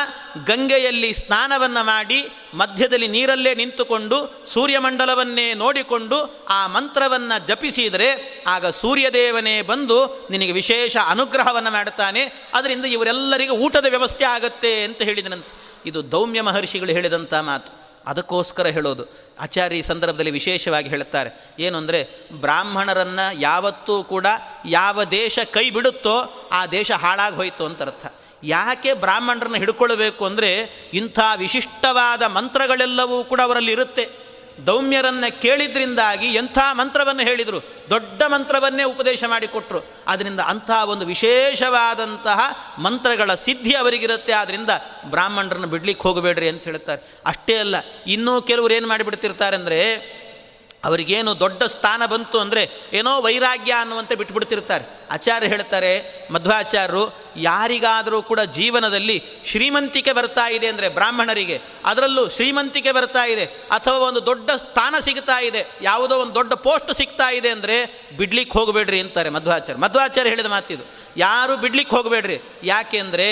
ಗಂಗೆಯಲ್ಲಿ ಸ್ನಾನವನ್ನು ಮಾಡಿ, ಮಧ್ಯದಲ್ಲಿ ನೀರಲ್ಲೇ ನಿಂತುಕೊಂಡು ಸೂರ್ಯಮಂಡಲವನ್ನೇ ನೋಡಿಕೊಂಡು ಆ ಮಂತ್ರವನ್ನು ಜಪಿಸಿದರೆ, ಆಗ ಸೂರ್ಯದೇವನೇ ಬಂದು ನಿನಗೆ ವಿಶೇಷ ಅನುಗ್ರಹವನ್ನು ಮಾಡ್ತಾನೆ, ಅದರಿಂದ ಇವರೆಲ್ಲರಿಗೂ ಊಟದ ವ್ಯವಸ್ಥೆ ಆಗತ್ತೆ ಅಂತ ಹೇಳಿದನಂತೆ. ಇದು ದೌಮ್ಯ ಮಹರ್ಷಿಗಳು ಹೇಳಿದಂಥ ಮಾತು. ಅದಕ್ಕೋಸ್ಕರ ಹೇಳೋದು ಆಚಾರ್ಯ ಈ ಸಂದರ್ಭದಲ್ಲಿ ವಿಶೇಷವಾಗಿ ಹೇಳ್ತಾರೆ. ಏನು ಅಂದರೆ, ಬ್ರಾಹ್ಮಣರನ್ನು ಯಾವತ್ತೂ ಕೂಡ ಯಾವ ದೇಶ ಕೈ ಬಿಡುತ್ತೋ ಆ ದೇಶ ಹಾಳಾಗಿ ಹೋಯಿತು ಅಂತ ಅರ್ಥ. ಯಾಕೆ ಬ್ರಾಹ್ಮಣರನ್ನು ಹಿಡ್ಕೊಳ್ಬೇಕು ಅಂದರೆ, ಇಂಥ ವಿಶಿಷ್ಟವಾದ ಮಂತ್ರಗಳೆಲ್ಲವೂ ಕೂಡ ಅವರಲ್ಲಿ ಇರುತ್ತೆ. ದೌಮ್ಯರನ್ನು ಕೇಳಿದ್ರಿಂದಾಗಿ ಎಂಥ ಮಂತ್ರವನ್ನು ಹೇಳಿದರು, ದೊಡ್ಡ ಮಂತ್ರವನ್ನೇ ಉಪದೇಶ ಮಾಡಿಕೊಟ್ರು. ಆದ್ದರಿಂದ ಅಂಥ ಒಂದು ವಿಶೇಷವಾದಂತಹ ಮಂತ್ರಗಳ ಸಿದ್ಧಿ ಅವರಿಗಿರುತ್ತೆ. ಆದ್ದರಿಂದ ಬ್ರಾಹ್ಮಣರನ್ನು ಬಿಡ್ಲಿಕ್ಕೆ ಹೋಗಬೇಡ್ರಿ ಅಂತ ಹೇಳ್ತಾರೆ. ಅಷ್ಟೇ ಅಲ್ಲ, ಇನ್ನೂ ಕೆಲವರು ಏನು ಮಾಡಿಬಿಡ್ತಿರ್ತಾರೆ ಅಂದರೆ, ಅವರಿಗೇನು ದೊಡ್ಡ ಸ್ಥಾನ ಬಂತು ಅಂದರೆ ಏನೋ ವೈರಾಗ್ಯ ಅನ್ನುವಂತೆ ಬಿಟ್ಬಿಡ್ತಿರ್ತಾರೆ. ಆಚಾರ್ಯ ಹೇಳ್ತಾರೆ, ಮಧ್ವಾಚಾರ್ಯರು, ಯಾರಿಗಾದರೂ ಕೂಡ ಜೀವನದಲ್ಲಿ ಶ್ರೀಮಂತಿಕೆ ಬರ್ತಾ ಇದೆ ಅಂದರೆ, ಬ್ರಾಹ್ಮಣರಿಗೆ ಅದರಲ್ಲೂ ಶ್ರೀಮಂತಿಕೆ ಬರ್ತಾ ಇದೆ ಅಥವಾ ಒಂದು ದೊಡ್ಡ ಸ್ಥಾನ ಸಿಗ್ತಾ ಇದೆ, ಯಾವುದೋ ಒಂದು ದೊಡ್ಡ ಪೋಸ್ಟ್ ಸಿಗ್ತಾ ಇದೆ ಅಂದರೆ ಬಿಡ್ಲಿಕ್ಕೆ ಹೋಗಬೇಡ್ರಿ ಅಂತಾರೆ ಮಧ್ವಾಚಾರ್ಯ ಹೇಳಿದ ಮಾತಿದು. ಯಾರು ಬಿಡ್ಲಿಕ್ಕೆ ಹೋಗಬೇಡ್ರಿ. ಯಾಕೆಂದರೆ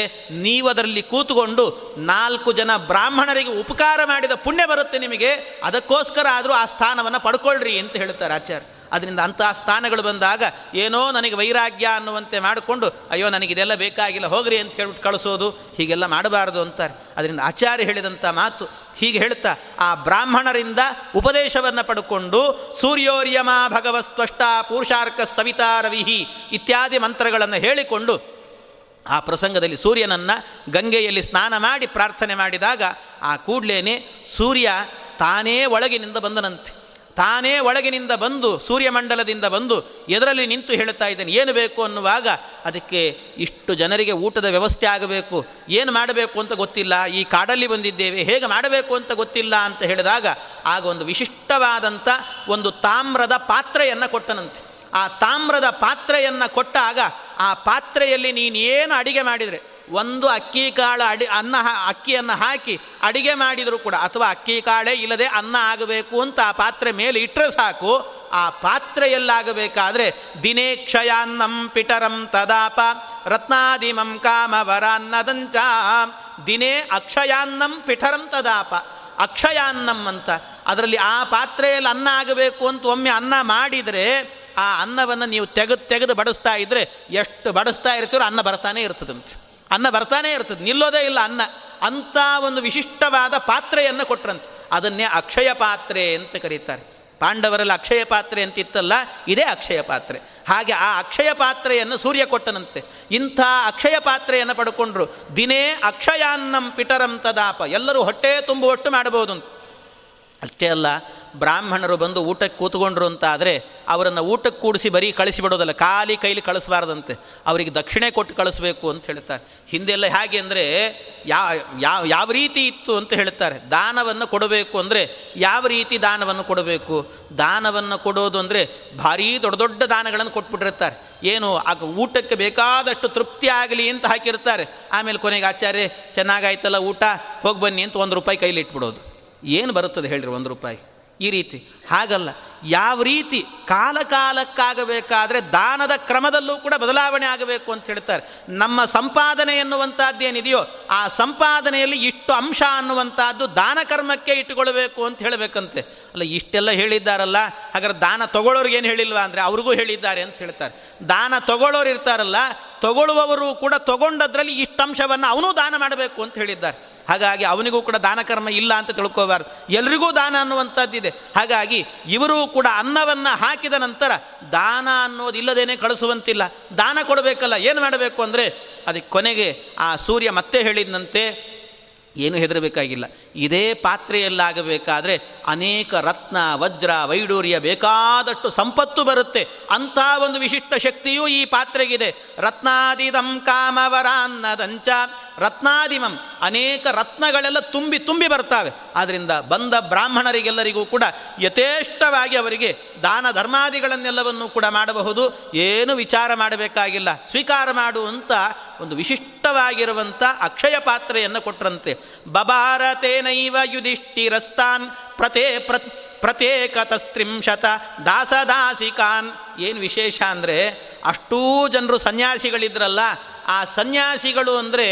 ನೀವು ಅದರಲ್ಲಿ ಕೂತ್ಕೊಂಡು 4 ಜನ ಬ್ರಾಹ್ಮಣರಿಗೆ ಉಪಕಾರ ಮಾಡಿದ ಪುಣ್ಯ ಬರುತ್ತೆ ನಿಮಗೆ, ಅದಕ್ಕೋಸ್ಕರ ಆದರೂ ಆ ಸ್ಥಾನವನ್ನು ಪಡ್ಕೊಳ್ರಿ ಅಂತ ಹೇಳ್ತಾರೆ ಆಚಾರ್ಯ. ಅದರಿಂದ ಅಂತಹ ಸ್ಥಾನಗಳು ಬಂದಾಗ ಏನೋ ನನಗೆ ವೈರಾಗ್ಯ ಅನ್ನುವಂತೆ ಮಾಡಿಕೊಂಡು, ಅಯ್ಯೋ ನನಗಿದೆಲ್ಲ ಬೇಕಾಗಿಲ್ಲ ಹೋಗ್ರಿ ಅಂತ ಹೇಳ್ಬಿಟ್ಟು ಕಳಿಸೋದು, ಹೀಗೆಲ್ಲ ಮಾಡಬಾರ್ದು ಅಂತಾರೆ. ಅದರಿಂದ ಆಚಾರ್ಯ ಹೇಳಿದಂಥ ಮಾತು ಹೀಗೆ ಹೇಳ್ತಾ, ಆ ಬ್ರಾಹ್ಮಣರಿಂದ ಉಪದೇಶವನ್ನು ಪಡ್ಕೊಂಡು ಸೂರ್ಯೋರ್ಯಮಾ ಭಗವತ್ವಷ್ಟಾ ಪೂರ್ಷಾರ್ಕ ಸವಿತಾ ರವಿಹಿ ಇತ್ಯಾದಿ ಮಂತ್ರಗಳನ್ನು ಹೇಳಿಕೊಂಡು ಆ ಪ್ರಸಂಗದಲ್ಲಿ ಸೂರ್ಯನನ್ನು ಗಂಗೆಯಲ್ಲಿ ಸ್ನಾನ ಮಾಡಿ ಪ್ರಾರ್ಥನೆ ಮಾಡಿದಾಗ, ಆ ಕೂಡಲೇ ಸೂರ್ಯ ತಾನೇ ಒಳಗಿನಿಂದ ಬಂದನಂತೆ. ತಾನೇ ಒಳಗಿನಿಂದ ಬಂದು, ಸೂರ್ಯಮಂಡಲದಿಂದ ಬಂದು ಎದರಲ್ಲಿ ನಿಂತು ಹೇಳ್ತಾ ಇದ್ದಾನೆ ಏನು ಬೇಕು ಅನ್ನುವಾಗ, ಅದಕ್ಕೆ ಇಷ್ಟು ಜನರಿಗೆ ಊಟದ ವ್ಯವಸ್ಥೆ ಆಗಬೇಕು, ಏನು ಮಾಡಬೇಕು ಅಂತ ಗೊತ್ತಿಲ್ಲ, ಈ ಕಾಡಲ್ಲಿ ಬಂದಿದ್ದೇವೆ, ಹೇಗೆ ಮಾಡಬೇಕು ಅಂತ ಗೊತ್ತಿಲ್ಲ ಅಂತ ಹೇಳಿದಾಗ, ಆಗ ಒಂದು ವಿಶಿಷ್ಟವಾದಂಥ ಒಂದು ತಾಮ್ರದ ಪಾತ್ರೆಯನ್ನು ಕೊಟ್ಟನಂತೆ. ಆ ತಾಮ್ರದ ಪಾತ್ರೆಯನ್ನು ಕೊಟ್ಟಾಗ, ಆ ಪಾತ್ರೆಯಲ್ಲಿ ನೀನೇನು ಅಡಿಗೆ ಮಾಡಿದರೆ, ಒಂದು ಅಕ್ಕಿ ಕಾಳು ಅಕ್ಕಿಯನ್ನು ಹಾಕಿ ಅಡಿಗೆ ಮಾಡಿದರೂ ಕೂಡ, ಅಥವಾ ಅಕ್ಕಿ ಕಾಳೇ ಇಲ್ಲದೆ ಅನ್ನ ಆಗಬೇಕು ಅಂತ ಆ ಪಾತ್ರೆ ಮೇಲೆ ಇಟ್ಟರೆ ಸಾಕು, ಆ ಪಾತ್ರೆಯಲ್ಲಾಗಬೇಕಾದ್ರೆ ದಿನೇ ಕ್ಷಯಾನ್ನಂ ಪಿಟರಂ ತದಾಪ ರತ್ನಾದಿಮಂ ಕಾಮವರಾನ್ನದಂಚ ದಿನೇ ಅಕ್ಷಯಾನ್ನಂ ಪಿಟರಂ ತದಾಪ ಅಕ್ಷಯಾನ್ನಂ ಅಂತ. ಅದರಲ್ಲಿ ಆ ಪಾತ್ರೆಯಲ್ಲಿ ಅನ್ನ ಆಗಬೇಕು ಅಂತ ಒಮ್ಮೆ ಅನ್ನ ಮಾಡಿದರೆ, ಆ ಅನ್ನವನ್ನು ನೀವು ತೆಗೆದು ಬಡಿಸ್ತಾ ಇದ್ದರೆ, ಎಷ್ಟು ಬಡಿಸ್ತಾ ಇರ್ತೀರೋ ಅನ್ನ ಬರ್ತಾನೆ ಇರ್ತದಂತೆ. ನಿಲ್ಲೋದೇ ಇಲ್ಲ ಅನ್ನ. ಅಂಥ ಒಂದು ವಿಶಿಷ್ಟವಾದ ಪಾತ್ರೆಯನ್ನು ಕೊಟ್ರಂತೆ. ಅದನ್ನೇ ಅಕ್ಷಯ ಪಾತ್ರೆ ಅಂತ ಕರೀತಾರೆ. ಪಾಂಡವರಲ್ಲಿ ಅಕ್ಷಯ ಪಾತ್ರೆ ಅಂತ ಇತ್ತಲ್ಲ, ಇದೇ ಅಕ್ಷಯ ಪಾತ್ರೆ. ಹಾಗೆ ಆ ಅಕ್ಷಯ ಪಾತ್ರೆಯನ್ನು ಸೂರ್ಯ ಕೊಟ್ಟನಂತೆ. ಇಂಥ ಅಕ್ಷಯ ಪಾತ್ರೆಯನ್ನು ಪಡ್ಕೊಂಡ್ರು. ದಿನೇ ಅಕ್ಷಯಾನ್ನಂ ಪಿಟರಂ ತದಾಪ, ಎಲ್ಲರೂ ಹೊಟ್ಟೆ ತುಂಬುವಷ್ಟು ಮಾಡಬಹುದು ಅಂತ. ಅಷ್ಟೇ ಅಲ್ಲ, ಬ್ರಾಹ್ಮಣರು ಬಂದು ಊಟಕ್ಕೆ ಕೂತ್ಕೊಂಡ್ರು ಅಂತಾದರೆ ಅವರನ್ನು ಊಟಕ್ಕೆ ಕೂಡಿಸಿ ಬರೀ ಕಳಿಸಿಬಿಡೋದಲ್ಲ, ಖಾಲಿ ಕೈಲಿ ಕಳಿಸಬಾರ್ದಂತೆ, ಅವರಿಗೆ ದಕ್ಷಿಣೆ ಕೊಟ್ಟು ಕಳಿಸ್ಬೇಕು ಅಂತ ಹೇಳ್ತಾರೆ. ಹಿಂದೆಲ್ಲ ಹೇಗೆ ಅಂದರೆ ಯಾವ ರೀತಿ ಇತ್ತು ಅಂತ ಹೇಳ್ತಾರೆ. ದಾನವನ್ನು ಕೊಡಬೇಕು ಅಂದರೆ ಯಾವ ರೀತಿ ದಾನವನ್ನು ಕೊಡಬೇಕು, ದಾನವನ್ನು ಕೊಡೋದು ಅಂದರೆ ಭಾರೀ ದೊಡ್ಡ ದೊಡ್ಡ ದಾನಗಳನ್ನು ಕೊಟ್ಬಿಟ್ಟಿರ್ತಾರೆ. ಏನು ಆಗ ಊಟಕ್ಕೆ ಬೇಕಾದಷ್ಟು ತೃಪ್ತಿ ಆಗಲಿ ಅಂತ ಹಾಕಿರ್ತಾರೆ. ಆಮೇಲೆ ಕೊನೆಗೆ ಆಚಾರ್ಯ ಚೆನ್ನಾಗಾಯ್ತಲ್ಲ ಊಟ, ಹೋಗಿ ಬನ್ನಿ ಅಂತ ₹1 ಕೈಲಿ ಇಟ್ಬಿಡೋದು. ಏನು ಬರುತ್ತದೆ ಹೇಳಿರಿ ₹1? ಈ ರೀತಿ ಹಾಗಲ್ಲ. ಯಾವ ರೀತಿ ಕಾಲಕಾಲಕ್ಕಾಗಬೇಕಾದರೆ ದಾನದ ಕ್ರಮದಲ್ಲೂ ಕೂಡ ಬದಲಾವಣೆ ಆಗಬೇಕು ಅಂತ ಹೇಳ್ತಾರೆ. ನಮ್ಮ ಸಂಪಾದನೆ ಎನ್ನುವಂಥದ್ದೇನಿದೆಯೋ ಆ ಸಂಪಾದನೆಯಲ್ಲಿ ಇಷ್ಟು ಅಂಶ ಅನ್ನುವಂಥದ್ದು ದಾನ ಕರ್ಮಕ್ಕೆ ಇಟ್ಟುಕೊಳ್ಬೇಕು ಅಂತ ಹೇಳಬೇಕಂತೆ. ಅಲ್ಲ, ಇಷ್ಟೆಲ್ಲ ಹೇಳಿದ್ದಾರಲ್ಲ, ಹಾಗಾದ್ರೆ ದಾನ ತಗೊಳ್ಳೋರಿಗೇನು ಹೇಳಿಲ್ವಾ ಅಂದರೆ ಅವ್ರಿಗೂ ಹೇಳಿದ್ದಾರೆ ಅಂತ ಹೇಳ್ತಾರೆ. ದಾನ ತಗೊಳ್ಳೋರು ಇರ್ತಾರಲ್ಲ, ತಗೊಳ್ಳುವವರು ಕೂಡ ತಗೊಂಡದ್ರಲ್ಲಿ ಇಷ್ಟು ಅಂಶವನ್ನು ಅವನೂ ದಾನ ಮಾಡಬೇಕು ಅಂತ ಹೇಳಿದ್ದಾರೆ. ಹಾಗಾಗಿ ಅವನಿಗೂ ಕೂಡ ದಾನ ಕರ್ಮ ಇಲ್ಲ ಅಂತ ತಿಳ್ಕೋಬಾರ್ದು, ಎಲ್ರಿಗೂ ದಾನ ಅನ್ನುವಂಥದ್ದಿದೆ. ಹಾಗಾಗಿ ಇವರು ಕೂಡ ಅನ್ನವನ್ನು ಹಾಕಿದ ನಂತರ ದಾನ ಅನ್ನೋದಿಲ್ಲದೇನೆ ಕಳಿಸುವಂತಿಲ್ಲ, ದಾನ ಕೊಡಬೇಕಲ್ಲ. ಏನು ಮಾಡಬೇಕು ಅಂದರೆ ಅದಕ್ಕೆ ಕೊನೆಗೆ ಆ ಸೂರ್ಯ ಮತ್ತೆ ಹೇಳಿದಂತೆ ಏನು ಹೆದರಬೇಕಾಗಿಲ್ಲ, ಇದೇ ಪಾತ್ರೆಯಲ್ಲಾಗಬೇಕಾದ್ರೆ ಅನೇಕ ರತ್ನ ವಜ್ರ ವೈಡೂರ್ಯ ಬೇಕಾದಷ್ಟು ಸಂಪತ್ತು ಬರುತ್ತೆ. ಅಂಥ ಒಂದು ವಿಶಿಷ್ಟ ಶಕ್ತಿಯೂ ಈ ಪಾತ್ರೆಗಿದೆ. ರತ್ನಾದಿದಂ ಕಾಮವರಾನ್ನದಂಚ ರತ್ನಾದಿಮಂ, ಅನೇಕ ರತ್ನಗಳೆಲ್ಲ ತುಂಬಿ ತುಂಬಿ ಬರ್ತಾವೆ. ಆದ್ದರಿಂದ ಬಂದ ಬ್ರಾಹ್ಮಣರಿಗೆಲ್ಲರಿಗೂ ಕೂಡ ಯಥೇಷ್ಟವಾಗಿ ಅವರಿಗೆ ದಾನ ಧರ್ಮಾದಿಗಳನ್ನೆಲ್ಲವನ್ನೂ ಕೂಡ ಮಾಡಬಹುದು, ಏನು ವಿಚಾರ ಮಾಡಬೇಕಾಗಿಲ್ಲ. ಸ್ವೀಕಾರ ಮಾಡುವಂಥ ಒಂದು ವಿಶಿಷ್ಟವಾಗಿರುವಂಥ ಅಕ್ಷಯ ಪಾತ್ರೆಯನ್ನು ಕೊಟ್ಟರಂತೆ. ಬಬಾರತೇನೈವ ಯುಧಿಷ್ಠಿರಸ್ತಾನ್ ಪ್ರತ್ಯೇಕತಸ್ತ್ರಿಂಶತ ದಾಸದಾಸಿಕಾನ್. ಏನು ವಿಶೇಷ ಅಂದರೆ ಅಷ್ಟೂ ಜನರು ಸನ್ಯಾಸಿಗಳಿದ್ರಲ್ಲ, ಆ ಸನ್ಯಾಸಿಗಳು ಅಂದರೆ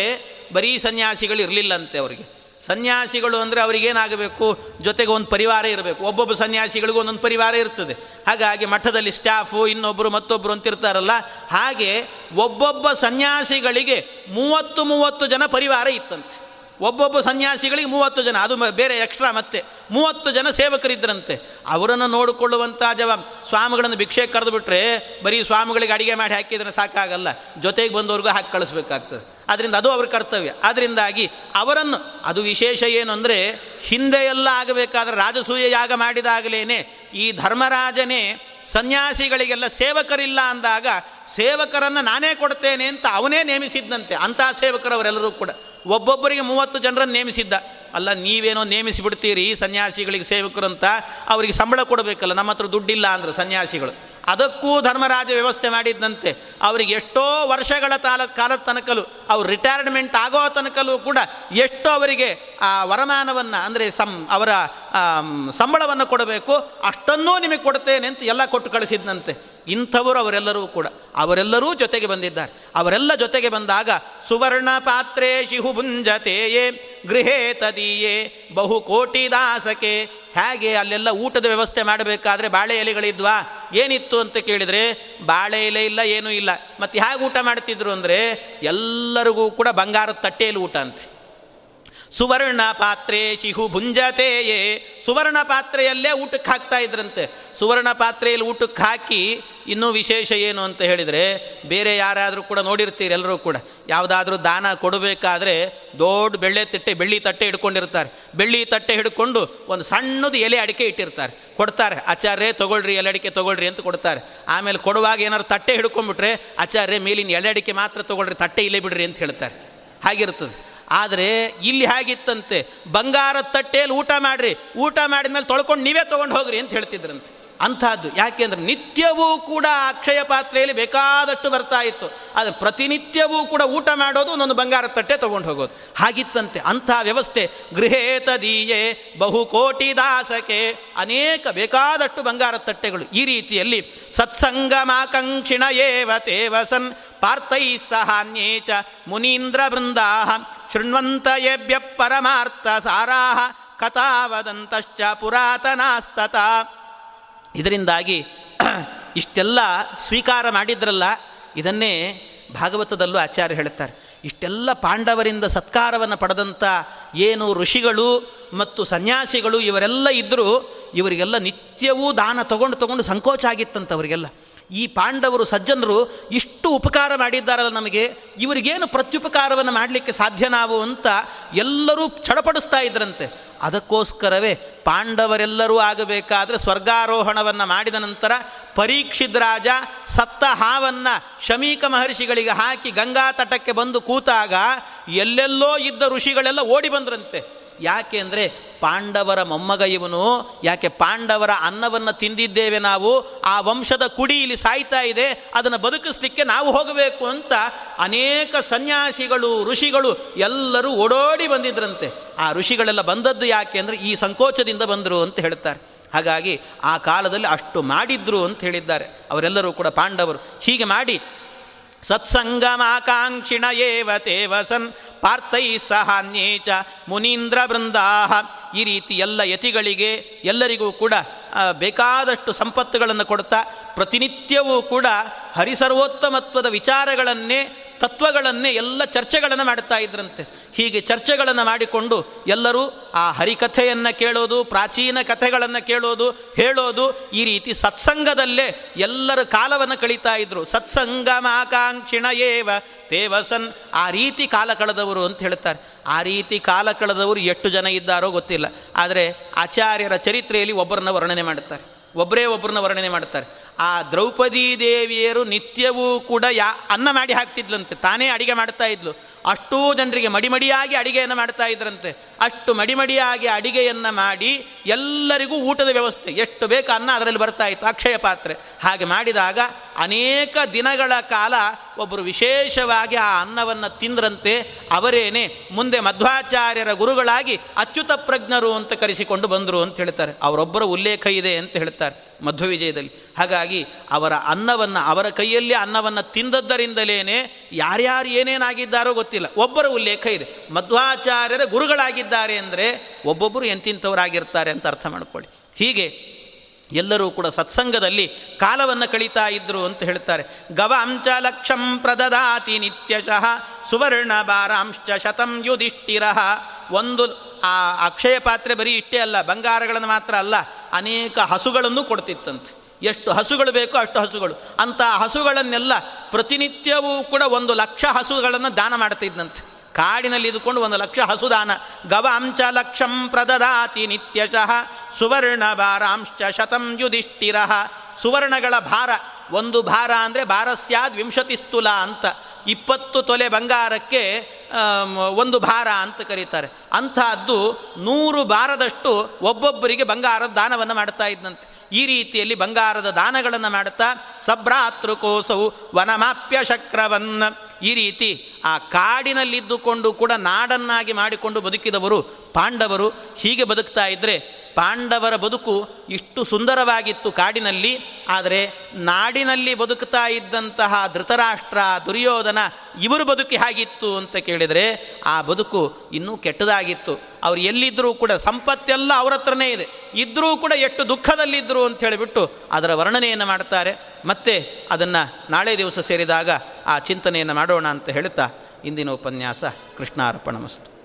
ಬರೀ ಸನ್ಯಾಸಿಗಳು ಇರಲಿಲ್ಲಂತೆ. ಅವರಿಗೆ ಸನ್ಯಾಸಿಗಳು ಅಂದರೆ ಅವರಿಗೇನಾಗಬೇಕು, ಜೊತೆಗೆ ಒಂದು ಪರಿವಾರ ಇರಬೇಕು. ಒಬ್ಬೊಬ್ಬ ಸನ್ಯಾಸಿಗಳಿಗೂ ಒಂದೊಂದು ಪರಿವಾರ ಇರ್ತದೆ. ಹಾಗಾಗಿ ಮಠದಲ್ಲಿ ಸ್ಟಾಫು ಇನ್ನೊಬ್ಬರು ಮತ್ತೊಬ್ಬರು ಅಂತಿರ್ತಾರಲ್ಲ, ಹಾಗೆ ಒಬ್ಬೊಬ್ಬ ಸನ್ಯಾಸಿಗಳಿಗೆ 30 ಜನ ಪರಿವಾರ ಇತ್ತಂತೆ. ಒಬ್ಬೊಬ್ಬ ಸನ್ಯಾಸಿಗಳಿಗೆ 30 ಜನ, ಅದು ಬೇರೆ ಎಕ್ಸ್ಟ್ರಾ ಮತ್ತೆ 30 ಜನ ಸೇವಕರಿದ್ದರಂತೆ. ಅವರನ್ನು ನೋಡಿಕೊಳ್ಳುವಂಥ ಸ್ವಾಮಿಗಳನ್ನು ಭಿಕ್ಷೆ ಕರೆದುಬಿಟ್ರೆ ಬರೀ ಸ್ವಾಮಿಗಳಿಗೆ ಅಡಿಗೆ ಮಾಡಿ ಹಾಕಿದರೆ ಸಾಕಾಗಲ್ಲ, ಜೊತೆಗೆ ಬಂದವ್ರಿಗೂ ಹಾಕಿ ಕಳಿಸ್ಬೇಕಾಗ್ತದೆ. ಆದ್ದರಿಂದ ಅದು ಅವ್ರ ಕರ್ತವ್ಯ. ಆದ್ದರಿಂದಾಗಿ ಅವರನ್ನು, ಅದು ವಿಶೇಷ ಏನು ಅಂದರೆ ಹಿಂದೆ ಎಲ್ಲ ಆಗಬೇಕಾದ್ರೆ ರಾಜಸೂಯ ಯಾಗ ಮಾಡಿದಾಗಲೇ ಈ ಧರ್ಮರಾಜನೇ ಸನ್ಯಾಸಿಗಳಿಗೆಲ್ಲ ಸೇವಕರಿಲ್ಲ ಅಂದಾಗ ಸೇವಕರನ್ನು ನಾನೇ ಕೊಡ್ತೇನೆ ಅಂತ ಅವನೇ ನೇಮಿಸಿದ್ದಂತೆ. ಅಂಥ ಸೇವಕರವರೆಲ್ಲರೂ ಕೂಡ ಒಬ್ಬೊಬ್ಬರಿಗೆ 30 ಜನರನ್ನು ನೇಮಿಸಿದ್ದ. ಅಲ್ಲ, ನೀವೇನೋ ನೇಮಿಸಿಬಿಡ್ತೀರಿ ಸನ್ಯಾಸಿಗಳಿಗೆ ಸೇವಕರು ಅಂತ, ಅವರಿಗೆ ಸಂಬಳ ಕೊಡಬೇಕಲ್ಲ, ನಮ್ಮ ಹತ್ರ ದುಡ್ಡಿಲ್ಲ ಅಂದರು ಸನ್ಯಾಸಿಗಳು. ಅದಕ್ಕೂ ಧರ್ಮರಾಜ ವ್ಯವಸ್ಥೆ ಮಾಡಿದ್ದಂತೆ ಅವರಿಗೆ ಎಷ್ಟೋ ವರ್ಷಗಳ ಕಾಲದ ತನಕಲೂ, ಅವ್ರು ರಿಟೈರ್ಮೆಂಟ್ ಆಗೋ ತನಕಲೂ ಕೂಡ ಎಷ್ಟು ಅವರಿಗೆ ಆ ವರಮಾನವನ್ನು ಅಂದರೆ ಅವರ ಸಂಬಳವನ್ನು ಕೊಡಬೇಕು, ಅಷ್ಟನ್ನೂ ನಿಮಗೆ ಕೊಡ್ತೇನೆ ಅಂತ ಎಲ್ಲ ಕೊಟ್ಟು ಕಳಿಸಿದ್ದಂತೆ. ಇಂಥವರು ಅವರೆಲ್ಲರೂ ಕೂಡ, ಅವರೆಲ್ಲರೂ ಜೊತೆಗೆ ಬಂದಿದ್ದಾರೆ. ಅವರೆಲ್ಲ ಜೊತೆಗೆ ಬಂದಾಗ ಸುವರ್ಣ ಪಾತ್ರೆ ಶಿಹು ಭುಂಜತೆಯೇ ಗೃಹೇ ತದೀಯೇ ಬಹುಕೋಟಿ ದಾಸಕೆ. ಹೇಗೆ ಅಲ್ಲೆಲ್ಲ ಊಟದ ವ್ಯವಸ್ಥೆ ಮಾಡಬೇಕಾದ್ರೆ ಬಾಳೆ ಎಲೆಗಳಿದ್ವಾ, ಏನಿತ್ತು ಅಂತ ಕೇಳಿದರೆ ಬಾಳೆ ಎಲೆ ಇಲ್ಲ, ಏನೂ ಇಲ್ಲ. ಮತ್ತು ಹೇಗೆ ಊಟ ಮಾಡ್ತಿದ್ರು ಅಂದರೆ ಎಲ್ಲರಿಗೂ ಕೂಡ ಬಂಗಾರದ ತಟ್ಟೆಯಲ್ಲಿ ಊಟ ಅಂತೆ. ಸುವರ್ಣ ಪಾತ್ರೆ ಶಿಹು ಭುಂಜತೆಯೇ, ಸುವರ್ಣ ಪಾತ್ರೆಯಲ್ಲೇ ಊಟಕ್ಕೆ ಹಾಕ್ತಾ ಇದ್ರಂತೆ. ಸುವರ್ಣ ಪಾತ್ರೆಯಲ್ಲಿ ಊಟಕ್ಕೆ ಹಾಕಿ, ಇನ್ನೂ ವಿಶೇಷ ಏನು ಅಂತ ಹೇಳಿದರೆ ಬೇರೆ ಯಾರಾದರೂ ಕೂಡ ನೋಡಿರ್ತೀರಿ ಎಲ್ಲರೂ ಕೂಡ, ಯಾವುದಾದ್ರೂ ದಾನ ಕೊಡಬೇಕಾದ್ರೆ ದೊಡ್ಡ ಬೆಳ್ಳಿ ತಟ್ಟೆ ಹಿಡ್ಕೊಂಡಿರ್ತಾರೆ. ಬೆಳ್ಳಿ ತಟ್ಟೆ ಹಿಡ್ಕೊಂಡು ಒಂದು ಸಣ್ಣದು ಎಲೆ ಅಡಿಕೆ ಇಟ್ಟಿರ್ತಾರೆ, ಕೊಡ್ತಾರೆ. ಆಚಾರ್ಯ ತೊಗೊಳ್ರಿ ಎಲೆ ಅಡಿಕೆ ತೊಗೊಳ್ರಿ ಅಂತ ಕೊಡ್ತಾರೆ. ಆಮೇಲೆ ಕೊಡುವಾಗ ಏನಾದ್ರು ತಟ್ಟೆ ಹಿಡ್ಕೊಂಡ್ಬಿಟ್ರೆ ಆಚಾರ್ಯ ಮೇಲಿನ ಎಲೆ ಅಡಿಕೆ ಮಾತ್ರ ತೊಗೊಳ್ರಿ, ತಟ್ಟೆ ಇಲ್ಲೇ ಬಿಡ್ರಿ ಅಂತ ಹೇಳ್ತಾರೆ. ಹಾಗಿರ್ತದೆ. ಆದರೆ ಇಲ್ಲಿ ಹೇಗಿತ್ತಂತೆ, ಬಂಗಾರದ ತಟ್ಟೆಯಲ್ಲಿ ಊಟ ಮಾಡಿರಿ, ಊಟ ಮಾಡಿದ ಮೇಲೆ ತೊಳ್ಕೊಂಡು ನೀವೇ ತೊಗೊಂಡು ಹೋಗ್ರಿ ಅಂತ ಹೇಳ್ತಿದ್ರಂತೆ. ಅಂಥದ್ದು ಯಾಕೆಂದರೆ ನಿತ್ಯವೂ ಕೂಡ ಅಕ್ಷಯ ಪಾತ್ರೆಯಲ್ಲಿ ಬೇಕಾದಷ್ಟು ಬರ್ತಾ ಇತ್ತು. ಆದರೆ ಪ್ರತಿನಿತ್ಯವೂ ಕೂಡ ಊಟ ಮಾಡೋದು ಒಂದೊಂದು ಬಂಗಾರದ ತಟ್ಟೆ ತೊಗೊಂಡು ಹೋಗೋದು ಹಾಗಿತ್ತಂತೆ. ಅಂಥ ವ್ಯವಸ್ಥೆ ಗೃಹೇ ತದೀಯೇ ಬಹುಕೋಟಿ ದಾಸಕೆ, ಅನೇಕ ಬೇಕಾದಷ್ಟು ಬಂಗಾರದ ತಟ್ಟೆಗಳು. ಈ ರೀತಿಯಲ್ಲಿ ಸತ್ಸಂಗಮಾಕಾಂಕ್ಷಿಣ ಏವ ತೇವಸನ್ ಪಾರ್ಥೈ ಸಹಾನ್ಯೇ ಚ ಮುನೀಂದ್ರ ಬೃಂದಾಹ ಶೃಣ್ವಂತಯೇಭ್ಯ ಪರಮಾರ್ಥ ಸಾರಾಹ ಕಥಾವದಂತಶ್ಚ ಪುರಾತನಾಸ್ತತ. ಇದರಿಂದಾಗಿ ಇಷ್ಟೆಲ್ಲ ಸ್ವೀಕಾರ ಮಾಡಿದ್ರಲ್ಲ, ಇದನ್ನೇ ಭಾಗವತದಲ್ಲೂ ಆಚಾರ್ಯ ಹೇಳ್ತಾರೆ. ಇಷ್ಟೆಲ್ಲ ಪಾಂಡವರಿಂದ ಸತ್ಕಾರವನ್ನು ಪಡೆದಂಥ ಏನು ಋಷಿಗಳು ಮತ್ತು ಸನ್ಯಾಸಿಗಳು ಇವರೆಲ್ಲ ಇದ್ದರೂ ಇವರಿಗೆಲ್ಲ ನಿತ್ಯವೂ ದಾನ ತಗೊಂಡು ಸಂಕೋಚ ಆಗಿತ್ತಂತೆ. ಅವರಿಗೆಲ್ಲ ಈ ಪಾಂಡವರು ಸಜ್ಜನರು ಇಷ್ಟು ಉಪಕಾರ ಮಾಡಿದ್ದಾರಲ್ಲ ನಮಗೆ, ಇವರಿಗೇನು ಪ್ರತ್ಯುಪಕಾರವನ್ನು ಮಾಡಲಿಕ್ಕೆ ಸಾಧ್ಯ ನಾವು ಅಂತ ಎಲ್ಲರೂ ಚಡಪಡಿಸ್ತಾ ಇದ್ರಂತೆ. ಅದಕ್ಕೋಸ್ಕರವೇ ಪಾಂಡವರೆಲ್ಲರೂ ಆಗಬೇಕಾದರೆ ಸ್ವರ್ಗಾರೋಹಣವನ್ನು ಮಾಡಿದ ನಂತರ ಪರೀಕ್ಷಿತ್ ರಾಜ ಸತ್ತ ಹಾವನ್ನು ಶಮೀಕ ಮಹರ್ಷಿಗಳಿಗೆ ಹಾಕಿ ಗಂಗಾ ತಟಕ್ಕೆ ಬಂದು ಕೂತಾಗ ಎಲ್ಲೆಲ್ಲೋ ಇದ್ದ ಋಷಿಗಳೆಲ್ಲ ಓಡಿ ಬಂದ್ರಂತೆ. ಯಾಕೆ ಅಂದರೆ ಪಾಂಡವರ ಮೊಮ್ಮಗ ಇವನು, ಯಾಕೆ ಪಾಂಡವರ ಅನ್ನವನ್ನು ತಿಂದಿದ್ದೇವೆ ನಾವು, ಆ ವಂಶದ ಕುಡಿ ಇಲ್ಲಿ ಸಾಯ್ತಾ ಇದೆ, ಅದನ್ನು ಬದುಕಿಸ್ಲಿಕ್ಕೆ ನಾವು ಹೋಗಬೇಕು ಅಂತ ಅನೇಕ ಸನ್ಯಾಸಿಗಳು ಋಷಿಗಳು ಎಲ್ಲರೂ ಓಡೋಡಿ ಬಂದಿದ್ರಂತೆ. ಆ ಋಷಿಗಳೆಲ್ಲ ಬಂದದ್ದು ಯಾಕೆ ಅಂದರೆ ಈ ಸಂಕೋಚದಿಂದ ಬಂದರು ಅಂತ ಹೇಳ್ತಾರೆ. ಹಾಗಾಗಿ ಆ ಕಾಲದಲ್ಲಿ ಅಷ್ಟು ಮಾಡಿದ್ರು ಅಂತ ಹೇಳಿದ್ದಾರೆ ಅವರೆಲ್ಲರೂ ಕೂಡ ಪಾಂಡವರು. ಹೀಗೆ ಮಾಡಿ ಸತ್ಸಂಗಮಾಕಾಂಕ್ಷಿಣ ಏವ ತೇ ವಸನ್ ಪಾರ್ಥೈ ಸಹಾನ್ಯೇಚ ಮುನೀಂದ್ರ ಬೃಂದಾ. ಈ ರೀತಿ ಎಲ್ಲ ಯತಿಗಳಿಗೆ ಎಲ್ಲರಿಗೂ ಕೂಡ ಬೇಕಾದಷ್ಟು ಸಂಪತ್ತುಗಳನ್ನು ಕೊಡ್ತಾ ಪ್ರತಿನಿತ್ಯವೂ ಕೂಡ ಹರಿಸರ್ವೋತ್ತಮತ್ವದ ವಿಚಾರಗಳನ್ನೇ ತತ್ವಗಳನ್ನೇ ಎಲ್ಲ ಚರ್ಚೆಗಳನ್ನು ಮಾಡ್ತಾ ಇದ್ರಂತೆ. ಹೀಗೆ ಚರ್ಚೆಗಳನ್ನು ಮಾಡಿಕೊಂಡು ಎಲ್ಲರೂ ಆ ಹರಿಕಥೆಯನ್ನು ಕೇಳೋದು, ಪ್ರಾಚೀನ ಕಥೆಗಳನ್ನು ಕೇಳೋದು, ಹೇಳೋದು, ಈ ರೀತಿ ಸತ್ಸಂಗದಲ್ಲೇ ಎಲ್ಲರ ಕಾಲವನ್ನು ಕಳೀತಾ ಇದ್ರು. ಸತ್ಸಂಗಮಾಕಾಂಕ್ಷಿಣ ಏವ ತೇ ವಸನ್. ಆ ರೀತಿ ಕಾಲ ಕಳೆದವರು ಅಂತ ಹೇಳ್ತಾರೆ. ಆ ರೀತಿ ಕಾಲ ಕಳೆದವರು ಎಷ್ಟು ಜನ ಇದ್ದಾರೋ ಗೊತ್ತಿಲ್ಲ, ಆದರೆ ಆಚಾರ್ಯರ ಚರಿತ್ರೆಯಲ್ಲಿ ಒಬ್ಬರನ್ನ ವರ್ಣನೆ ಮಾಡ್ತಾರೆ, ಒಬ್ಬರನ್ನ ವರ್ಣನೆ ಮಾಡ್ತಾರೆ. ಆ ದ್ರೌಪದಿ ದೇವಿಯರು ನಿತ್ಯವೂ ಕೂಡ ಅನ್ನ ಮಾಡಿ ಹಾಕ್ತಿದ್ಲಂತೆ, ತಾನೇ ಅಡಿಗೆ ಮಾಡ್ತಾ ಇದ್ಲು. ಅಷ್ಟೂ ಜನರಿಗೆ ಮಡಿಮಡಿಯಾಗಿ ಅಡಿಗೆಯನ್ನು ಮಾಡ್ತಾ ಇದ್ರಂತೆ. ಅಷ್ಟು ಮಡಿಮಡಿಯಾಗಿ ಅಡಿಗೆಯನ್ನು ಮಾಡಿ ಎಲ್ಲರಿಗೂ ಊಟದ ವ್ಯವಸ್ಥೆ, ಎಷ್ಟು ಬೇಕು ಅನ್ನ ಅದರಲ್ಲಿ ಬರ್ತಾ ಇತ್ತು, ಅಕ್ಷಯ ಪಾತ್ರೆ. ಹಾಗೆ ಮಾಡಿದಾಗ ಅನೇಕ ದಿನಗಳ ಕಾಲ ಒಬ್ಬರು ವಿಶೇಷವಾಗಿ ಆ ಅನ್ನವನ್ನು ತಿಂದ್ರಂತೆ. ಅವರೇನೆ ಮುಂದೆ ಮಧ್ವಾಚಾರ್ಯರ ಗುರುಗಳಾಗಿ ಅಚ್ಯುತ ಪ್ರಜ್ಞರು ಅಂತ ಕರೆಸಿಕೊಂಡು ಬಂದರು ಅಂತ ಹೇಳ್ತಾರೆ. ಅವರೊಬ್ಬರ ಉಲ್ಲೇಖ ಇದೆ ಅಂತ ಹೇಳ್ತಾರೆ ಮಧ್ವವಿಜಯದಲ್ಲಿ. ಹಾಗಾಗಿ ಅವರ ಅನ್ನವನ್ನು, ಅವರ ಕೈಯಲ್ಲಿ ಅನ್ನವನ್ನು ತಿಂದದ್ದರಿಂದಲೇನೆ ಯಾರ್ಯಾರು ಏನೇನಾಗಿದ್ದಾರೋ ಗೊತ್ತಿಲ್ಲ, ಒಬ್ಬರ ಉಲ್ಲೇಖ ಇದೆ. ಮಧ್ವಾಚಾರ್ಯರ ಗುರುಗಳಾಗಿದ್ದಾರೆ ಅಂದರೆ ಒಬ್ಬೊಬ್ಬರು ಎಂತಿಂಥವರಾಗಿರ್ತಾರೆ ಅಂತ ಅರ್ಥ ಮಾಡಿಕೊಳ್ಳಿ. ಹೀಗೆ ಎಲ್ಲರೂ ಕೂಡ ಸತ್ಸಂಗದಲ್ಲಿ ಕಾಲವನ್ನು ಕಳೀತಾ ಇದ್ರು ಅಂತ ಹೇಳ್ತಾರೆ. ಗವಾಂಚ ಲಕ್ಷಂ ಪ್ರದದಾತಿ ನಿತ್ಯಶಃ ಸುವರ್ಣ ಬಾರಾಂಶ್ಚ ಶತಂ ಯುಧಿಷ್ಠಿರಃ. ಒಂದು ಆ ಅಕ್ಷಯ ಪಾತ್ರೆ ಬರೀ ಇಷ್ಟೇ ಅಲ್ಲ, ಬಂಗಾರಗಳನ್ನು ಮಾತ್ರ ಅಲ್ಲ, ಅನೇಕ ಹಸುಗಳನ್ನು ಕೊಡ್ತಿತ್ತಂತೆ. ಎಷ್ಟು ಹಸುಗಳು ಬೇಕೋ ಅಷ್ಟು ಹಸುಗಳು. ಅಂಥ ಹಸುಗಳನ್ನೆಲ್ಲ ಪ್ರತಿನಿತ್ಯವೂ ಕೂಡ 1,00,000 ಹಸುಗಳನ್ನು ದಾನ ಮಾಡ್ತಿದ್ದಂತೆ. ಕಾಡಿನಲ್ಲಿ ಇದ್ದುಕೊಂಡು 1,00,000 ಹಸುದಾನ. ಗವಾಂಚ ಲಕ್ಷಂ ಪ್ರದದಾತಿ ನಿತ್ಯಶಃ ಸುವರ್ಣ ಭಾರಾಂಶ್ಚ ಶತಂ ಯುಧಿಷ್ಠಿರಃ. ಸುವರ್ಣಗಳ ಭಾರ, ಒಂದು ಭಾರ ಅಂದರೆ ಭಾರಸ್ಯಾದ್ 20 ಸ್ಥೂಲ ಅಂತ, 20 ತೊಲೆ ಬಂಗಾರಕ್ಕೆ 1 ಭಾರ ಅಂತ ಕರೀತಾರೆ. ಅಂಥದ್ದು 100 ಭಾರದಷ್ಟು ಒಬ್ಬೊಬ್ಬರಿಗೆ ಬಂಗಾರದ ದಾನವನ್ನು ಮಾಡ್ತಾ ಇದ್ದಂತೆ. ಈ ರೀತಿಯಲ್ಲಿ ಬಂಗಾರದ ದಾನಗಳನ್ನು ಮಾಡ್ತಾ ಸಭ್ರಾತೃಕೋಸವು ವನಮಾಪ್ಯ ಶಕ್ರವನ್ನ. ಈ ರೀತಿ ಆ ಕಾಡಿನಲ್ಲಿದ್ದುಕೊಂಡು ಕೂಡ ನಾಡನ್ನಾಗಿ ಮಾಡಿಕೊಂಡು ಬದುಕಿದವರು ಪಾಂಡವರು. ಹೀಗೆ ಬದುಕ್ತಾ ಇದ್ದರೆ ಪಾಂಡವರ ಬದುಕು ಇಷ್ಟು ಸುಂದರವಾಗಿತ್ತು ಕಾಡಿನಲ್ಲಿ. ಆದರೆ ನಾಡಿನಲ್ಲಿ ಬದುಕ್ತಾ ಇದ್ದಂತಹ ಧೃತರಾಷ್ಟ್ರ ದುರ್ಯೋಧನ ಇವರು ಬದುಕಿ ಹಾಗಿತ್ತು ಅಂತ ಕೇಳಿದರೆ ಆ ಬದುಕು ಇನ್ನೂ ಕೆಟ್ಟದಾಗಿತ್ತು. ಅವ್ರು ಎಲ್ಲಿದ್ದರೂ ಕೂಡ ಸಂಪತ್ತೆಲ್ಲ ಅವ್ರ ಹತ್ರನೇ ಇದೆ, ಇದ್ದರೂ ಕೂಡ ಎಷ್ಟು ದುಃಖದಲ್ಲಿದ್ದರು ಅಂತ ಹೇಳಿಬಿಟ್ಟು ಅದರ ವರ್ಣನೆಯನ್ನು ಮಾಡ್ತಾರೆ. ಮತ್ತೆ ಅದನ್ನು ನಾಳೆ ದಿವಸ ಸೇರಿದಾಗ ಆ ಚಿಂತನೆಯನ್ನು ಮಾಡೋಣ ಅಂತ ಹೇಳ್ತಾ ಇಂದಿನ ಉಪನ್ಯಾಸ ಕೃಷ್ಣಾರ್ಪಣಮಸ್ತು.